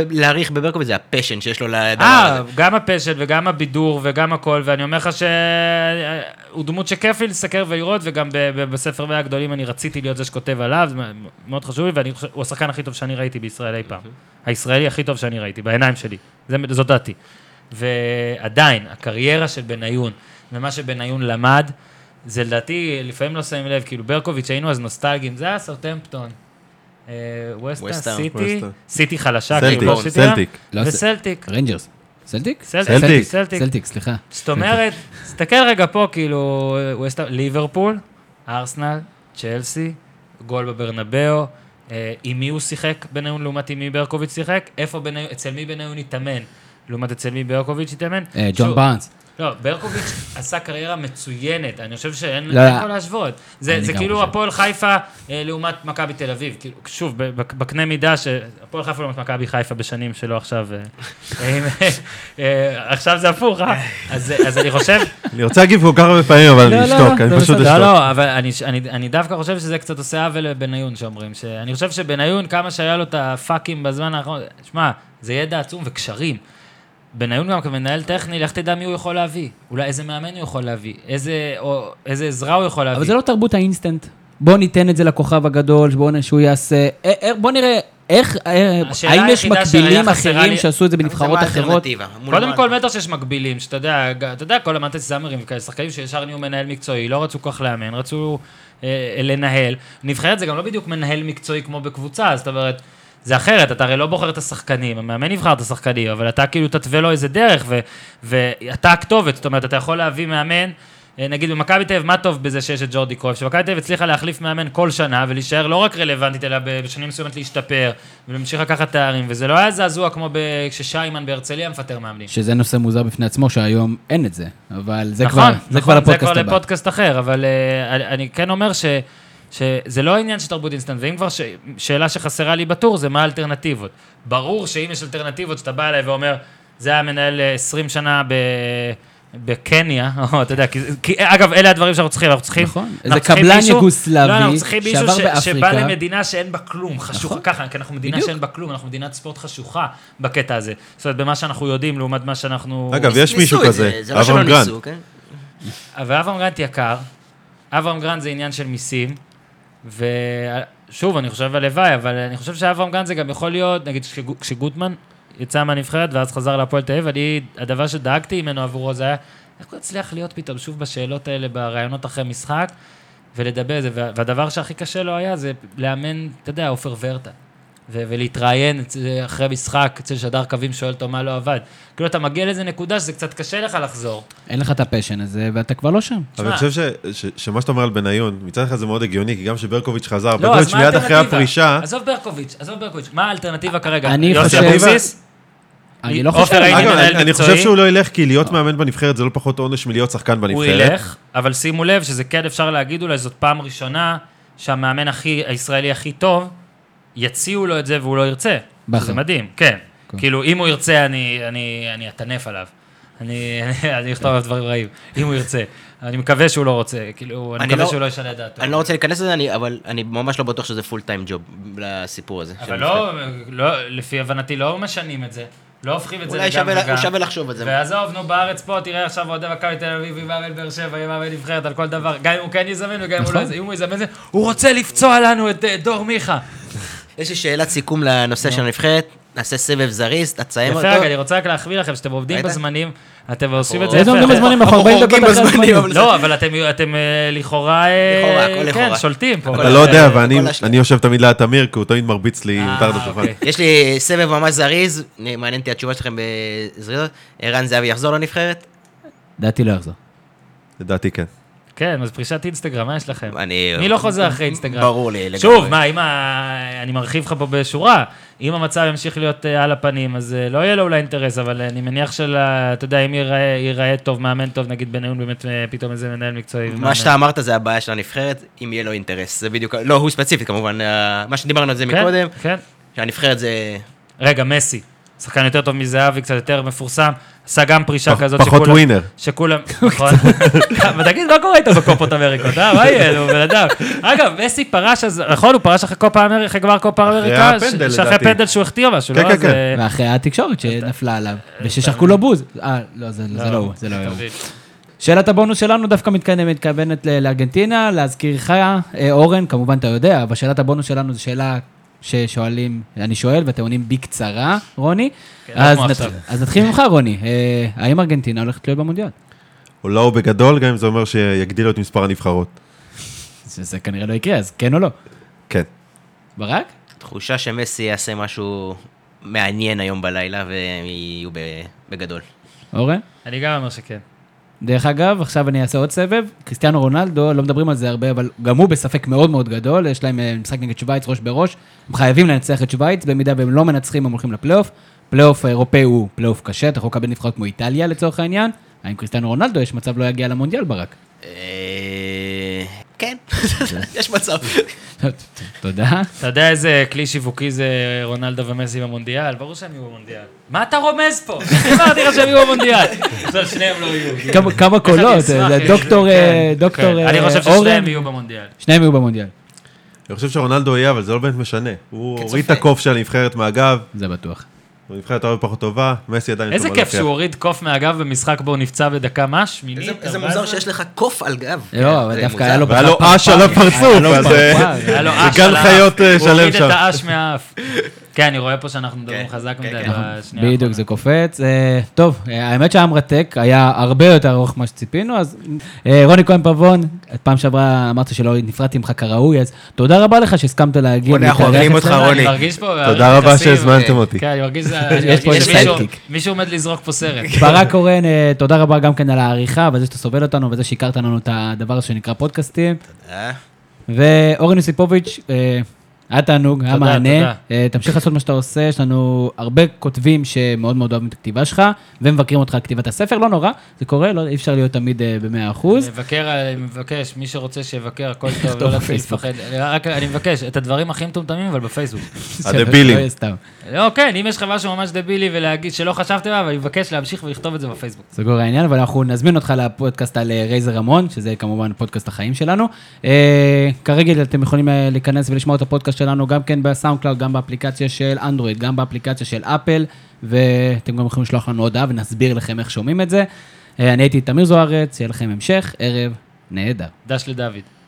להעריך בברקוביץ, זה הפשן שיש לו לדבר הזה. גם הפשן וגם הבידור וגם הכל, ואני אומר לך שהוא דמות שכיף לי לסקר ולראות, וגם בספר מאה הגדולים אני רציתי להיות זה שכותב עליו, זה מאוד חשוב לי, והוא השחקן הכי טוב שאני ראיתי בישראל אי פעם. הישראלי הכי טוב שאני ראיתי, בעיניים שלי, זאת דעתי. ועדיין, הקריירה של בנעיון, ומה שבנעיון למד, זה לדעתי, לפעמים לא שמים לב, כאילו ברקוביץ' היינו אז נוסטלגים, זה היה סאות'המפטון, ווסטה, סיטי, סיטי חלשה, סלטיק, וסלטיק. רנג'רס. סלטיק? סלטיק, סלטיק, סליחה. זאת אומרת, תסתכל רגע פה, כאילו, ליברפול, ארסנל, צ'לסי, גול בברנבאו, עם מי הוא שיחק בנעיון לעומת עם מי ברקוביץ' שיחק, אצל מי בנעיון התאמן, לעומת אצל מי ברקוביץ' התאמן. ג'ון בארנס. לא, ברקוביץ' עשה קריירה מצוינת, אני חושב שאין כל להשוות. זה כאילו הפועל חיפה לעומת מכבי תל אביב, שוב, בקנה מידה שהפועל חיפה לעומת מכבי חיפה בשנים שלא עכשיו, עכשיו זה הפוך, אז אני חושב... אני רוצה להגיב כל כך הרבה פעמים, אבל אני אשתוק, אני פשוט אשתוק. לא, לא, אבל אני דווקא חושב שזה קצת עושה עוול בנעיון שאומרים, שאני חושב שבנעיון כמה שהיה לו את הפאקים בזמן האחרון, שמע, זה ידע עצום וקשרים. בנעיון גם כמנהל טכני, לך תדע מי הוא יכול להביא. אולי איזה מאמן הוא יכול להביא, איזה, או, איזה עזרה הוא יכול להביא. אבל זה לא תרבות האינסטנט. בוא ניתן את זה לכוכב הגדול, בוא נשהו יעשה... בוא נראה איך... האם יש מקבילים אחרים לי... שעשו את זה בנבחרות אחרות? קודם כל מטר שיש מקבילים, שאתה יודע, אתה יודע, כל המנטס זמרים וכשחקנים שישר נהיו מנהל מקצועי, לא רצו כך לאמן, רצו אה, לנהל. נבחרת זה גם לא בדיוק מנהל מקצועי כמו בקבוצה, זאת אומרת... זה אחרת, אתה הרי לא בוחר את השחקנים, המאמן יבחר את השחקנים, אבל אתה כאילו תתווה לו איזה דרך, ו- ואתה הכתובת, זאת אומרת, אתה יכול להביא מאמן, נגיד במכבי תל אביב, מה טוב בזה שיש את ג'ורדי קרויף, שמכבי תל אביב הצליחה להחליף מאמן כל שנה, ולהישאר לא רק רלוונטית, אלא בשנים מסוימת להשתפר, ולהמשיך לקחת תארים, וזה לא היה זעזוע כמו כששיימן בהרצליה מפטר מאמנים. שזה נושא מוזר בפני עצמו, שהיום אין את זה, אבל זה נכון, כבר, נכון, זה כבר לפודקאסט הבא. זה כבר לפודקאסט אחר, אבל, אני כן אומר ש... שזה לא העניין של תרבות אינסטנט, ואם כבר ש... שאלה שחסרה לי בטור, זה מה האלטרנטיבות. ברור שאם יש אלטרנטיבות, שאתה בא אליי ואומר, זה היה מנהל עשרים שנה ב... בקניה, או אתה יודע, כי... כי... אגב, אלה הדברים שאנחנו צריכים, אנחנו צריכים... נכון, זה קבלן יגוסלבי, לא, שעבר ש... באפריקה. שבא למדינה שאין בה כלום, חשוכה נכון. ככה, כי אנחנו מדינה בדיוק. שאין בה כלום, אנחנו מדינת ספורט חשוכה בקטע הזה. זאת אומרת, במה שאנחנו יודעים, לעומת מה שאנחנו... אגב, יש מישהו כזה, אברהם גרן. אבל אברהם גרן יקר, אברהם גרן זה עניין של מיסים, ושוב, אני חושב הלוואי, אבל אני חושב שאברהם גן זה גם יכול להיות, נגיד כשגודמן יצא מהנבחרת ואז חזר להפועל תל אביב, אני, הדבר שדאגתי ממנו עבורו זה היה, איך הוא הצליח להיות פתאום שוב בשאלות האלה, ברעיונות אחרי משחק, ולדבר זה, והדבר שהכי קשה לו היה זה לאמן, אתה יודע, אופר ורטה. ולהתראיין אחרי משחק אצל שדר קווים, שואל אותו מה לא עבד. כאילו אתה מגיע לאיזה נקודה שזה קצת קשה לך לחזור. אין לך את הפשן הזה, ואתה כבר לא שם. אבל אני חושב שמה שאתה אומר על בנעיון, מצד אחד זה מאוד הגיוני, כי גם שברקוביץ' חזר, ברקוביץ' מיד אחרי הפרישה... עזוב ברקוביץ', עזוב ברקוביץ', מה האלטרנטיבה כרגע? אני חושב... אני חושב שהוא לא ילך, כי להיות מאמן בנבחרת זה לא פחות עונש מלהיות שחקן בנבחרת. הוא ילך, אבל שימו לב שזה כן אפשר להגיד, אולי זאת פעם ראשונה שהמאמן הישראלי הכי טוב יציעו לו את זה והוא לא ירצה. זה מדהים, כן. כאילו, אם הוא ירצה, אני אתנף עליו. אני אכתוב על דברים רעים. אם הוא ירצה. אני מקווה שהוא לא רוצה. כאילו, אני מקווה שהוא לא ישנה דעתו. אני לא רוצה להיכנס לזה, אבל אני ממש לא בטוח שזה פול טיים ג'וב לסיפור הזה. אבל לא, לפי הבנתי, לא משנים את זה. לא הופכים את זה לגמרי גם. אולי שווה לחשוב את זה. ועזוב, נו, בארץ פה, תראה עכשיו עוד מכבי תל אביב, ימאמן באר שבע, ימאמן נבחרת, על כל דבר. גם אם הוא כן יזמן וגם אם הוא יזמן זה, הוא רוצה לפצוע לנו את דור מיכה. יש לי שאלת סיכום לנושא של הנבחרת, נעשה סבב זריז, תציים אותו. יפה, רגע, אני רוצה רק להחביר לכם שאתם עובדים בזמנים, אתם עושים את זה. איזה עובדים בזמנים? אנחנו עובדים בזמנים. לא, אבל אתם לכאורה, כן, שולטים פה. אתה לא יודע, ואני יושב תמיד ליד תמיר, כי הוא תמיד מרביץ לי מתחת לשולחן. יש לי סבב ממש זריז, מעניין אותי התשובה שלכם בזריז. ערן זהבי יחזור לנבחרת? לדעתי לא יחזור. לדעתי כן. כן, אז פרישת אינסטגרם, מה יש לכם? מי לא חוזר אחרי אינסטגרם? ברור לי. שוב, מה, אם אני מרחיב לך פה בשורה, אם המצב ימשיך להיות על הפנים, אז לא יהיה לו אולי אינטרס, אבל אני מניח שאתה יודע, אם ייראה טוב, מאמן טוב, נגיד בנעיון, באמת פתאום איזה מנהל מקצועי. מה שאתה אמרת זה הבעיה של הנבחרת, אם יהיה לו אינטרס. זה בדיוק, לא, הוא ספציפית כמובן, מה שדיברנו על זה מקודם, שהנבחרת זה... רגע, מסי. שחקן יותר טוב מזהבי, קצת יותר מפורסם, עשה גם פרישה כזאת שכולם... פחות ווינר. שכולם, נכון. ותגיד, מה קורה איתו בקופות אמריקות, אה? מה יהיה? הוא בן אדם. אגב, מסי פרש, נכון, הוא פרש אחרי קופה אמריקה, אחרי כבר קופה אמריקה, שאחרי פנדל שהוא הכתיר משהו, לא? כן, כן, כן. ואחרי התקשורת שנפלה עליו, וששחקו לו בוז. אה, לא, זה לא הוא, זה לא הוא. שאלת הבונוס שלנו דווקא מתכוונת לארגנטינה, להזכירך, אורן, כמובן אתה יודע, אבל שאלת הבונוס שלנו זו שאלה ששואלים, אני שואל, ואתם עונים בקצרה, רוני. אז נתחיל ממך, רוני. האם ארגנטינה הולכת להיות במונדיאל? אולי הוא בגדול, גם אם זה אומר שיגדיל את מספר הנבחרות. זה כנראה לא יקרה, אז כן או לא? כן. ברק? תחושה שמסי יעשה משהו מעניין היום בלילה, ויהיו בגדול. אורן? אני גם אומר שכן. דרך אגב, עכשיו אני אעשה עוד סבב, קריסטיאנו רונלדו, לא מדברים על זה הרבה, אבל גם הוא בספק מאוד מאוד גדול, יש להם משחק נגד שוויץ, ראש בראש, הם חייבים לנצח את שוויץ, במידה והם לא מנצחים, הם הולכים לפלייאוף, פלייאוף האירופאי הוא פלייאוף קשה, אתה יכול לקבל נבחרות כמו איטליה לצורך העניין, האם קריסטיאנו רונלדו יש מצב לא יגיע למונדיאל ברק? כן, יש מצב. תודה. אתה יודע איזה כלי שיווקי זה רונלדו ומסי במונדיאל? ברור שהם יהיו במונדיאל. מה אתה רומז פה? כבר תראה שהם יהיו במונדיאל. עכשיו שניהם לא יהיו. כמה קולות, דוקטור אורן. אני חושב ששניהם יהיו במונדיאל. שניהם יהיו במונדיאל. אני חושב שרונלדו יהיה, אבל זה לא באמת משנה. הוא הוריד את הקוף של הנבחרת מהגב. זה בטוח. הוא נבחר יותר ופחות טובה, מסי עדיין... איזה כיף שהוא הוריד קוף מהגב במשחק בו נפצע בדקה מש, מינית. איזה מוזר שיש לך קוף על גב. לא, אבל דווקא היה לו... היה לו אש על הפרצוף, אז גן חיות שלם שם. הוא הוריד את האש מהאף. כן, אני רואה פה שאנחנו מדברים חזק מדי. בדיוק, זה קופץ. טוב, האמת שהיה מרתק, היה הרבה יותר ארוך מה שציפינו, אז רוני קוין פבון, פעם שעברה אמרת שלא נפרדתי ממך כראוי, אז תודה רבה לך שהסכמת להגיע. רוני, אנחנו אוהבים אותך, רוני. תודה רבה שהזמנתם אותי. כן, אני מרגיש שמישהו עומד לזרוק פה סרט. ברק אורן, תודה רבה גם כן על העריכה, וזה שאתה סובל אותנו, וזה שיקרת לנו את הדבר הזה שנקרא פודקאסטים. תודה. ואורן יוסיפוביץ' היה תענוג, היה מענה, תמשיך לעשות מה שאתה עושה, יש לנו הרבה כותבים שמאוד מאוד אוהבים את הכתיבה שלך, ומבקרים אותך כתיבת הספר, לא נורא, זה קורה, אי אפשר להיות תמיד ב-מאה אחוז. מבקר, מבקש, מי שרוצה שיבקר, הכל טוב, לא לפחד, רק אני מבקש, את הדברים הכי מטומטמים, אבל בפייסבוק. הדבילים. לא, כן, אם יש לך משהו ממש דבילי, ולהגיד שלא חשבתם, אבל אני מבקש להמשיך ולכתוב את זה בפייסבוק. זה גורם העניין, אבל אנחנו נזמין אותך לפודקאסט על רייזר רמון, שזה כמובן פודקאסט החיים שלנו. כרגע אתם יכולים להיכנס ולשמוע את הפודקאסט שלנו גם כן בסאונדקלאוד, גם באפליקציה של אנדרואיד, גם באפליקציה של אפל, ואתם גם יכולים לשלוח לנו הודעה ונסביר לכם איך שומעים את זה. אני הייתי תמיר זוארץ, יהיה לכם המשך, ערב נהדר. דש לדוד.